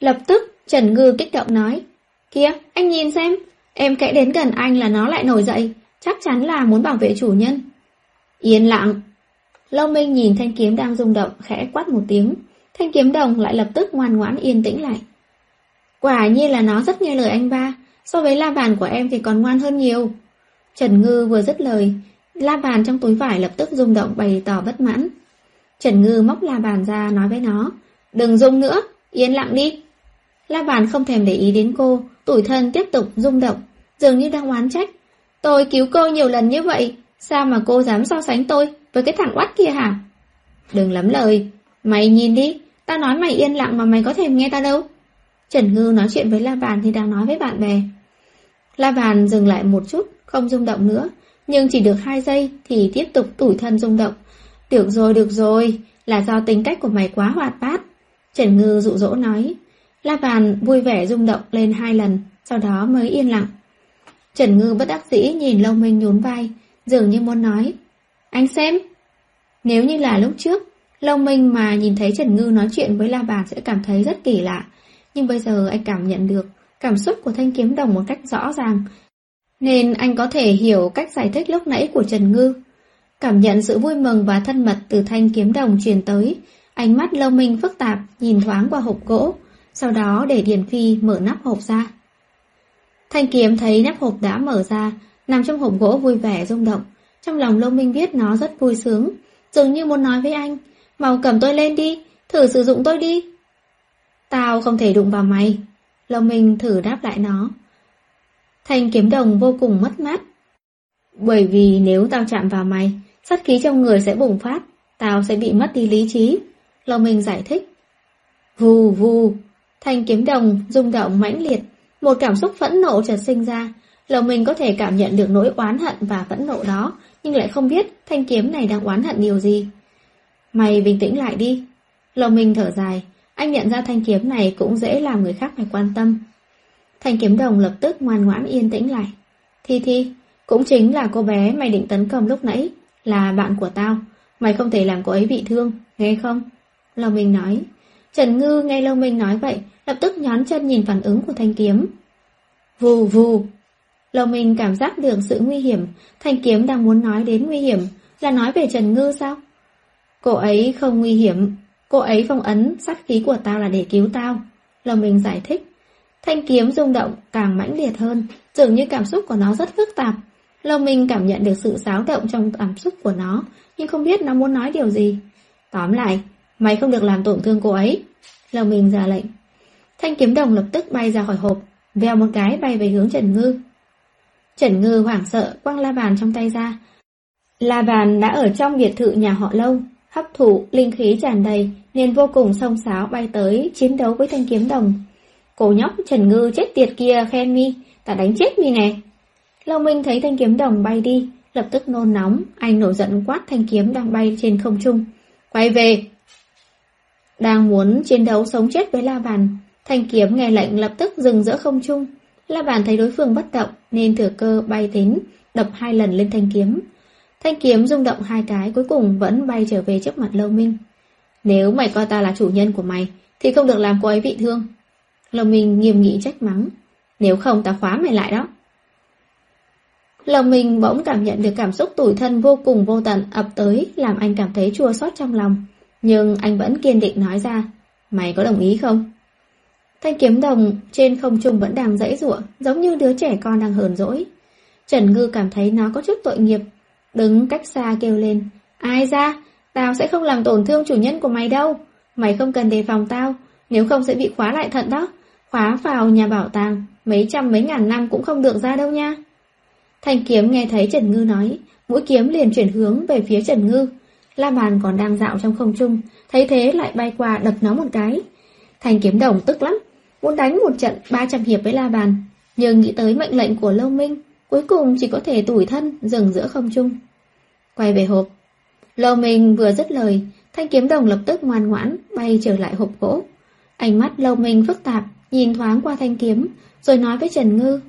Lập tức Trần Ngư kích động nói: "Kìa, anh nhìn xem, em kẽ đến gần anh là nó lại nổi dậy, chắc chắn là muốn bảo vệ chủ nhân." "Yên lặng." Lâu Minh nhìn thanh kiếm đang rung động khẽ quát một tiếng, thanh kiếm đồng lại lập tức ngoan ngoãn yên tĩnh lại. "Quả nhiên là nó rất nghe lời anh ba, so với la bàn của em thì còn ngoan hơn nhiều." Trần Ngư vừa dứt lời, la bàn trong túi vải lập tức rung động bày tỏ bất mãn. Trần Ngư móc la bàn ra nói với nó: "Đừng rung nữa, yên lặng đi." La bàn không thèm để ý đến cô, tủi thân tiếp tục rung động, dường như đang oán trách: "Tôi cứu cô nhiều lần như vậy, sao mà cô dám so sánh tôi với cái thằng oát kia hả?" Đừng lắm lời, mày nhìn đi, tao nói mày yên lặng mà mày có thể nghe tao đâu. Trần Ngư nói chuyện với La Bàn thì đang nói với bạn bè. La Bàn dừng lại một chút, không rung động nữa, nhưng chỉ được 2 giây thì tiếp tục tủi thân rung động. Được rồi, là do tính cách của mày quá hoạt bát. Trần Ngư dụ dỗ nói. La Bàn vui vẻ rung động lên 2 lần, sau đó mới yên lặng. Trần Ngư bất đắc dĩ nhìn Lâu Minh nhún vai, dường như muốn nói. Anh xem. Nếu như là lúc trước, Lâu Minh mà nhìn thấy Trần Ngư nói chuyện với La Bàn sẽ cảm thấy rất kỳ lạ. Nhưng bây giờ anh cảm nhận được cảm xúc của Thanh Kiếm Đồng một cách rõ ràng, nên anh có thể hiểu cách giải thích lúc nãy của Trần Ngư. Cảm nhận sự vui mừng và thân mật từ Thanh Kiếm Đồng truyền tới, ánh mắt Lâu Minh phức tạp nhìn thoáng qua hộp gỗ, sau đó để Điền Phi mở nắp hộp ra. Thanh Kiếm thấy nắp hộp đã mở ra, nằm trong hộp gỗ vui vẻ rung động. Trong lòng Lâu Minh biết nó rất vui sướng, dường như muốn nói với anh, mau cầm tôi lên đi, thử sử dụng tôi đi. Tao không thể đụng vào mày, Lâu Minh thử đáp lại nó. Thanh Kiếm Đồng vô cùng mất mát, bởi vì nếu tao chạm vào mày, sát khí trong người sẽ bùng phát, tao sẽ bị mất đi lý trí, Lâu Minh giải thích. Vù vù, Thanh Kiếm Đồng rung động mãnh liệt, một cảm xúc phẫn nộ chợt sinh ra. Lâu Minh có thể cảm nhận được nỗi oán hận và phẫn nộ đó, nhưng lại không biết thanh kiếm này đang oán hận điều gì. Mày bình tĩnh lại đi, Lâu Minh thở dài. Anh nhận ra thanh kiếm này cũng dễ làm người khác phải quan tâm. Thanh Kiếm Đồng lập tức ngoan ngoãn yên tĩnh lại. Thi, cũng chính là cô bé mày định tấn công lúc nãy, là bạn của tao. Mày không thể làm cô ấy bị thương, nghe không? Lâu Minh nói. Trần Ngư nghe Lâu Minh nói vậy, lập tức nhón chân nhìn phản ứng của thanh kiếm. Vù vù. Lâu Minh cảm giác được sự nguy hiểm. Thanh kiếm đang muốn nói đến nguy hiểm, là nói về Trần Ngư sao? Cô ấy không nguy hiểm. Cô ấy phong ấn sát khí của tao là để cứu tao, Lâu Minh giải thích. Thanh kiếm rung động càng mãnh liệt hơn, dường như cảm xúc của nó rất phức tạp. Lâu Minh cảm nhận được sự xáo động trong cảm xúc của nó, nhưng không biết nó muốn nói điều gì. Tóm lại, mày không được làm tổn thương cô ấy, Lâu Minh ra lệnh. Thanh kiếm đồng lập tức bay ra khỏi hộp, vèo một cái bay về hướng Trần Ngư. Trần Ngư hoảng sợ quăng la bàn trong tay ra. La bàn đã ở trong biệt thự nhà họ Lâu, hấp thụ linh khí tràn đầy nên vô cùng xông xáo bay tới chiến đấu với thanh kiếm đồng. Cổ nhóc Trần Ngư chết tiệt kia khen mi, ta đánh chết mi nè. Lâu Minh thấy thanh kiếm đồng bay đi, lập tức nôn nóng, anh nổi giận quát thanh kiếm đang bay trên không trung. Quay về. Đang muốn chiến đấu sống chết với la bàn, thanh kiếm nghe lệnh lập tức dừng giữa không trung. La bàn thấy đối phương bất động nên thừa cơ bay đến, đập 2 lần lên thanh kiếm. Thanh kiếm rung động 2 cái cuối cùng vẫn bay trở về trước mặt Lâu Minh. Nếu mày coi ta là chủ nhân của mày thì không được làm cô ấy bị thương, Lâu Minh nghiêm nghị trách mắng. Nếu không ta khóa mày lại đó. Lâu Minh bỗng cảm nhận được cảm xúc tủi thân vô cùng vô tận ập tới, làm anh cảm thấy chua xót trong lòng. Nhưng anh vẫn kiên định nói ra. Mày có đồng ý không? Thanh kiếm đồng trên không trung vẫn đang giãy giụa, giống như đứa trẻ con đang hờn dỗi. Trần Ngư cảm thấy nó có chút tội nghiệp, đứng cách xa kêu lên. Ai ra, tao sẽ không làm tổn thương chủ nhân của mày đâu. Mày không cần đề phòng tao, nếu không sẽ bị khóa lại thận đó. Khóa vào nhà bảo tàng, mấy trăm mấy ngàn năm cũng không được ra đâu nha. Thanh kiếm nghe thấy Trần Ngư nói, mũi kiếm liền chuyển hướng về phía Trần Ngư. La bàn còn đang dạo trong không trung, thấy thế lại bay qua đập nó một cái. Thanh kiếm đồng tức lắm, muốn đánh một trận 300 hiệp với la bàn, nhưng nghĩ tới mệnh lệnh của Lâu Minh, cuối cùng chỉ có thể tủi thân dừng giữa không trung. Quay về hộp. Lâu Minh vừa dứt lời, thanh kiếm đồng lập tức ngoan ngoãn bay trở lại hộp gỗ. Ánh mắt Lâu Minh phức tạp nhìn thoáng qua thanh kiếm, rồi nói với Trần Ngư.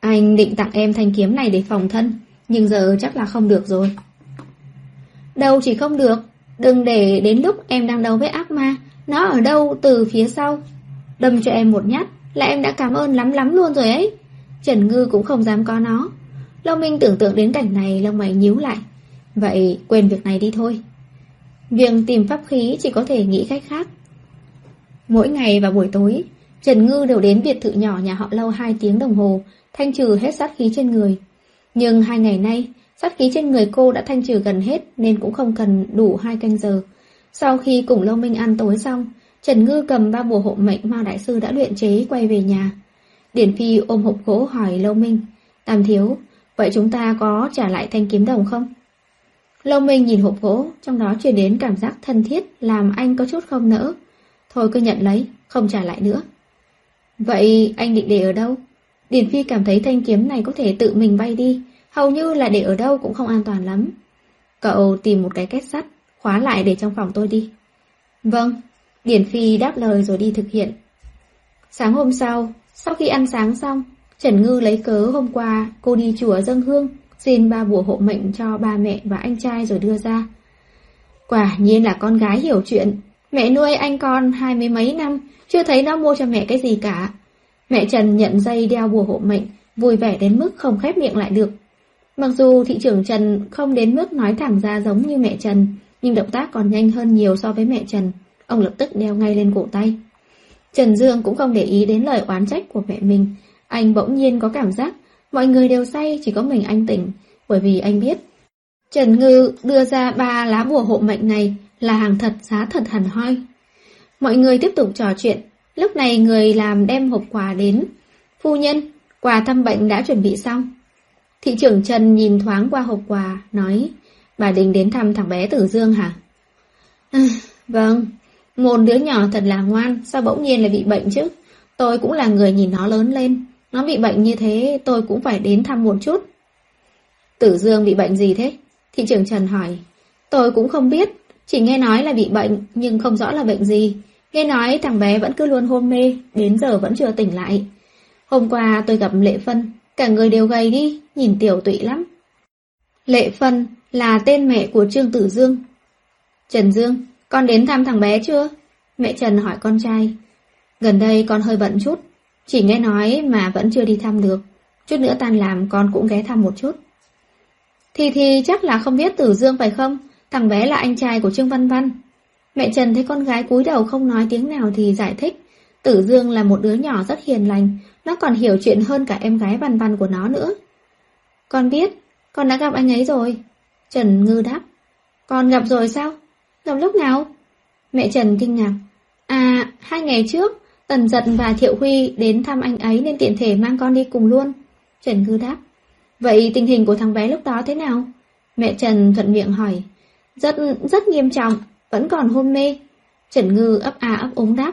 Anh định tặng em thanh kiếm này để phòng thân, nhưng giờ chắc là không được rồi. Đâu chỉ không được, đừng để đến lúc em đang đấu với ác ma, nó ở đâu từ phía sau đâm cho em một nhát là em đã cảm ơn lắm lắm luôn rồi ấy. Trần Ngư cũng không dám có nó. Lâu Minh tưởng tượng đến cảnh này, lông mày nhíu lại. Vậy quên việc này đi thôi. Việc tìm pháp khí chỉ có thể nghĩ cách khác. Mỗi ngày vào buổi tối, Trần Ngư đều đến biệt thự nhỏ nhà họ Lâu 2 tiếng đồng hồ, thanh trừ hết sát khí trên người. Nhưng 2 ngày nay, sát khí trên người cô đã thanh trừ gần hết nên cũng không cần đủ 2 canh giờ. Sau khi cùng Lâu Minh ăn tối xong, Trần Ngư cầm 3 bùa hộ mệnh Mao Đại Sư đã luyện chế quay về nhà. Điển Phi ôm hộp gỗ hỏi Lâu Minh. Tam thiếu, vậy chúng ta có trả lại thanh kiếm đồng không? Lâu Minh nhìn hộp gỗ, trong đó truyền đến cảm giác thân thiết làm anh có chút không nỡ. Thôi cứ nhận lấy, không trả lại nữa. Vậy anh định để ở đâu? Điền Phi cảm thấy thanh kiếm này có thể tự mình bay đi, hầu như là để ở đâu cũng không an toàn lắm. Cậu tìm một cái két sắt, khóa lại để trong phòng tôi đi. Vâng, Điền Phi đáp lời rồi đi thực hiện. Sáng hôm sau, sau khi ăn sáng xong, Trần Ngư lấy cớ hôm qua cô đi chùa dâng hương, xin ba bùa hộ mệnh cho ba mẹ và anh trai rồi đưa ra. Quả nhiên là con gái hiểu chuyện, mẹ nuôi anh con 20 mấy năm, chưa thấy nó mua cho mẹ cái gì cả. Mẹ Trần nhận dây đeo bùa hộ mệnh, vui vẻ đến mức không khép miệng lại được. Mặc dù thị trưởng Trần không đến mức nói thẳng ra giống như mẹ Trần, nhưng động tác còn nhanh hơn nhiều so với mẹ Trần. Ông lập tức đeo ngay lên cổ tay. Trần Dương cũng không để ý đến lời oán trách của mẹ mình. Anh bỗng nhiên có cảm giác mọi người đều say, chỉ có mình anh tỉnh. Bởi vì anh biết Trần Ngư đưa ra 3 lá bùa hộ mệnh này là hàng thật giá thật hẳn hoi. Mọi người tiếp tục trò chuyện. Lúc này người làm đem hộp quà đến. Phu nhân, quà thăm bệnh đã chuẩn bị xong. Thị trưởng Trần nhìn thoáng qua hộp quà, nói: Bà Đình đến thăm thằng bé Tử Dương hả? Vâng. Một đứa nhỏ thật là ngoan, sao bỗng nhiên lại bị bệnh chứ? Tôi cũng là người nhìn nó lớn lên, nó bị bệnh như thế tôi cũng phải đến thăm một chút. Tử Dương bị bệnh gì thế? Thị trưởng Trần hỏi. Tôi cũng không biết, chỉ nghe nói là bị bệnh, nhưng không rõ là bệnh gì. Nghe nói thằng bé vẫn cứ luôn hôn mê, đến giờ vẫn chưa tỉnh lại. Hôm qua tôi gặp Lệ Phân, cả người đều gầy đi, nhìn tiểu tụy lắm. Lệ Phân là tên mẹ của Trương Tử Dương. Trần Dương, con đến thăm thằng bé chưa? Mẹ Trần hỏi con trai. Gần đây con hơi bận chút, chỉ nghe nói mà vẫn chưa đi thăm được. Chút nữa tan làm con cũng ghé thăm một chút. Thì chắc là không biết Tử Dương phải không? Thằng bé là anh trai của Trương Văn Văn. Mẹ Trần thấy con gái cúi đầu không nói tiếng nào thì giải thích. Tử Dương là một đứa nhỏ rất hiền lành, nó còn hiểu chuyện hơn cả em gái Văn Văn của nó nữa. Con biết, con đã gặp anh ấy rồi. Trần Ngư đáp. Con gặp rồi sao? Gặp lúc nào? Mẹ Trần kinh ngạc. À, 2 ngày trước, Tần Dật và Thiệu Huy đến thăm anh ấy nên tiện thể mang con đi cùng luôn. Trần Ngư đáp. Vậy tình hình của thằng bé lúc đó thế nào? Mẹ Trần thuận miệng hỏi. Rất nghiêm trọng, vẫn còn hôn mê. Trần Ngư ấp a ấp úng đáp.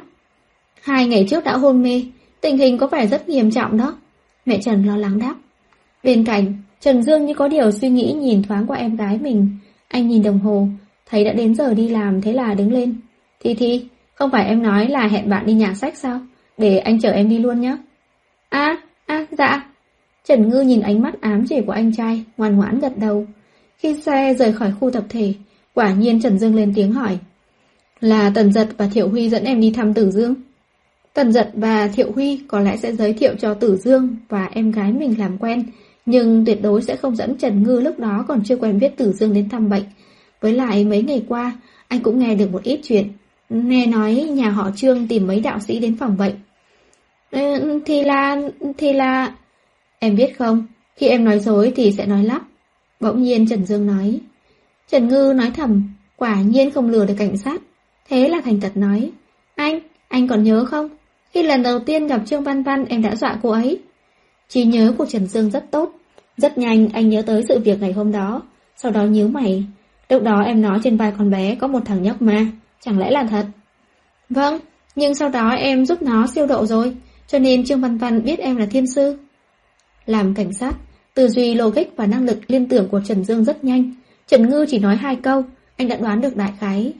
2 ngày trước đã hôn mê, tình hình có vẻ rất nghiêm trọng đó. Mẹ Trần lo lắng đáp. Bên cạnh, Trần Dương như có điều suy nghĩ nhìn thoáng qua em gái mình. Anh nhìn đồng hồ, thấy đã đến giờ đi làm, thế là đứng lên. Thì, không phải em nói là hẹn bạn đi nhà sách sao? Để anh chở em đi luôn nhé. Dạ. Trần Ngư nhìn ánh mắt ám chỉ của anh trai, ngoan ngoãn gật đầu. Khi xe rời khỏi khu tập thể, quả nhiên Trần Dương lên tiếng hỏi. Là Tần Dật và Thiệu Huy dẫn em đi thăm Tử Dương. Tần Dật và Thiệu Huy có lẽ sẽ giới thiệu cho Tử Dương và em gái mình làm quen, nhưng tuyệt đối sẽ không dẫn Trần Ngư lúc đó còn chưa quen biết Tử Dương đến thăm bệnh. Với lại mấy ngày qua, anh cũng nghe được một ít chuyện. Nghe nói nhà họ Trương tìm mấy đạo sĩ đến phòng bệnh. Thì là... Em biết không, khi em nói dối thì sẽ nói lắp. Bỗng nhiên Trần Dương nói. Trần Ngư nói thầm, quả nhiên không lừa được cảnh sát. Thế là thành thật nói. Anh còn nhớ không? Khi lần đầu tiên gặp Trương Văn Văn em đã dọa cô ấy. Trí nhớ của Trần Dương rất tốt. Rất nhanh anh nhớ tới sự việc ngày hôm đó. Sau đó nhíu mày. Lúc đó em nói trên vai con bé có một thằng nhóc ma, chẳng lẽ là thật? Vâng, nhưng sau đó em giúp nó siêu độ rồi, cho nên Trương Văn Văn biết em là thiên sư. Làm cảnh sát, tư duy logic và năng lực liên tưởng của Trần Dương rất nhanh. Trần Ngư chỉ nói 2 câu, anh đã đoán được đại khái.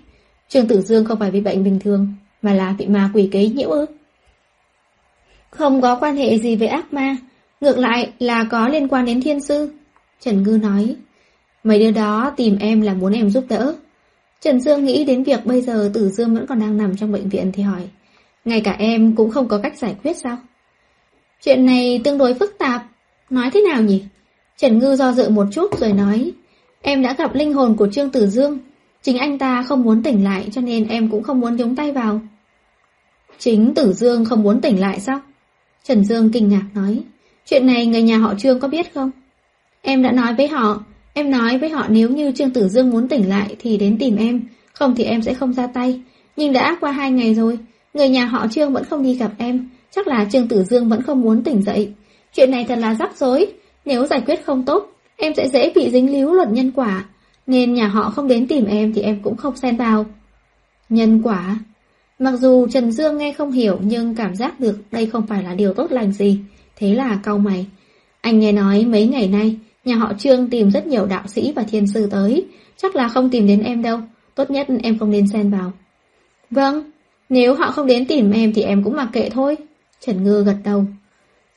Trương Tử Dương không phải bị bệnh bình thường, mà là bị ma quỷ kế nhiễu ư? Không có quan hệ gì với ác ma, ngược lại là có liên quan đến thiên sư. Trần Ngư nói. Mấy đứa đó tìm em là muốn em giúp đỡ. Trần Dương nghĩ đến việc bây giờ Tử Dương vẫn còn đang nằm trong bệnh viện thì hỏi. Ngay cả em cũng không có cách giải quyết sao? Chuyện này tương đối phức tạp. Nói thế nào nhỉ? Trần Ngư do dự một chút rồi nói. Em đã gặp linh hồn của Trương Tử Dương. Chính anh ta không muốn tỉnh lại, cho nên em cũng không muốn nhúng tay vào. Chính Tử Dương không muốn tỉnh lại sao? Trần Dương kinh ngạc nói. Chuyện này người nhà họ Trương có biết không? Em đã nói với họ. Em nói với họ nếu như Trương Tử Dương muốn tỉnh lại thì đến tìm em, không thì em sẽ không ra tay. Nhưng đã qua 2 ngày rồi, người nhà họ Trương vẫn không đi gặp em, chắc là Trương Tử Dương vẫn không muốn tỉnh dậy. Chuyện này thật là rắc rối, nếu giải quyết không tốt, em sẽ dễ bị dính líu luật nhân quả. nên nhà họ không đến tìm em thì em cũng không xen vào. Nhân quả. Mặc dù Trần Dương nghe không hiểu nhưng cảm giác được đây không phải là điều tốt lành gì, thế là cau mày. Anh nghe nói mấy ngày nay, nhà họ Trương tìm rất nhiều đạo sĩ và thiên sư tới, chắc là không tìm đến em đâu, tốt nhất em không nên xen vào. Vâng, nếu họ không đến tìm em thì em cũng mặc kệ thôi. Trần Ngư gật đầu.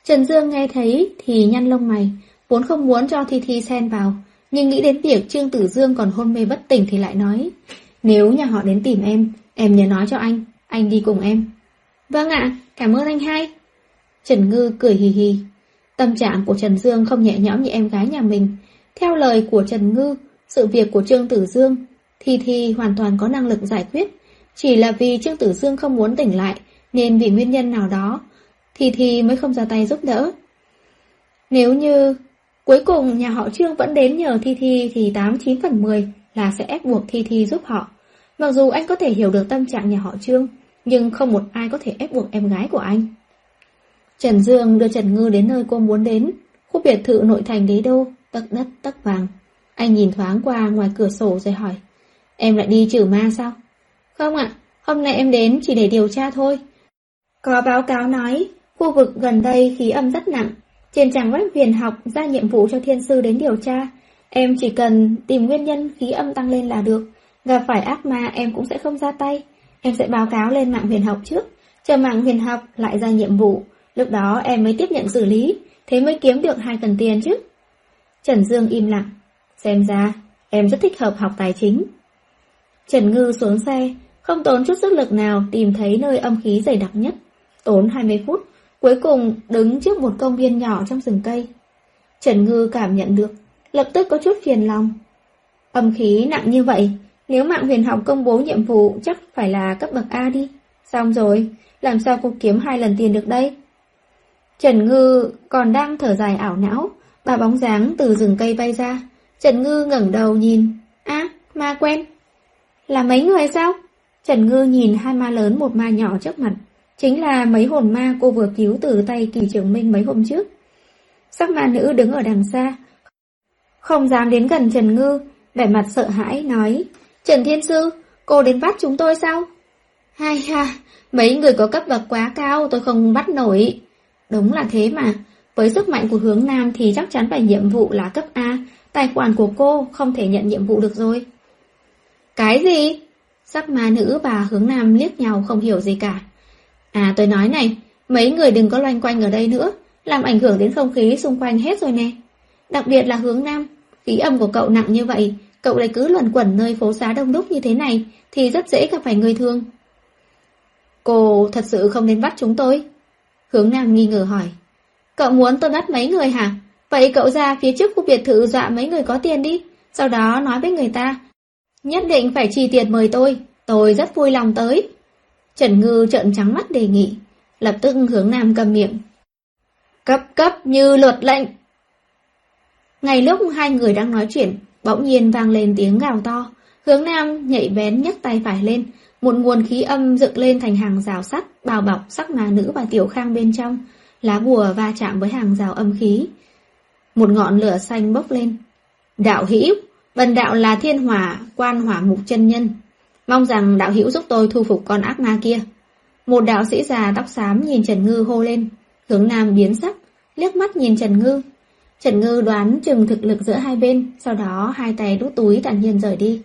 Trần Dương nghe thấy thì nhăn lông mày, vốn không muốn cho Thi Thi xen vào, nhưng nghĩ đến việc Trương Tử Dương còn hôn mê bất tỉnh thì lại nói, nếu nhà họ đến tìm em nhớ nói cho anh đi cùng em. Vâng ạ, cảm ơn anh hai. Trần Ngư cười hì hì. Tâm trạng của Trần Dương không nhẹ nhõm như em gái nhà mình. Theo lời của Trần Ngư, sự việc của Trương Tử Dương, Thi hoàn toàn có năng lực giải quyết. Chỉ là vì Trương Tử Dương không muốn tỉnh lại, nên vì nguyên nhân nào đó, Thi mới không ra tay giúp đỡ. Nếu như cuối cùng nhà họ Trương vẫn đến nhờ Thi thì 8-9 phần 10 là sẽ ép buộc Thi giúp họ. Mặc dù anh có thể hiểu được tâm trạng nhà họ Trương, nhưng không một ai có thể ép buộc em gái của anh. Trần Dương đưa Trần Ngư đến nơi cô muốn đến, khu biệt thự nội thành Đế Đô, tấc đất tấc vàng. Anh nhìn thoáng qua ngoài cửa sổ rồi hỏi, em lại đi trừ ma sao? Không ạ, hôm nay em đến chỉ để điều tra thôi. Có báo cáo nói, khu vực gần đây khí âm rất nặng. Trên trang web Huyền Học ra nhiệm vụ cho thiên sư đến điều tra. Em chỉ cần tìm nguyên nhân khí âm tăng lên là được. Gặp phải ác ma em cũng sẽ không ra tay. Em sẽ báo cáo lên mạng Huyền Học trước, chờ mạng Huyền Học lại ra nhiệm vụ. Lúc đó em mới tiếp nhận xử lý, thế mới kiếm được 2 phần tiền chứ. Trần Dương im lặng. Xem ra, em rất thích hợp học tài chính. Trần Ngư xuống xe, không tốn chút sức lực nào tìm thấy nơi âm khí dày đặc nhất. Tốn 20 phút, cuối cùng đứng trước một công viên nhỏ trong rừng cây. Trần Ngư cảm nhận được, lập tức có chút phiền lòng. Âm khí nặng như vậy, nếu mạng Huyền Học công bố nhiệm vụ chắc phải là cấp bậc A đi. Xong rồi, làm sao cô kiếm 2 lần tiền được đây? Trần Ngư còn đang thở dài ảo não, bà bóng dáng từ rừng cây bay ra. Trần Ngư ngẩng đầu nhìn, ma quen. Là mấy người sao? Trần Ngư nhìn 2 ma lớn 1 ma nhỏ trước mặt, chính là mấy hồn ma cô vừa cứu từ tay Kỳ Trường Minh mấy hôm trước. Sắc ma nữ đứng ở đằng xa, không dám đến gần Trần Ngư, vẻ mặt sợ hãi nói, Trần Thiên Sư, cô đến bắt chúng tôi sao? Hai ha, mấy người có cấp bậc quá cao tôi không bắt nổi. Đúng là thế mà, với sức mạnh của Hướng Nam thì chắc chắn phải nhiệm vụ là cấp A, tài khoản của cô không thể nhận nhiệm vụ được rồi. Cái gì? Sắc ma nữ và Hướng Nam liếc nhau không hiểu gì cả. À tôi nói này, mấy người đừng có loanh quanh ở đây nữa, làm ảnh hưởng đến không khí xung quanh hết rồi nè. Đặc biệt là Hướng Nam, khí âm của cậu nặng như vậy, cậu lại cứ luẩn quẩn nơi phố xá đông đúc như thế này thì rất dễ gặp phải người thương. Cô thật sự không nên bắt chúng tôi? Hướng Nam nghi ngờ hỏi. Cậu muốn tôi bắt mấy người hả? Vậy cậu ra phía trước khu biệt thự dọa mấy người có tiền đi, sau đó nói với người ta, nhất định phải chi tiền mời tôi rất vui lòng tới. Trần Ngư trợn trắng mắt đề nghị, lập tức Hướng Nam cầm miệng. Cấp như luật lệnh. Ngay lúc 2 người đang nói chuyện, bỗng nhiên vang lên tiếng gào to. Hướng Nam nhạy bén nhấc tay phải lên, một nguồn khí âm dựng lên thành hàng rào sắt bao bọc sắc ma nữ và Tiểu Khang bên trong, lá bùa va chạm với hàng rào âm khí. Một ngọn lửa xanh bốc lên. Đạo hữu, bần đạo là Thiên Hỏa Quan Hỏa Mục Chân Nhân, mong rằng đạo hữu giúp tôi thu phục con ác ma kia. Một đạo sĩ già tóc xám nhìn Trần Ngư hô lên. Hướng Nam biến sắc, liếc mắt nhìn Trần Ngư. Trần Ngư đoán chừng thực lực giữa hai bên, sau đó 2 tay đút túi tản nhiên rời đi.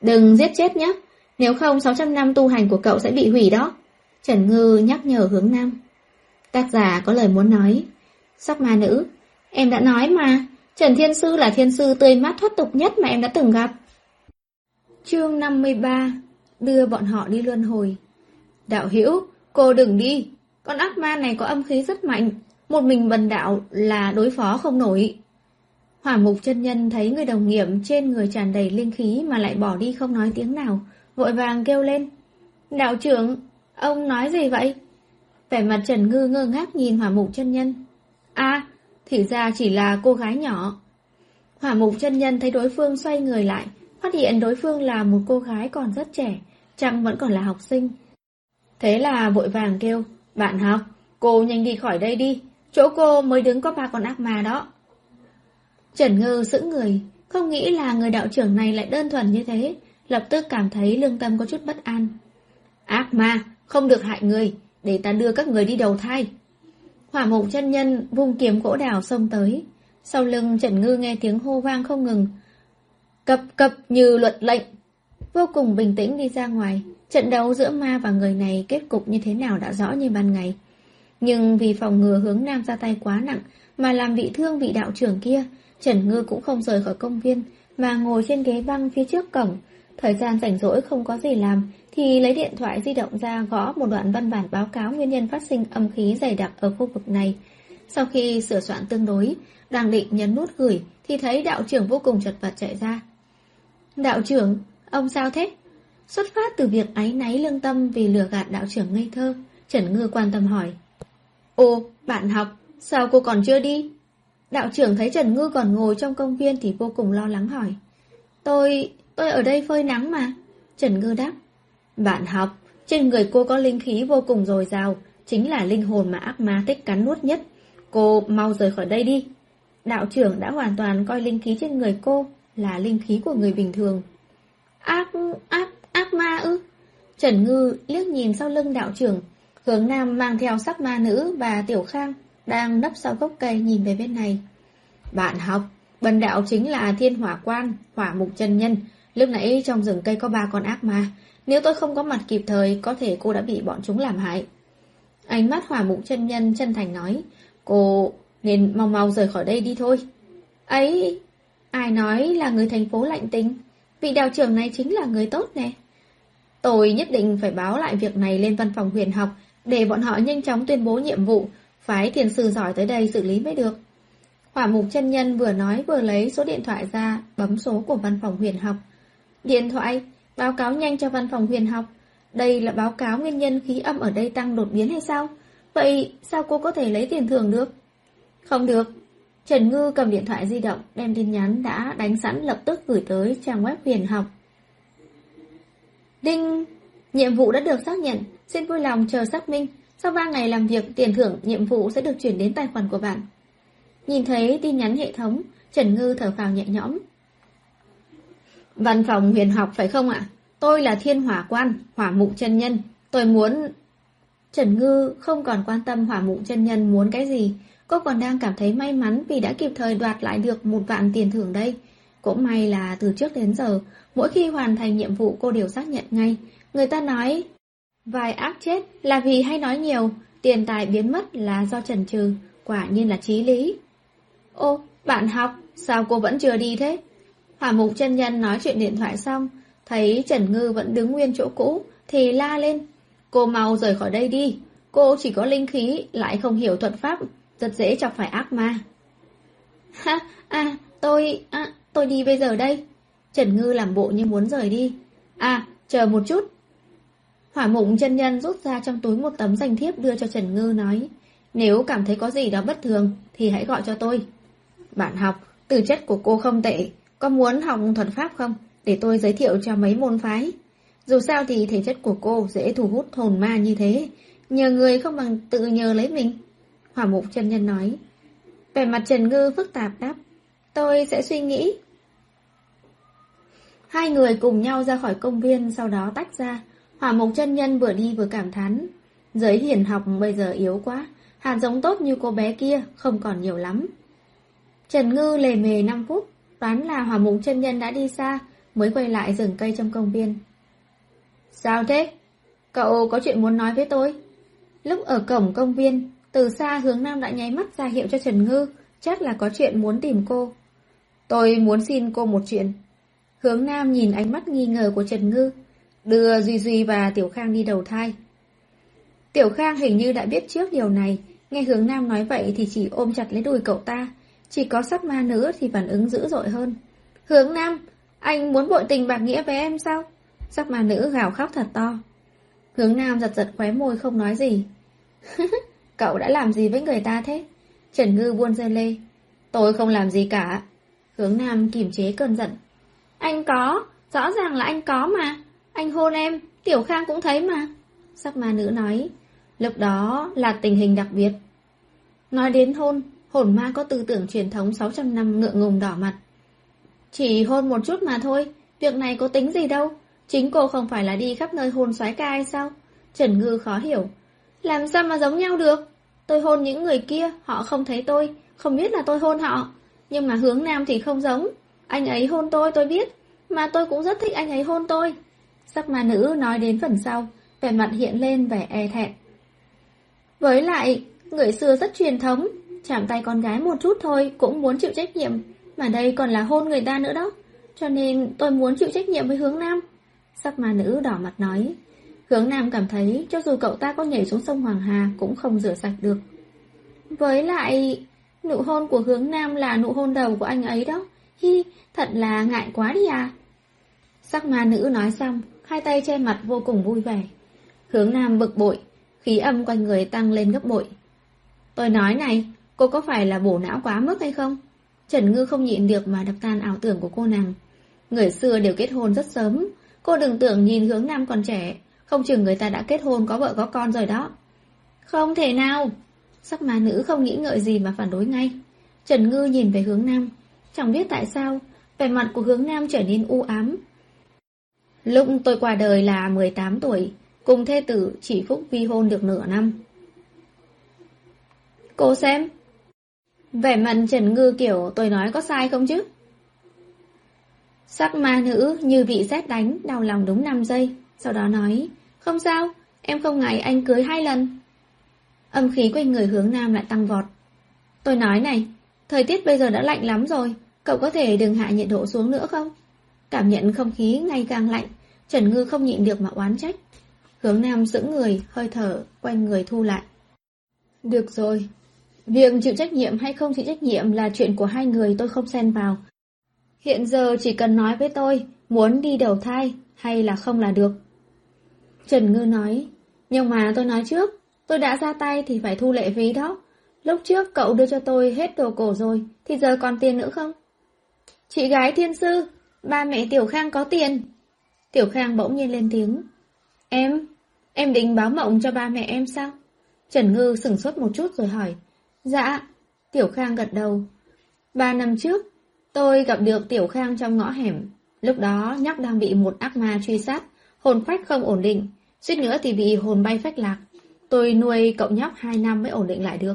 Đừng giết chết nhé, nếu không 600 năm tu hành của cậu sẽ bị hủy đó. Trần Ngư nhắc nhở Hướng Nam. Tác giả có lời muốn nói. Sắc ma nữ, em đã nói mà, Trần Thiên Sư là thiên sư tươi mát thoát tục nhất mà em đã từng gặp. Chương 53, đưa bọn họ đi luân hồi. Đạo hữu, cô đừng đi, con ác ma này có âm khí rất mạnh, một mình bần đạo là đối phó không nổi. Hỏa Mục Chân Nhân thấy người đồng nghiệp trên người tràn đầy linh khí mà lại bỏ đi không nói tiếng nào, vội vàng kêu lên. Đạo trưởng, ông nói gì vậy? Vẻ mặt Trần Ngư ngơ ngác nhìn Hỏa Mục Chân Nhân. Thì ra chỉ là cô gái nhỏ. Hỏa Mục Chân Nhân thấy đối phương xoay người lại, phát hiện đối phương là một cô gái còn rất trẻ, chăng vẫn còn là học sinh. Thế là vội vàng kêu, bạn học, cô nhanh đi khỏi đây đi, chỗ cô mới đứng có 3 con ác ma đó. Trần Ngư sững người, không nghĩ là người đạo trưởng này lại đơn thuần như thế, lập tức cảm thấy lương tâm có chút bất an. Ác ma, không được hại người, để ta đưa các người đi đầu thai. Hỏa Mục chân nhân vung kiếm gỗ đào xông tới, sau lưng Trần Ngư nghe tiếng hô vang không ngừng. Cập cập như luật lệnh, vô cùng bình tĩnh đi ra ngoài. Trận đấu giữa ma và người này kết cục như thế nào đã rõ như ban ngày. Nhưng vì phòng ngừa Hướng Nam ra tay quá nặng mà làm bị thương vị đạo trưởng kia, Trần Ngư cũng không rời khỏi công viên mà ngồi trên ghế băng phía trước cổng. Thời gian rảnh rỗi không có gì làm thì lấy điện thoại di động ra gõ một đoạn văn bản báo cáo nguyên nhân phát sinh âm khí dày đặc ở khu vực này. Sau khi sửa soạn tương đối, đang định nhấn nút gửi thì thấy đạo trưởng vô cùng chật vật chạy ra. Đạo trưởng, ông sao thế? Xuất phát từ việc áy náy lương tâm vì lừa gạt đạo trưởng ngây thơ, Trần Ngư quan tâm hỏi. Ô, bạn học, sao cô còn chưa đi? Đạo trưởng thấy Trần Ngư còn ngồi trong công viên thì vô cùng lo lắng hỏi. Tôi ở đây phơi nắng mà. Trần Ngư đáp. Bạn học, trên người cô có linh khí vô cùng dồi dào, chính là linh hồn mà ác ma thích cắn nuốt nhất. Cô mau rời khỏi đây đi. Đạo trưởng đã hoàn toàn coi linh khí trên người cô là linh khí của người bình thường. Ác ma ư? Trần Ngư liếc nhìn sau lưng đạo trưởng. Hướng Nam mang theo sắc ma nữ và Tiểu Khang đang nấp sau gốc cây nhìn về bên này. Bạn học, bần đạo chính là Thiên Hỏa Quan, Hỏa Mục chân nhân. Lúc nãy trong rừng cây có 3 con ác ma, nếu tôi không có mặt kịp thời có thể cô đã bị bọn chúng làm hại. Ánh mắt Hỏa Mục chân nhân chân thành nói, cô nên mau rời khỏi đây đi thôi. Ấy, ai nói là người thành phố lạnh tính, vị đạo trưởng này chính là người tốt nè. Tôi nhất định phải báo lại việc này lên văn phòng huyền học để bọn họ nhanh chóng tuyên bố nhiệm vụ, phái thiền sư giỏi tới đây xử lý mới được. Hỏa Mục chân nhân vừa nói vừa lấy số điện thoại ra, bấm số của văn phòng huyền học. Điện thoại, báo cáo nhanh cho văn phòng huyền học. Đây là báo cáo nguyên nhân khí âm ở đây tăng đột biến hay sao? Vậy sao cô có thể lấy tiền thưởng được? Không được. Trần Ngư cầm điện thoại di động, đem tin nhắn đã đánh sẵn lập tức gửi tới trang web huyền học. Đinh, nhiệm vụ đã được xác nhận, xin vui lòng chờ xác minh. Sau 3 ngày làm việc, tiền thưởng nhiệm vụ sẽ được chuyển đến tài khoản của bạn. Nhìn thấy tin nhắn hệ thống, Trần Ngư thở phào nhẹ nhõm. Văn phòng huyền học phải không ạ? Tôi là Thiên Hỏa Quan, Hỏa Mục chân nhân. Tôi muốn... Trần Ngư không còn quan tâm Hỏa Mục chân nhân muốn cái gì. Cô còn đang cảm thấy may mắn vì đã kịp thời đoạt lại được 1 vạn tiền thưởng đây. Cũng may là từ trước đến giờ, mỗi khi hoàn thành nhiệm vụ cô đều xác nhận ngay. Người ta nói, vài ác chết là vì hay nói nhiều, tiền tài biến mất là do chần chừ, quả nhiên là chí lý. Ô, bạn học, sao cô vẫn chưa đi thế? Hỏa Mục chân nhân nói chuyện điện thoại xong, thấy Trần Ngư vẫn đứng nguyên chỗ cũ, thì la lên. Cô mau rời khỏi đây đi, cô chỉ có linh khí, lại không hiểu thuật pháp, rất dễ chọc phải ác ma. Ha, tôi đi bây giờ đây. Trần Ngư làm bộ như muốn rời đi. À, chờ một chút. Hỏa Mục chân nhân rút ra trong túi 1 tấm danh thiếp đưa cho Trần Ngư nói, nếu cảm thấy có gì đó bất thường thì hãy gọi cho tôi. Bạn học, tư chất của cô không tệ, có muốn học thuật pháp không? Để tôi giới thiệu cho mấy môn phái. Dù sao thì thể chất của cô dễ thu hút hồn ma như thế, nhờ người không bằng tự nhờ lấy mình. Hỏa Mục chân nhân nói. Vẻ mặt Trần Ngư phức tạp đáp, tôi sẽ suy nghĩ. Hai người cùng nhau ra khỏi công viên, sau đó tách ra. Hỏa Mục chân nhân vừa đi vừa cảm thán, giới hiển học bây giờ yếu quá, hạt giống tốt như cô bé kia không còn nhiều lắm. Trần Ngư lề mề 5 phút, đoán là Hỏa Mục chân nhân đã đi xa, mới quay lại rừng cây trong công viên. Sao thế? Cậu có chuyện muốn nói với tôi? Lúc ở cổng công viên, từ xa Hướng Nam đã nháy mắt ra hiệu cho Trần Ngư, chắc là có chuyện muốn tìm cô. Tôi muốn xin cô một chuyện. Hướng Nam nhìn ánh mắt nghi ngờ của Trần Ngư, đưa Duy Duy và Tiểu Khang đi đầu thai. Tiểu Khang hình như đã biết trước điều này, nghe Hướng Nam nói vậy thì chỉ ôm chặt lấy đùi cậu ta, chỉ có sát ma nữ thì phản ứng dữ dội hơn. Hướng Nam, anh muốn bội tình bạc nghĩa với em sao? Sát ma nữ gào khóc thật to. Hướng Nam giật khóe môi không nói gì. Cậu đã làm gì với người ta thế? Trần Ngư buôn dơ lê. Tôi không làm gì cả. Hướng Nam kiềm chế cơn giận. Anh có, rõ ràng là anh có mà. Anh hôn em, Tiểu Khang cũng thấy mà. Sắc ma nữ nói. Lúc đó là tình hình đặc biệt. Nói đến hôn, hồn ma có tư tưởng truyền thống 600 năm ngượng ngùng đỏ mặt. Chỉ hôn một chút mà thôi, việc này có tính gì đâu. Chính cô không phải là đi khắp nơi hôn soái ca hay sao? Trần Ngư khó hiểu. Làm sao mà giống nhau được? Tôi hôn những người kia, họ không thấy tôi, không biết là tôi hôn họ. Nhưng mà Hướng Nam thì không giống. Anh ấy hôn tôi biết. Mà tôi cũng rất thích anh ấy hôn tôi. Sắc ma nữ nói đến phần sau, vẻ mặt hiện lên vẻ e thẹn. Với lại, người xưa rất truyền thống, chạm tay con gái một chút thôi cũng muốn chịu trách nhiệm, mà đây còn là hôn người ta nữa đó. Cho nên tôi muốn chịu trách nhiệm với Hướng Nam. Sắc ma nữ đỏ mặt nói. Hướng Nam cảm thấy cho dù cậu ta có nhảy xuống sông Hoàng Hà cũng không rửa sạch được. Với lại, nụ hôn của Hướng Nam là nụ hôn đầu của anh ấy đó. Hi, thật là ngại quá đi à. Sắc ma nữ nói xong, hai tay che mặt vô cùng vui vẻ. Hướng Nam bực bội, khí âm quanh người tăng lên gấp bội. Tôi nói này, cô có phải là bổ não quá mức hay không? Trần Ngư không nhịn được mà đập tan ảo tưởng của cô nàng. Người xưa đều kết hôn rất sớm, cô đừng tưởng nhìn Hướng Nam còn trẻ, không chừng người ta đã kết hôn có vợ có con rồi đó. Không thể nào. Sắc ma nữ không nghĩ ngợi gì mà phản đối ngay. Trần Ngư nhìn về Hướng Nam, chẳng biết tại sao vẻ mặt của Hướng Nam trở nên u ám. Lúc tôi qua đời là 18 tuổi, cùng thê tử Chỉ Phúc vi hôn được nửa năm. Cô xem. Vẻ mặt Trần Ngư kiểu tôi nói có sai không chứ? Sắc ma nữ như bị sét đánh, đau lòng đúng 5 giây, sau đó nói, không sao, em không ngại anh cưới 2 lần. Âm khí quanh người Hướng Nam lại tăng vọt. Tôi nói này, thời tiết bây giờ đã lạnh lắm rồi, cậu có thể đừng hạ nhiệt độ xuống nữa không? Cảm nhận không khí ngày càng lạnh, Trần Ngư không nhịn được mà oán trách. Hướng Nam giữ người, hơi thở quanh người thu lại. Được rồi, việc chịu trách nhiệm hay không chịu trách nhiệm là chuyện của hai người, tôi không xen vào. Hiện giờ chỉ cần nói với tôi, muốn đi đầu thai hay là không là được. Trần Ngư nói, nhưng mà tôi nói trước, tôi đã ra tay thì phải thu lệ phí đó. Lúc trước cậu đưa cho tôi hết đồ cổ rồi, thì giờ còn tiền nữa không? Chị gái thiên sư, ba mẹ Tiểu Khang có tiền. Tiểu Khang bỗng nhiên lên tiếng. Em định báo mộng cho ba mẹ em sao? Trần Ngư sửng sốt một chút rồi hỏi. Dạ. Tiểu Khang gật đầu. 3 năm trước, tôi gặp được Tiểu Khang trong ngõ hẻm. Lúc đó nhóc đang bị một ác ma truy sát, hồn phách không ổn định, suýt nữa thì bị hồn bay phách lạc. Tôi nuôi cậu nhóc 2 năm mới ổn định lại được.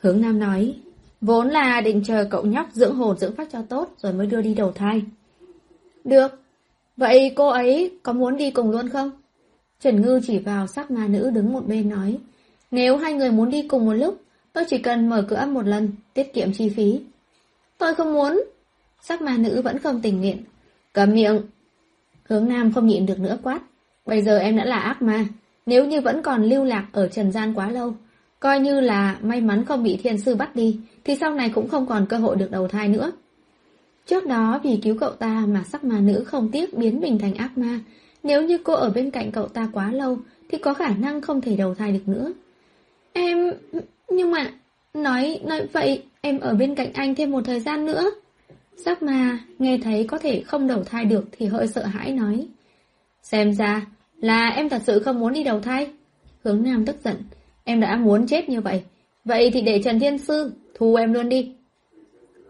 Hướng Nam nói, vốn là định chờ cậu nhóc dưỡng hồn dưỡng phách cho tốt rồi mới đưa đi đầu thai. Được, vậy cô ấy có muốn đi cùng luôn không? Trần Ngư chỉ vào sắc ma nữ đứng một bên nói, nếu hai người muốn đi cùng một lúc, tôi chỉ cần mở cửa một lần, tiết kiệm chi phí. Tôi không muốn. Sắc ma nữ vẫn không tình nguyện. Cầm miệng. Hướng Nam không nhịn được nữa quát, bây giờ em đã là ác ma, nếu như vẫn còn lưu lạc ở trần gian quá lâu, coi như là may mắn không bị thiên sư bắt đi, thì sau này cũng không còn cơ hội được đầu thai nữa. Trước đó vì cứu cậu ta mà sắc ma nữ không tiếc biến mình thành ác ma. Nếu như cô ở bên cạnh cậu ta quá lâu, thì có khả năng không thể đầu thai được nữa. Em... nhưng mà... Nói vậy, em ở bên cạnh anh thêm một thời gian nữa. Sắc ma nghe thấy có thể không đầu thai được thì hơi sợ hãi nói. Xem ra là em thật sự không muốn đi đầu thai. Hướng Nam tức giận. Em đã muốn chết như vậy, vậy thì để Trần Thiên Sư thu em luôn đi.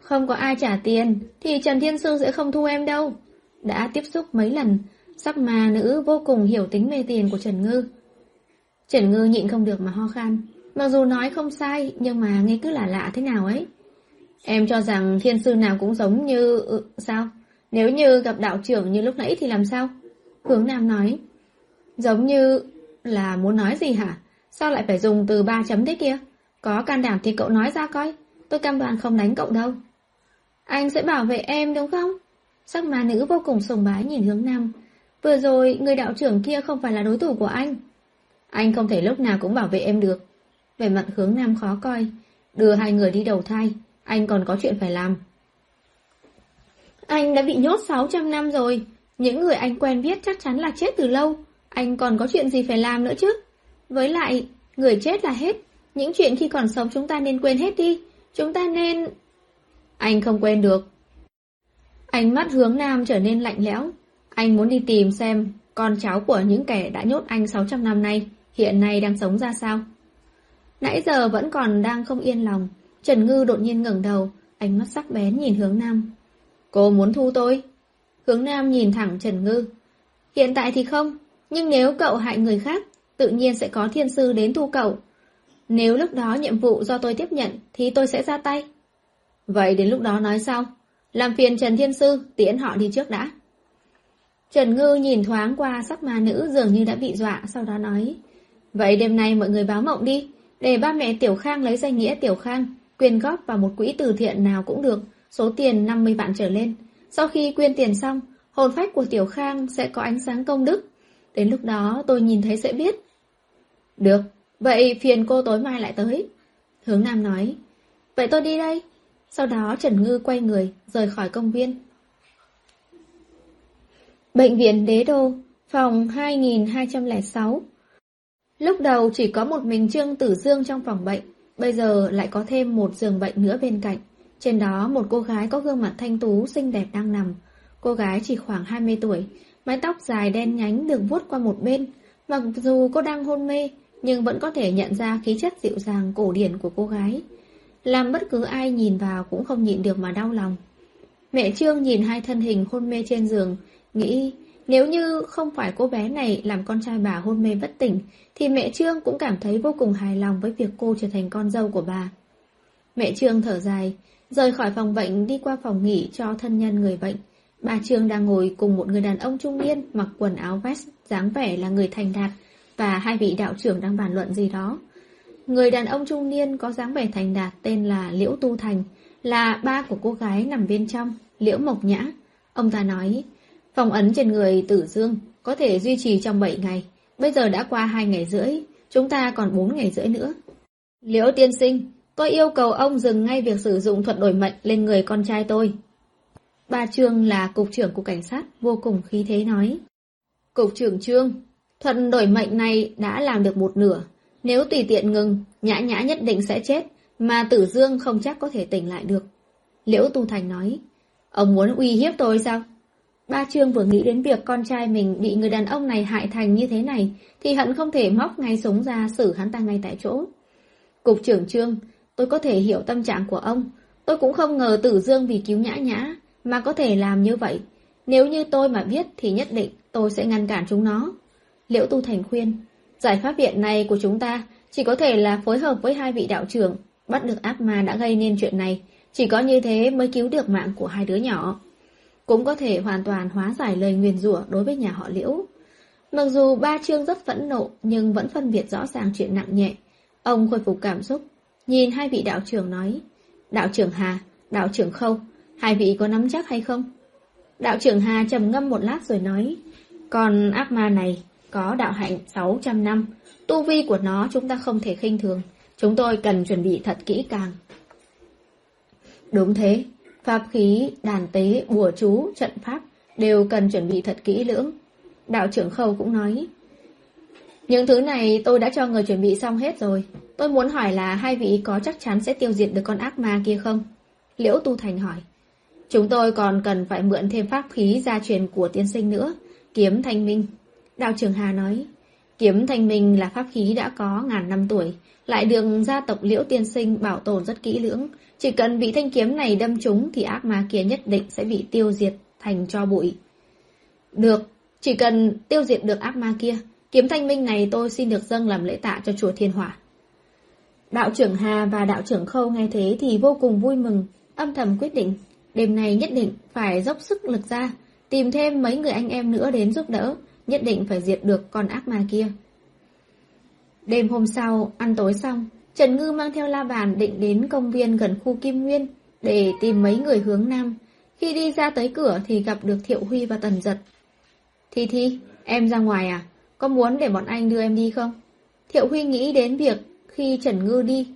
Không có ai trả tiền thì Trần Thiên Sư sẽ không thu em đâu. Đã tiếp xúc mấy lần, sắc ma nữ vô cùng hiểu tính mê tiền của Trần Ngư. Trần Ngư nhịn không được mà ho khan. Mặc dù nói không sai, nhưng mà nghe cứ là lạ thế nào ấy. Em cho rằng thiên sư nào cũng giống như... sao? Nếu như gặp đạo trưởng như lúc nãy thì làm sao? Hướng Nam nói. Giống như... là muốn nói gì hả? Sao lại phải dùng từ 3 chấm thế kia? Có can đảm thì cậu nói ra coi, tôi cam đoan không đánh cậu đâu. Anh sẽ bảo vệ em đúng không? Sắc ma nữ vô cùng sùng bái nhìn Hướng Nam. Vừa rồi người đạo trưởng kia không phải là đối thủ của anh. Anh không thể lúc nào cũng bảo vệ em được. Về mặt Hướng Nam khó coi. Đưa hai người đi đầu thai, anh còn có chuyện phải làm. Anh đã bị nhốt 600 năm rồi. Những người anh quen biết chắc chắn là chết từ lâu. Anh còn có chuyện gì phải làm nữa chứ? Với lại, người chết là hết. Những chuyện khi còn sống chúng ta nên quên hết đi. Chúng ta nên... Anh không quên được. Ánh mắt Hướng Nam trở nên lạnh lẽo. Anh muốn đi tìm xem con cháu của những kẻ đã nhốt anh 600 năm nay hiện nay đang sống ra sao. Nãy giờ vẫn còn đang không yên lòng, Trần Ngư đột nhiên ngẩng đầu, ánh mắt sắc bén nhìn Hướng Nam. Cô muốn thu tôi? Hướng Nam nhìn thẳng Trần Ngư. Hiện tại thì không, nhưng nếu cậu hại người khác, tự nhiên sẽ có thiên sư đến thu cậu. Nếu lúc đó nhiệm vụ do tôi tiếp nhận thì tôi sẽ ra tay. Vậy đến lúc đó nói sau. Làm phiền Trần thiên sư, tiễn họ đi trước đã. Trần Ngư nhìn thoáng qua sắc ma nữ dường như đã bị dọa, sau đó nói: Vậy đêm nay mọi người báo mộng đi, để ba mẹ Tiểu Khang lấy danh nghĩa Tiểu Khang quyên góp vào một quỹ từ thiện nào cũng được, số tiền 50 vạn trở lên. Sau khi quyên tiền xong, hồn phách của Tiểu Khang sẽ có ánh sáng công đức. Đến lúc đó tôi nhìn thấy sẽ biết. Được, vậy phiền cô tối mai lại tới. Hướng Nam nói. Vậy tôi đi đây. Sau đó Trần Ngư quay người, rời khỏi công viên. Bệnh viện Đế Đô, phòng 2206. Lúc đầu chỉ có một mình Trương Tử Dương trong phòng bệnh, bây giờ lại có thêm một giường bệnh nữa bên cạnh. Trên đó một cô gái có gương mặt thanh tú xinh đẹp đang nằm. Cô gái chỉ khoảng 20 tuổi, mái tóc dài đen nhánh được vuốt qua một bên. Mặc dù cô đang hôn mê, nhưng vẫn có thể nhận ra khí chất dịu dàng cổ điển của cô gái, làm bất cứ ai nhìn vào cũng không nhịn được mà đau lòng. Mẹ Trương nhìn hai thân hình hôn mê trên giường, nghĩ nếu như không phải cô bé này làm con trai bà hôn mê bất tỉnh, thì mẹ Trương cũng cảm thấy vô cùng hài lòng với việc cô trở thành con dâu của bà. Mẹ Trương thở dài, rời khỏi phòng bệnh đi qua phòng nghỉ cho thân nhân người bệnh. Bà Trương đang ngồi cùng một người đàn ông trung niên mặc quần áo vest, dáng vẻ là người thành đạt, và hai vị đạo trưởng đang bàn luận gì đó. Người đàn ông trung niên có dáng vẻ thành đạt tên là Liễu Tu Thành, là ba của cô gái nằm bên trong, Liễu Mộc Nhã. Ông ta nói, phong ấn trên người Tử Dương có thể duy trì trong 7 ngày, bây giờ đã qua 2 ngày rưỡi, chúng ta còn 4 ngày rưỡi nữa. Liễu tiên sinh, tôi yêu cầu ông dừng ngay việc sử dụng thuật đổi mệnh lên người con trai tôi. Bà Trương là cục trưởng của cảnh sát, vô cùng khí thế nói. Cục trưởng Trương, thuật đổi mệnh này đã làm được một nửa. Nếu tùy tiện ngừng, Nhã Nhã nhất định sẽ chết, mà Tử Dương không chắc có thể tỉnh lại được. Liễu Tu Thành nói. Ông muốn uy hiếp tôi sao? Ba Trương vừa nghĩ đến việc con trai mình bị người đàn ông này hại thành như thế này, thì hận không thể móc ngay súng ra xử hắn ta ngay tại chỗ. Cục trưởng Trương, tôi có thể hiểu tâm trạng của ông. Tôi cũng không ngờ Tử Dương vì cứu Nhã Nhã mà có thể làm như vậy. Nếu như tôi mà biết thì nhất định tôi sẽ ngăn cản chúng nó. Liễu Tu Thành khuyên. Giải pháp hiện nay của chúng ta chỉ có thể là phối hợp với hai vị đạo trưởng, bắt được ác ma đã gây nên chuyện này. Chỉ có như thế mới cứu được mạng của hai đứa nhỏ. Cũng có thể hoàn toàn hóa giải lời nguyền rủa đối với nhà họ Liễu. Mặc dù ba Trương rất phẫn nộ, nhưng vẫn phân biệt rõ ràng chuyện nặng nhẹ. Ông khôi phục cảm xúc, nhìn hai vị đạo trưởng nói. Đạo trưởng Hà, đạo trưởng Khâu, hai vị có nắm chắc hay không? Đạo trưởng Hà trầm ngâm một lát rồi nói. Còn ác ma này có đạo hạnh 600 năm, tu vi của nó chúng ta không thể khinh thường, chúng tôi cần chuẩn bị thật kỹ càng. Đúng thế, pháp khí, đàn tế, bùa chú, trận pháp đều cần chuẩn bị thật kỹ lưỡng. Đạo trưởng Khâu cũng nói. Những thứ này tôi đã cho người chuẩn bị xong hết rồi. Tôi muốn hỏi là hai vị có chắc chắn sẽ tiêu diệt được con ác ma kia không? Liễu Tu Thành hỏi. Chúng tôi còn cần phải mượn thêm pháp khí gia truyền của tiên sinh nữa, kiếm thanh minh. Đạo trưởng Hà nói. Kiếm thanh minh là pháp khí đã có ngàn năm tuổi, lại được gia tộc Liễu tiên sinh bảo tồn rất kỹ lưỡng. Chỉ cần bị thanh kiếm này đâm trúng thì ác ma kia nhất định sẽ bị tiêu diệt thành tro bụi. Được, chỉ cần tiêu diệt được ác ma kia, kiếm thanh minh này tôi xin được dâng làm lễ tạ cho chùa Thiên Hỏa. Đạo trưởng Hà và đạo trưởng Khâu nghe thế thì vô cùng vui mừng, âm thầm quyết định đêm nay nhất định phải dốc sức lực ra, tìm thêm mấy người anh em nữa đến giúp đỡ, nhất định phải diệt được con ác ma kia. Đêm hôm sau, ăn tối xong, Trần Ngư mang theo la bàn định đến công viên gần khu Kim Nguyên để tìm mấy người hướng Nam. Khi đi ra tới cửa thì gặp được Thiệu Huy và Tần Dật. Thi, em ra ngoài à? Có muốn để bọn anh đưa em đi không? Thiệu Huy nghĩ đến việc khi Trần Ngư đi,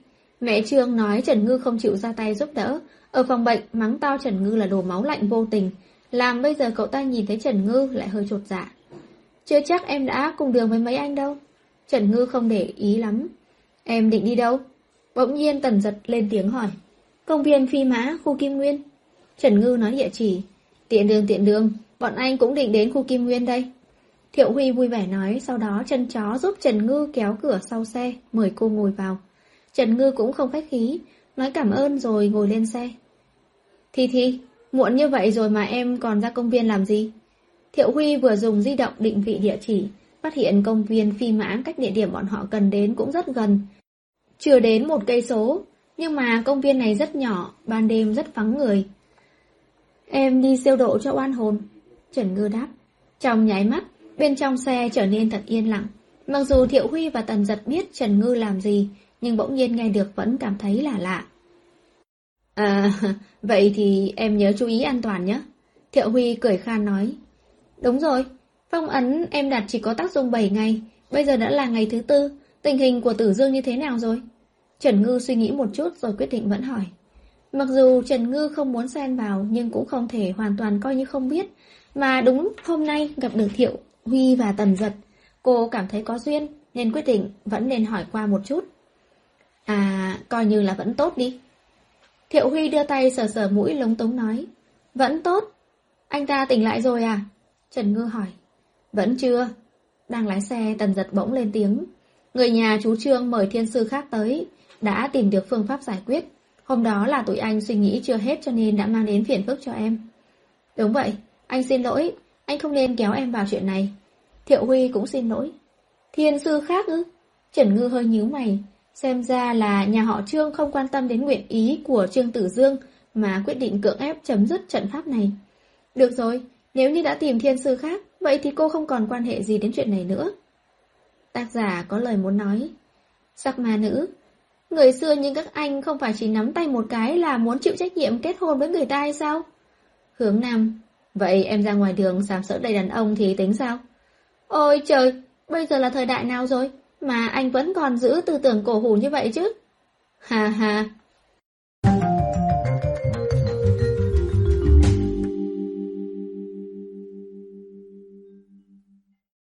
mẹ Trương nói Trần Ngư không chịu ra tay giúp đỡ, ở phòng bệnh mắng tao Trần Ngư là đồ máu lạnh vô tình, làm bây giờ cậu ta nhìn thấy Trần Ngư lại hơi chột dạ. Chưa chắc em đã cùng đường với mấy anh đâu. Trần Ngư không để ý lắm. Em định đi đâu? Bỗng nhiên Tần Dật lên tiếng hỏi. Công viên Phi Mã, khu Kim Nguyên. Trần Ngư nói địa chỉ. Tiện đường, bọn anh cũng định đến khu Kim Nguyên đây. Thiệu Huy vui vẻ nói, sau đó chân chó giúp Trần Ngư kéo cửa sau xe, mời cô ngồi vào. Trần Ngư cũng không khách khí, nói cảm ơn rồi ngồi lên xe. Thi, Muộn như vậy rồi mà em còn ra công viên làm gì? Thiệu Huy vừa dùng di động định vị địa chỉ, phát hiện công viên Phi Mã cách địa điểm bọn họ cần đến cũng rất gần, chưa đến 1 cây số, nhưng mà công viên này rất nhỏ, ban đêm rất vắng người. Em đi siêu độ cho oan hồn, Trần Ngư đáp. Trong nháy mắt, bên trong xe trở nên thật yên lặng. Mặc dù Thiệu Huy và Tần Dật biết Trần Ngư làm gì, nhưng bỗng nhiên nghe được vẫn cảm thấy là lạ. À, vậy thì em nhớ chú ý an toàn nhé, Thiệu Huy cười khan nói. Đúng rồi, phong ấn em đặt chỉ có tác dụng 7 ngày, bây giờ đã là ngày thứ 4, tình hình của Tử Dương như thế nào rồi? Trần Ngư suy nghĩ một chút rồi quyết định vẫn hỏi. Mặc dù Trần Ngư không muốn xen vào nhưng cũng không thể hoàn toàn coi như không biết, mà đúng hôm nay gặp được Thiệu Huy và Tần Dật, cô cảm thấy có duyên nên quyết định vẫn nên hỏi qua một chút. À, coi như là vẫn tốt đi. Thiệu Huy đưa tay sờ sờ mũi lúng túng nói. Vẫn tốt. Anh ta tỉnh lại rồi à? Trần Ngư hỏi. Vẫn chưa. Đang lái xe, Tần Dật bỗng lên tiếng. Người nhà chú Trương mời thiên sư khác tới, đã tìm được phương pháp giải quyết. Hôm đó là tụi anh suy nghĩ chưa hết cho nên đã mang đến phiền phức cho em. Đúng vậy, anh xin lỗi, anh không nên kéo em vào chuyện này. Thiệu Huy cũng xin lỗi. Thiên sư khác ư? Trần Ngư hơi nhíu mày. Xem ra là nhà họ Trương không quan tâm đến nguyện ý của Trương Tử Dương mà quyết định cưỡng ép chấm dứt trận pháp này. Được rồi, nếu như đã tìm thiên sư khác, vậy thì cô không còn quan hệ gì đến chuyện này nữa. Tác giả có lời muốn nói. Sắc ma nữ, người xưa nhưng các anh không phải chỉ nắm tay một cái là muốn chịu trách nhiệm kết hôn với người ta hay sao? Hướng Nam, vậy em ra ngoài đường sàm sỡ đầy đàn ông thì tính sao? Ôi trời, bây giờ là thời đại nào rồi mà anh vẫn còn giữ tư tưởng cổ hủ như vậy chứ? Ha ha,